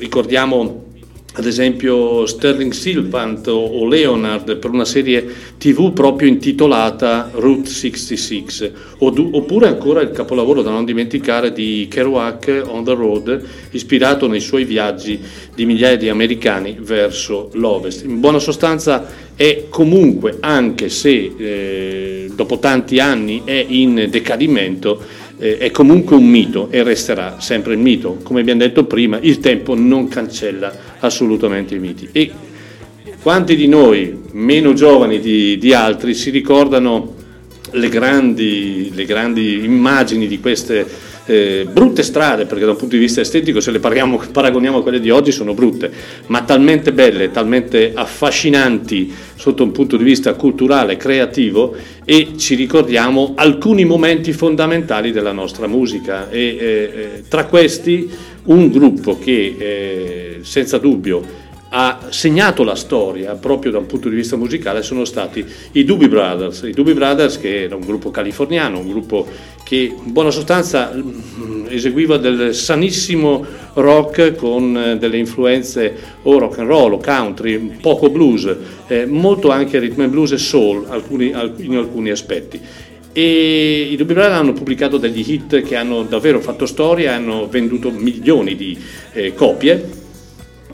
Ricordiamo ad esempio Sterling Sylvan o Leonard per una serie TV proprio intitolata Route 66, oppure ancora il capolavoro da non dimenticare di Kerouac, On the Road, ispirato nei suoi viaggi di migliaia di americani verso l'ovest. In buona sostanza è comunque, anche se dopo tanti anni è in decadimento, è comunque un mito e resterà sempre il mito. Come abbiamo detto prima, il tempo non cancella assolutamente i miti. E quanti di noi, meno giovani di altri, si ricordano le grandi immagini di queste brutte strade, perché da un punto di vista estetico, se le paragoniamo a quelle di oggi, sono brutte, ma talmente belle, talmente affascinanti sotto un punto di vista culturale, creativo, e ci ricordiamo alcuni momenti fondamentali della nostra musica e tra questi un gruppo che senza dubbio ha segnato la storia proprio da un punto di vista musicale sono stati i Doobie Brothers. I Doobie Brothers, che era un gruppo californiano, un gruppo che in buona sostanza eseguiva del sanissimo rock con delle influenze o rock and roll o country, poco blues, molto anche rhythm and blues e soul in alcuni aspetti. E i Doobie Brothers hanno pubblicato degli hit che hanno davvero fatto storia, hanno venduto milioni di copie.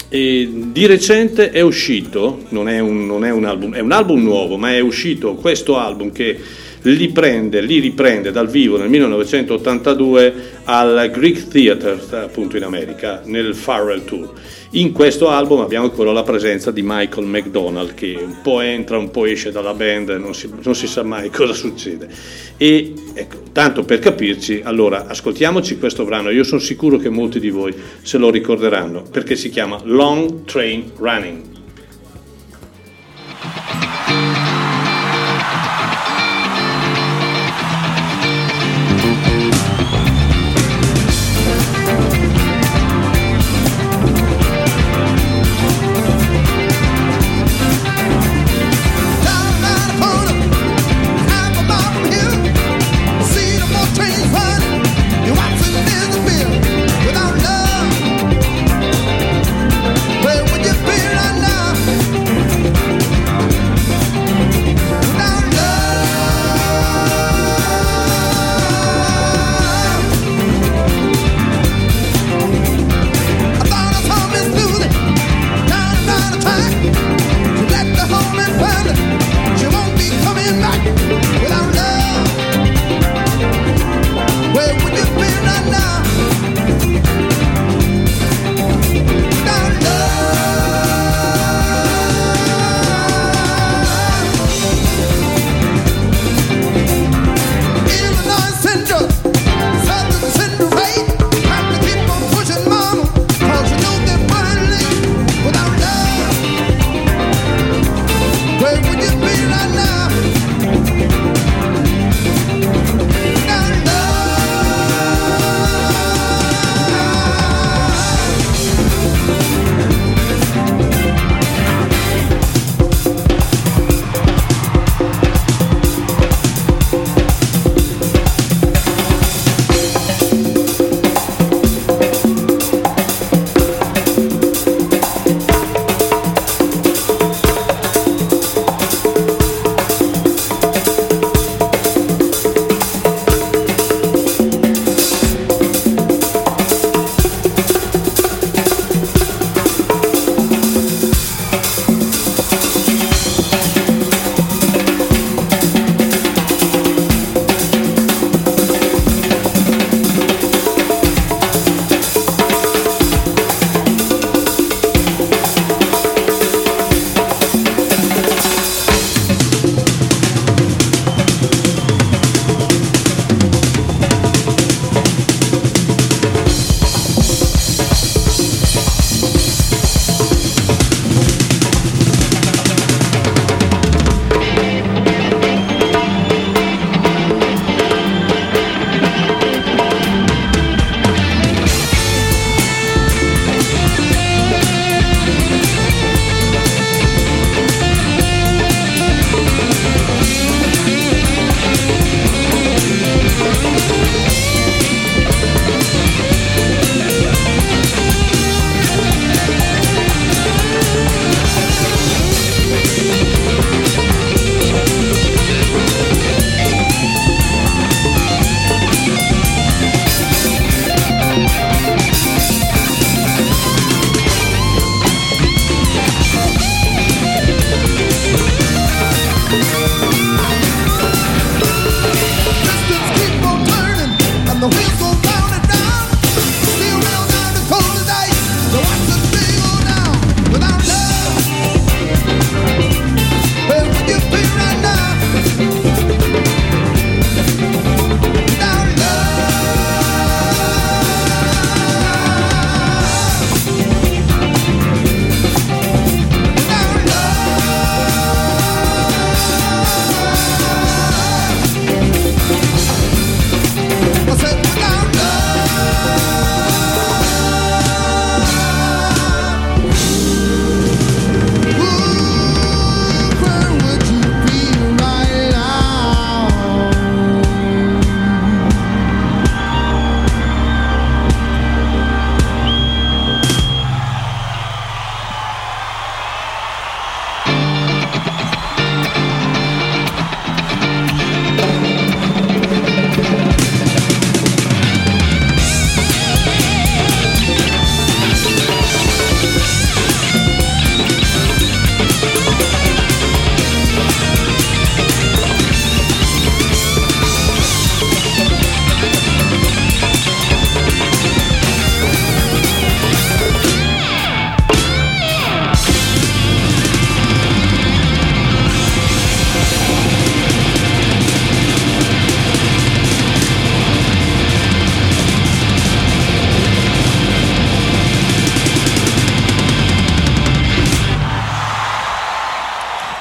E di recente è uscito, non è un album, è un album nuovo, ma è uscito questo album che li riprende dal vivo nel 1982 al Greek Theater, appunto in America, nel Farewell Tour. In questo album abbiamo ancora la presenza di Michael McDonald, che un po' entra, un po' esce dalla band, non si sa mai cosa succede. E ecco, tanto per capirci, allora ascoltiamoci questo brano, io sono sicuro che molti di voi se lo ricorderanno, perché si chiama Long Train Running. Where would you be right now?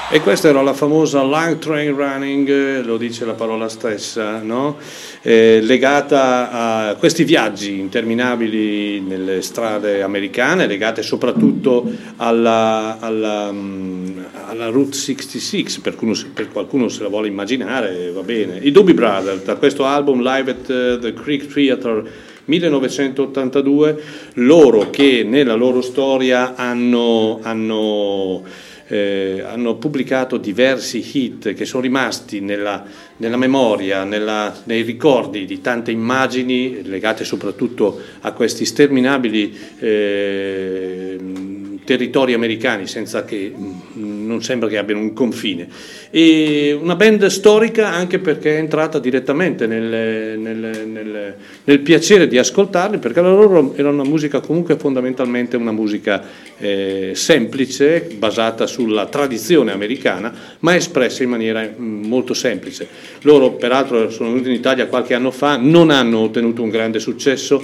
E questa era la famosa Long Train Running, lo dice la parola stessa, no? Legata a questi viaggi interminabili nelle strade americane, legate soprattutto alla Route 66, per qualcuno se la vuole immaginare, va bene. I Doobie Brothers, da questo album Live at the Creek Theater 1982, loro che nella loro storia hanno pubblicato diversi hit che sono rimasti nella memoria, nei ricordi di tante immagini legate soprattutto a questi sterminabili territori americani, senza che non sembra che abbiano un confine. E una band storica anche perché è entrata direttamente nel piacere di ascoltarli, perché la loro era una musica comunque fondamentalmente una musica semplice, basata sulla tradizione americana, ma espressa in maniera molto semplice. Loro peraltro sono venuti in Italia qualche anno fa, non hanno ottenuto un grande successo,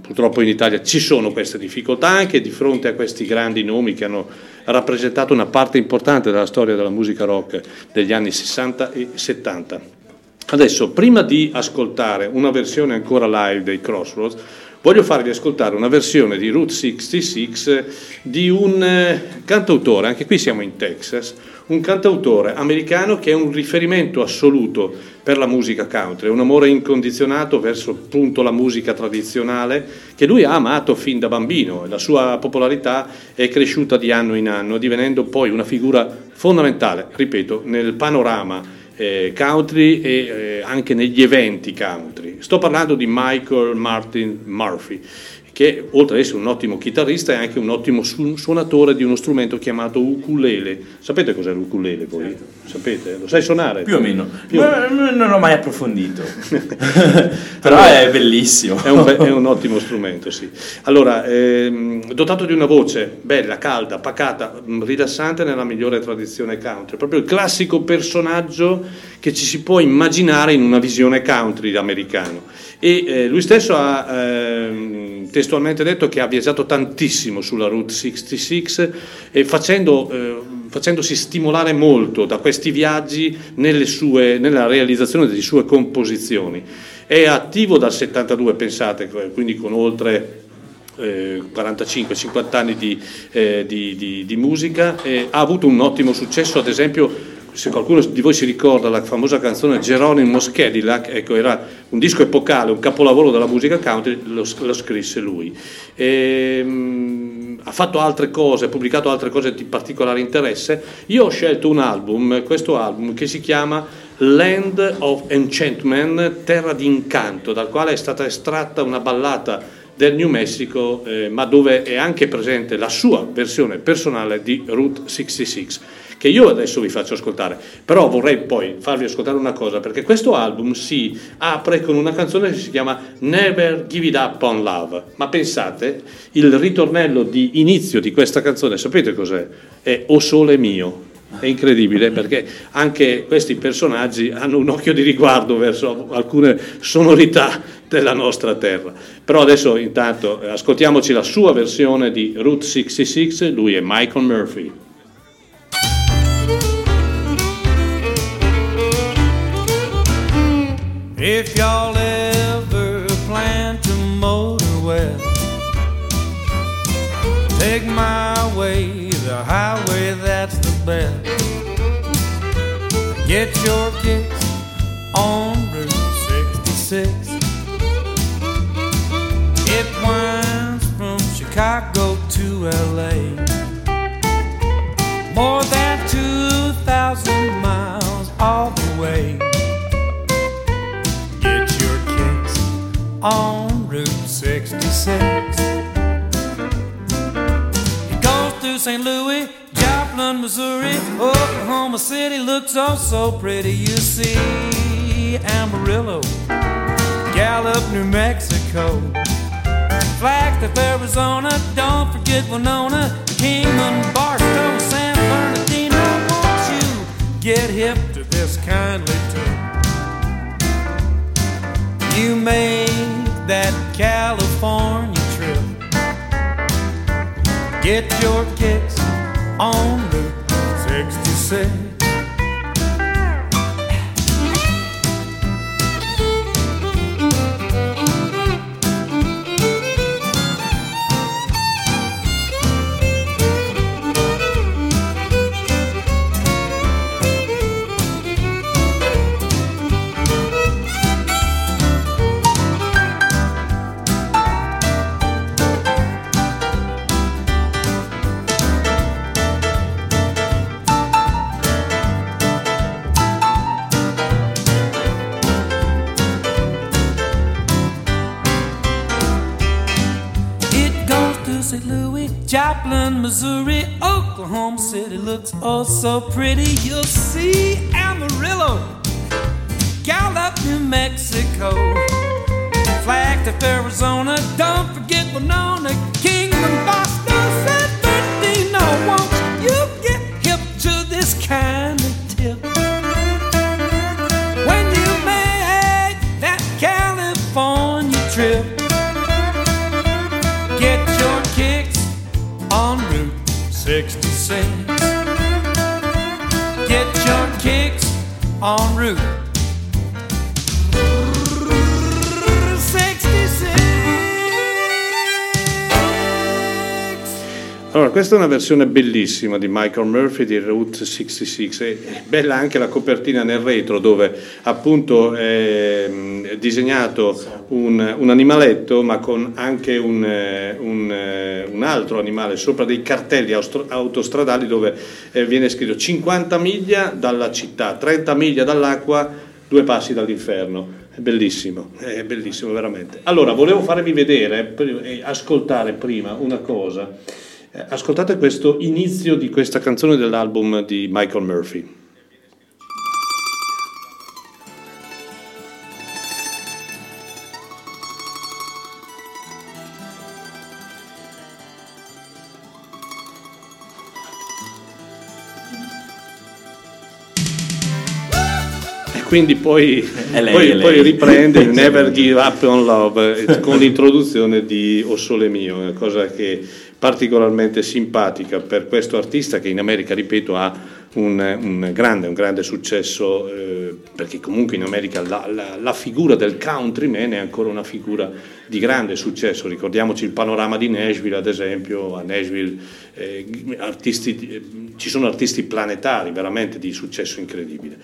purtroppo in Italia ci sono queste difficoltà anche di fronte a questi grandi nomi che hanno rappresentato una parte importante della storia della musica rock degli anni 60 e 70. Adesso, prima di ascoltare una versione ancora live dei Crossroads, voglio farvi ascoltare una versione di Route 66 di un cantautore, anche qui siamo in Texas, un cantautore americano che è un riferimento assoluto per la musica country, un amore incondizionato verso appunto la musica tradizionale che lui ha amato fin da bambino, e la sua popolarità è cresciuta di anno in anno, divenendo poi una figura fondamentale, ripeto, nel panorama country e anche negli eventi country. Sto parlando di Michael Martin Murphy, che oltre ad essere un ottimo chitarrista è anche un ottimo suonatore di uno strumento chiamato ukulele. Sapete cos'è l'ukulele voi? Certo. Sapete? Lo sai suonare? Più o meno. Ma non l'ho mai approfondito. Però allora, è bellissimo. È un ottimo strumento, sì. Allora, dotato di una voce bella, calda, pacata, rilassante nella migliore tradizione country. Proprio il classico personaggio che ci si può immaginare in una visione country americano. E lui stesso ha testualmente detto che ha viaggiato tantissimo sulla Route 66 e facendosi stimolare molto da questi viaggi nella realizzazione delle sue composizioni. È attivo dal 72, pensate, quindi con oltre 45-50 anni di musica, e ha avuto un ottimo successo, ad esempio. Se qualcuno di voi si ricorda la famosa canzone Geronimo Schedilac, ecco, era un disco epocale, un capolavoro della musica country, lo scrisse lui. Ha fatto altre cose, ha pubblicato altre cose di particolare interesse. Io ho scelto un album, questo album, che si chiama Land of Enchantment, Terra d'Incanto, dal quale è stata estratta una ballata del New Mexico, ma dove è anche presente la sua versione personale di Route 66, che io adesso vi faccio ascoltare, però vorrei poi farvi ascoltare una cosa, perché questo album si apre con una canzone che si chiama Never Give It Up on Love, ma pensate, il ritornello di inizio di questa canzone, sapete cos'è? È O Sole Mio. È incredibile, perché anche questi personaggi hanno un occhio di riguardo verso alcune sonorità della nostra terra. Però adesso intanto ascoltiamoci la sua versione di Route 66, lui è Michael Murphy. If y'all ever plan to motor well, take my way, the highway that's the best. Get your kicks on Route 66. It winds from Chicago to L.A. More than 2,000 miles all the way. On Route 66, it goes through St. Louis, Joplin, Missouri, Oklahoma City. Looks oh so pretty. You see Amarillo, Gallup, New Mexico, Flagstaff, Arizona. Don't forget Winona, Kingman, Barstow, San Bernardino. Won't you get hip to this kindly tune? You make that California trip. Get your kicks on Route 66. St. Louis, Joplin, Missouri, Oklahoma City looks oh so pretty. You'll see Amarillo, Gallup, New Mexico, Flagstaff, Arizona. Don't forget Winona, Kingman, Barstow, San Bernardino. Won't you get hip to this kind of tip? When you make that California trip, on Route 66. Get your kicks on Route 66. Allora, questa è una versione bellissima di Michael Murphy di Route 66. È bella anche la copertina nel retro, dove appunto è disegnato un animaletto, ma con anche un altro animale sopra dei cartelli autostradali dove viene scritto 50 miglia dalla città, 30 miglia dall'acqua, 2 passi dall'inferno. È bellissimo veramente. Allora, volevo farvi vedere e ascoltare prima una cosa. Ascoltate questo inizio di questa canzone dell'album di Michael Murphy. Quindi poi riprende il Never Give Up on Love con l'introduzione di O Sole Mio, una cosa che è particolarmente simpatica per questo artista che in America, ripeto, ha un grande successo, perché comunque in America la figura del countryman è ancora una figura di grande successo. Ricordiamoci il panorama di Nashville, ad esempio. A Nashville ci sono artisti planetari veramente di successo incredibile.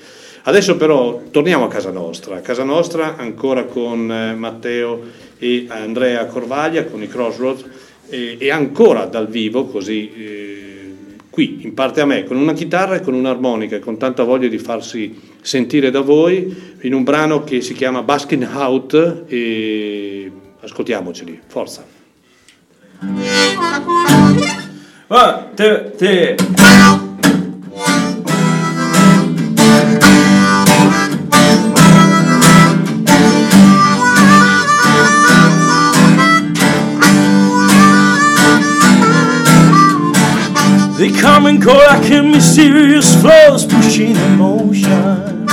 Adesso però torniamo a casa nostra ancora con Matteo e Andrea Corvaglia con i Crossroads e ancora dal vivo, così qui in parte a me, con una chitarra e con un'armonica e con tanta voglia di farsi sentire da voi in un brano che si chiama Basking Out, e ascoltiamoceli, forza! One, two, three. They come and go like a mysterious flows pushing emotion.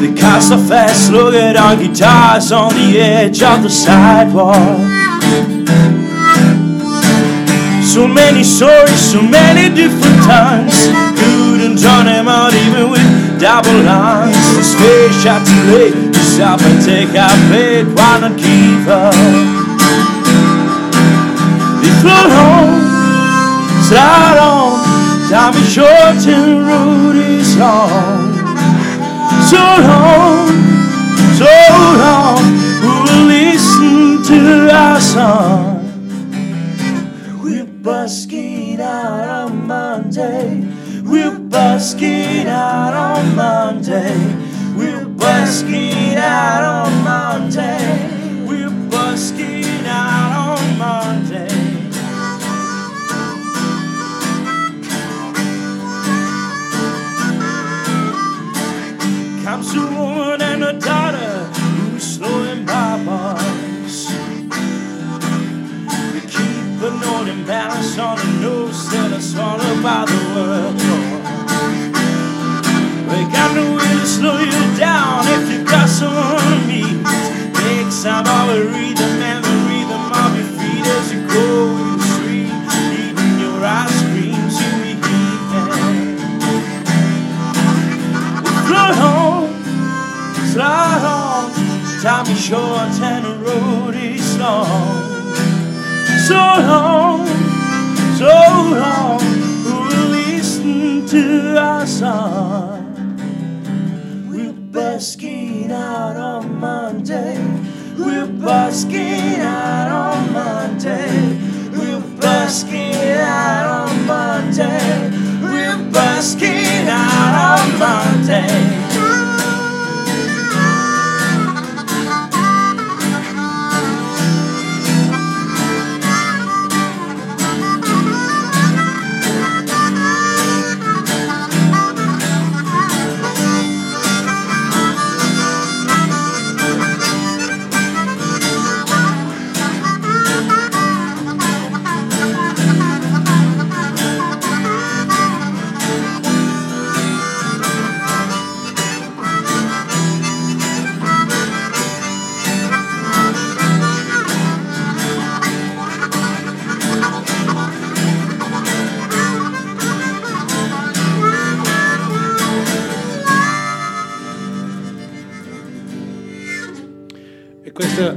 They cast a fast look at our guitars on the edge of the sidewalk. So many stories, so many different times. Couldn't turn them out even with double lines. The space shot too late to stop and take our fate. Why not give up? They float home. Start on, time is short and the road is long. So long, so long, we will listen to our song. We're busking out on Monday. We're busking out on Monday. We're busking out on Monday. We're busking out on Monday. Comes a woman and a daughter who's slowing by bars. We keep a note and balance on the nose that us all about the world. We got no way to slow you down if you got someone to meet. Take some of a rhythm and the rhythm of your feet as you go in the street, eating your ice cream till we eat. is short and the road is long. So long, so long, we'll listen to our song. We're busking out on Monday. We're busking out on Monday. We're busking out on Monday. We're busking out on Monday.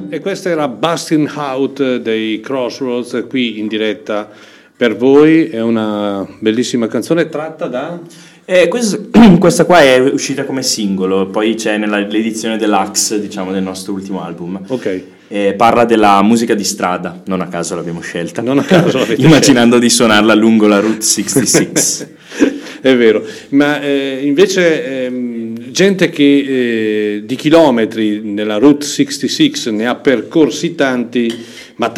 E questo era Busting Out dei Crossroads, qui in diretta per voi. È una bellissima canzone tratta da... questa qua è uscita come singolo, poi c'è nell'edizione deluxe, diciamo, del nostro ultimo album. Ok. Parla della musica di strada, non a caso l'abbiamo scelta, immaginando di suonarla lungo la Route 66. È vero, ma invece gente che di chilometri nella Route 66 ne ha percorsi tanti, ma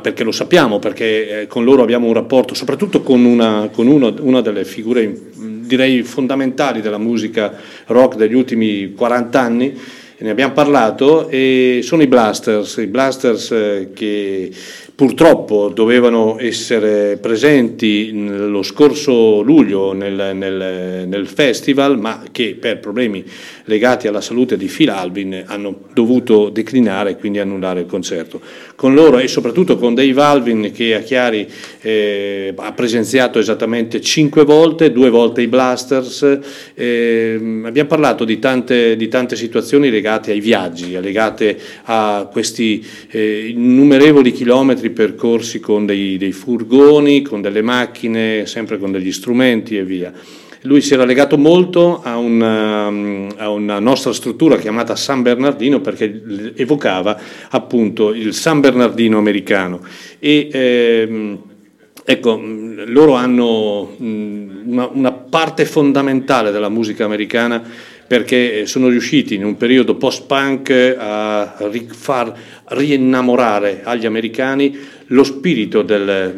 perché lo sappiamo, perché con loro abbiamo un rapporto, soprattutto con una delle figure, direi, fondamentali della musica rock degli ultimi 40 anni. Ne abbiamo parlato, e sono i Blasters che purtroppo dovevano essere presenti lo scorso luglio nel festival, ma che per problemi legati alla salute di Phil Alvin hanno dovuto declinare e quindi annullare il concerto. Con loro e soprattutto con Dave Alvin, che a Chiari ha presenziato esattamente 5 volte, 2 volte i Blasters, abbiamo parlato di tante situazioni legate ai viaggi, legate a questi innumerevoli chilometri percorsi con dei furgoni, con delle macchine, sempre con degli strumenti e via. Lui si era legato molto a una nostra struttura chiamata San Bernardino, perché evocava appunto il San Bernardino americano. Ecco, loro hanno una parte fondamentale della musica americana, perché sono riusciti in un periodo post-punk a far rinnamorare agli americani lo spirito del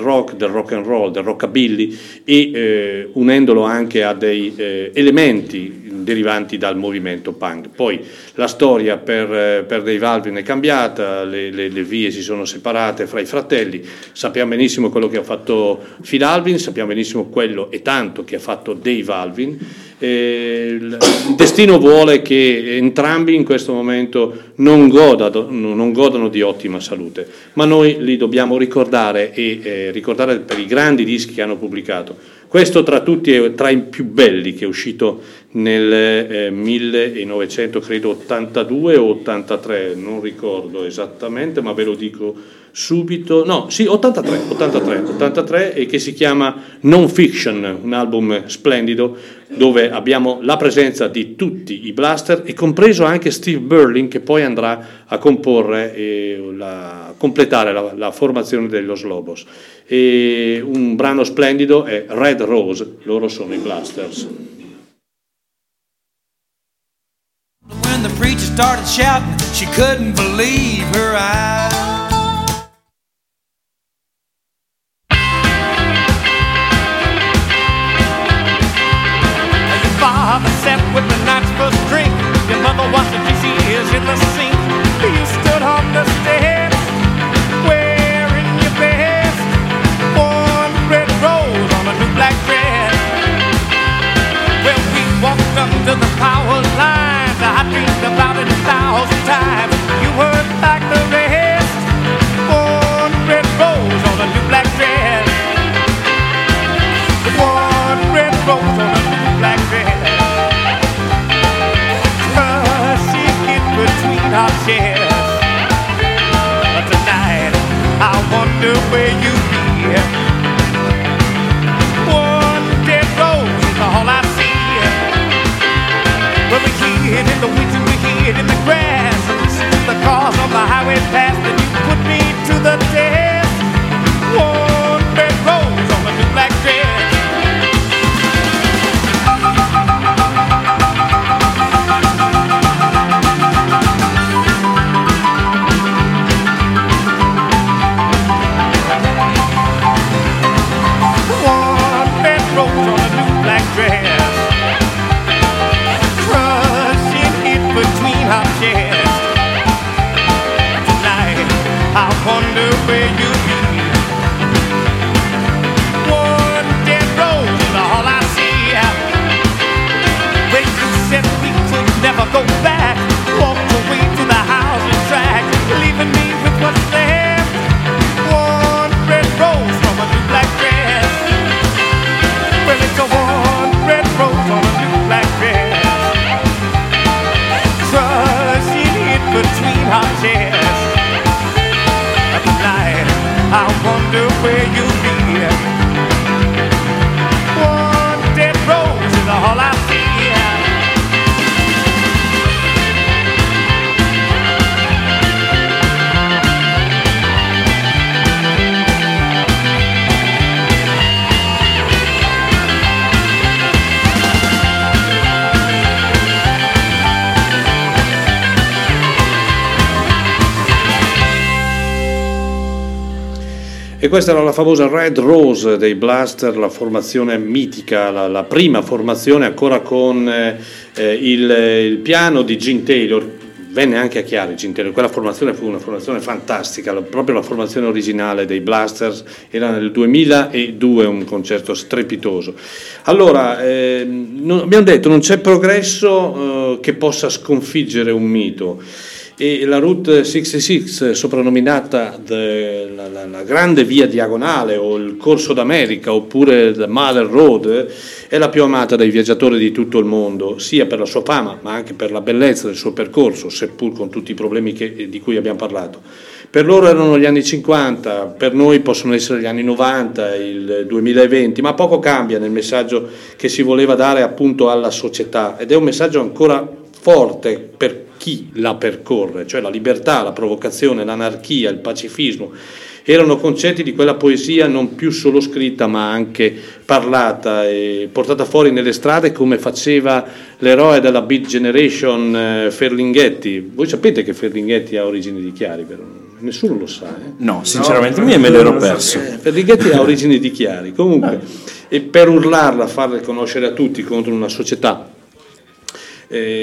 rock, del rock and roll, del rockabilly, e unendolo anche a dei elementi derivanti dal movimento punk. Poi la storia per Dave Alvin è cambiata, le vie si sono separate fra i fratelli, sappiamo benissimo quello che ha fatto Phil Alvin, sappiamo benissimo quello e tanto che ha fatto Dave Alvin. Il destino vuole che entrambi in questo momento non godano di ottima salute, ma noi li dobbiamo ricordare e ricordare per i grandi dischi che hanno pubblicato. Questo tra tutti è tra i più belli, che è uscito nel 1982 o 83, non ricordo esattamente, ma ve lo dico subito. No, sì, 83, e che si chiama Non Fiction, un album splendido dove abbiamo la presenza di tutti i Blaster, e compreso anche Steve Burling, che poi andrà a comporre a completare la formazione degli Los Lobos. E un brano splendido è Red Rose, loro sono i Blasters. When the preacher started shouting, she couldn't believe her eyes. With the night's first drink, your mother washed the dishes in the sink. You stood on the stairs, wearing your best, one red rose on a new black dress. Well, we walked up to the power lines. I dreamed about it 1,000 times. You weren't like the rest, one red rose on a new black dress. One red rose on a new black dress. Good. I wonder where you be. One dead rose is all I see. Well, we hid in the weeds and we hid in the grass. I listen to the cars on the highway past, and you put me to the test. One red rose on a new black dress. Where you be. One dead road is all I see. When you said we could never go back, walked away to the housing track, leaving me with what's left. One red rose from a new black dress. Well, it's a one red rose on a new black dress, crushing it between our chests. I wonder where you be. One dead rose is all I E questa era la famosa Red Rose dei Blaster, la formazione mitica, la prima formazione ancora con il piano di Gene Taylor. Venne anche a Chiari Gene Taylor, quella formazione fu una formazione fantastica, proprio la formazione originale dei Blasters, era nel 2002, un concerto strepitoso. Allora, abbiamo detto non c'è progresso che possa sconfiggere un mito. E la Route 66, soprannominata la grande via diagonale o il Corso d'America oppure The Mother Road, è la più amata dai viaggiatori di tutto il mondo, sia per la sua fama ma anche per la bellezza del suo percorso, seppur con tutti i problemi di cui abbiamo parlato. Per loro erano gli anni 50, per noi possono essere gli anni 90, il 2020, ma poco cambia nel messaggio che si voleva dare appunto alla società, ed è un messaggio ancora forte per chi la percorre, cioè la libertà, la provocazione, l'anarchia, il pacifismo, erano concetti di quella poesia non più solo scritta ma anche parlata e portata fuori nelle strade, come faceva l'eroe della Beat Generation Ferlinghetti. Voi sapete che Ferlinghetti ha origini di Chiari, però nessuno lo sa, eh? No, sinceramente no, me l'ero perso. Ferlinghetti ha origini di Chiari, comunque, e per urlarla, farla conoscere a tutti contro una società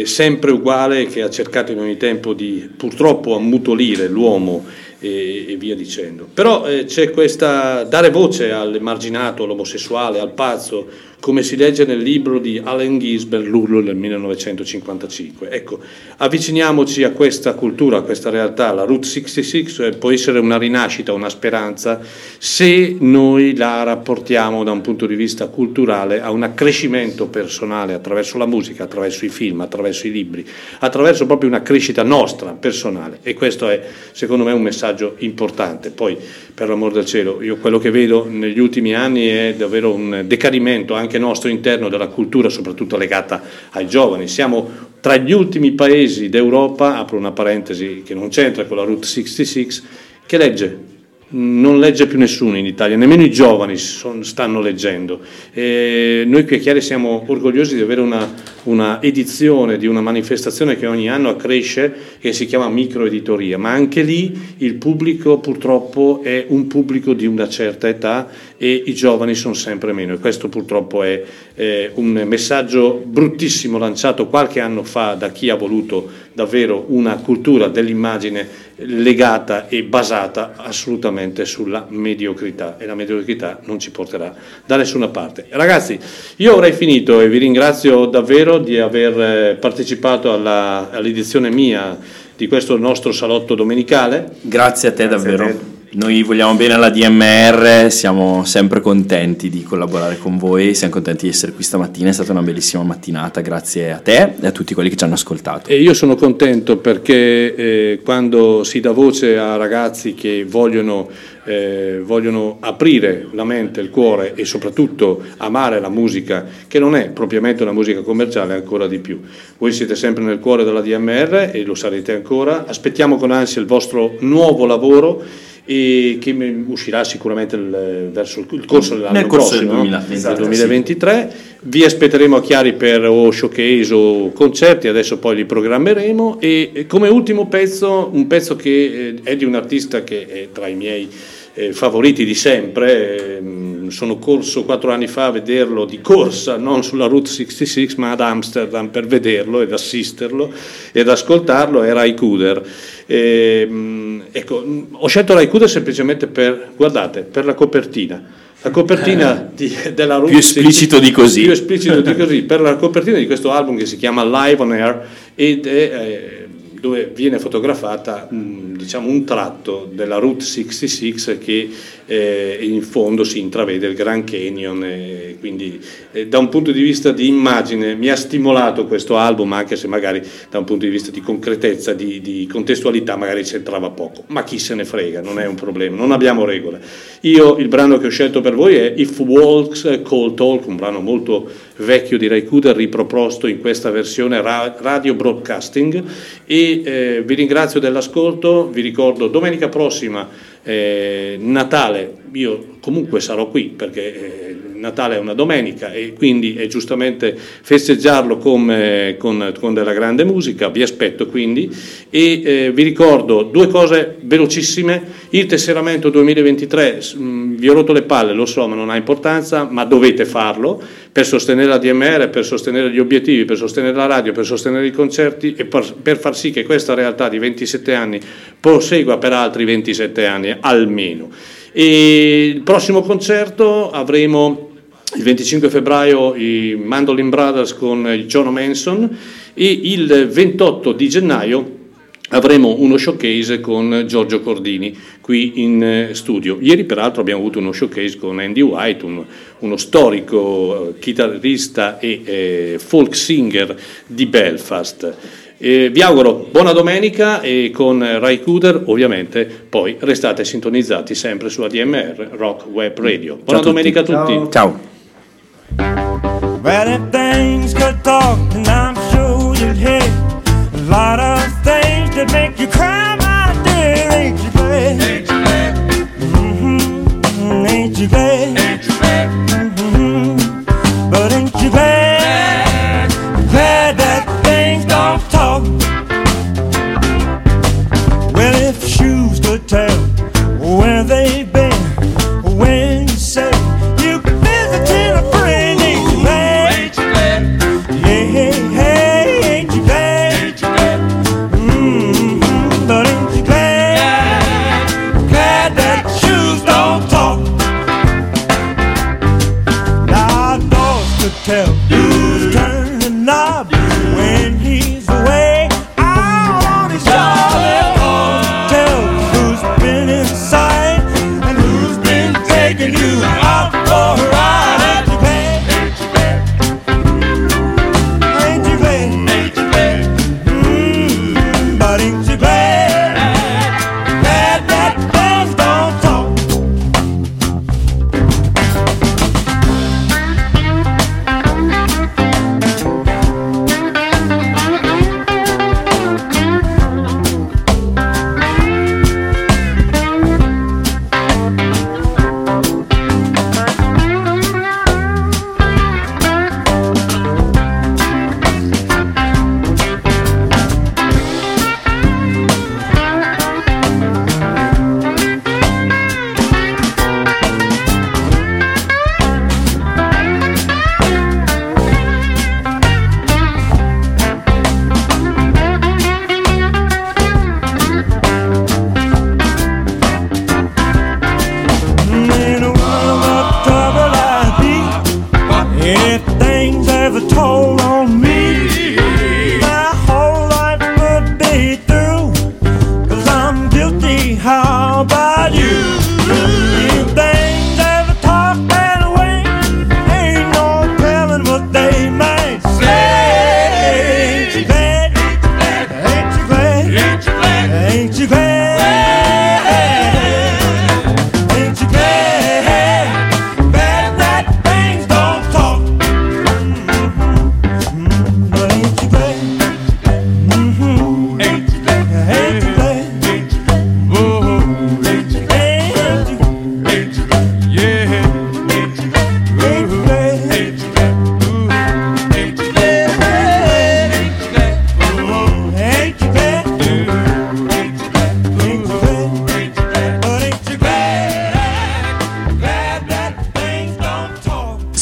sempre uguale, che ha cercato in ogni tempo di purtroppo ammutolire l'uomo e via dicendo. Però c'è questa dare voce all'emarginato, all'omosessuale, al pazzo, come si legge nel libro di Allen Ginsberg, L'urlo del 1955. Ecco, avviciniamoci a questa cultura, a questa realtà. La Route 66 può essere una rinascita, una speranza, se noi la rapportiamo da un punto di vista culturale a un accrescimento personale attraverso la musica, attraverso i film, attraverso i libri, attraverso proprio una crescita nostra, personale. E questo è, secondo me, un messaggio importante. Poi, per l'amor del cielo, io quello che vedo negli ultimi anni è davvero un decadimento anche nostro interno della cultura, soprattutto legata ai giovani. Siamo tra gli ultimi paesi d'Europa, apro una parentesi che non c'entra con la Route 66, che legge. Non legge più nessuno in Italia, nemmeno i giovani stanno leggendo. Noi qui a Chiari siamo orgogliosi di avere una edizione di una manifestazione che ogni anno accresce, che si chiama microeditoria, ma anche lì il pubblico purtroppo è un pubblico di una certa età e i giovani sono sempre meno, e questo purtroppo è un messaggio bruttissimo lanciato qualche anno fa da chi ha voluto davvero una cultura dell'immagine legata e basata assolutamente sulla mediocrità, e la mediocrità non ci porterà da nessuna parte. Ragazzi, io avrei finito e vi ringrazio davvero di aver partecipato all'edizione mia di questo nostro salotto domenicale. Grazie a te, grazie davvero. A te. Noi vogliamo bene alla DMR, siamo sempre contenti di collaborare con voi, siamo contenti di essere qui stamattina, è stata una bellissima mattinata, grazie a te e a tutti quelli che ci hanno ascoltato. E io sono contento perché quando si dà voce a ragazzi che vogliono aprire la mente, il cuore e soprattutto amare la musica, che non è propriamente una musica commerciale, ancora di più. Voi siete sempre nel cuore della DMR e lo sarete ancora, aspettiamo con ansia il vostro nuovo lavoro e che uscirà sicuramente verso il corso dell'anno prossimo, del 2023. Sì. Vi aspetteremo a Chiari per o showcase o concerti, adesso poi li programmeremo. E come ultimo pezzo, un pezzo che è di un artista che è tra i miei favoriti di sempre, sono corso 4 anni fa a vederlo di corsa, non sulla Route 66 ma ad Amsterdam per vederlo ed assisterlo ed ascoltarlo, è Ray Cooder. Ecco, ho scelto Ray Cooder semplicemente per la copertina. La copertina della Route più esplicito di così. Più esplicito di così, per la copertina di questo album che si chiama Live on Air ed è dove viene fotografata diciamo un tratto della Route 66 che in fondo si intravede il Grand Canyon, quindi da un punto di vista di immagine mi ha stimolato questo album, anche se magari da un punto di vista di concretezza, di contestualità magari c'entrava poco, ma chi se ne frega, non è un problema, non abbiamo regole. Io il brano che ho scelto per voi è If Walks Call Talk, un brano molto vecchio di Ray Cooder riproposto in questa versione radio broadcasting, e vi ringrazio dell'ascolto, vi ricordo domenica prossima Natale, io comunque sarò qui perché Natale è una domenica e quindi è giustamente festeggiarlo con della grande musica, vi aspetto quindi e vi ricordo 2 cose velocissime, il tesseramento 2023, vi ho rotto le palle, lo so, ma non ha importanza, ma dovete farlo per sostenere la DMR, per sostenere gli obiettivi, per sostenere la radio, per sostenere i concerti e per far sì che questa realtà di 27 anni prosegua per altri 27 anni almeno. E il prossimo concerto avremo il 25 febbraio i Mandolin Brothers con il John Manson e il 28 di gennaio avremo uno showcase con Giorgio Cordini qui in studio. Ieri peraltro abbiamo avuto uno showcase con Andy White, uno storico chitarrista e folk singer di Belfast. Vi auguro buona domenica e con Ray Cooder ovviamente poi restate sintonizzati sempre su ADMR Rock Web Radio. Buona domenica a tutti. Ciao. Ciao.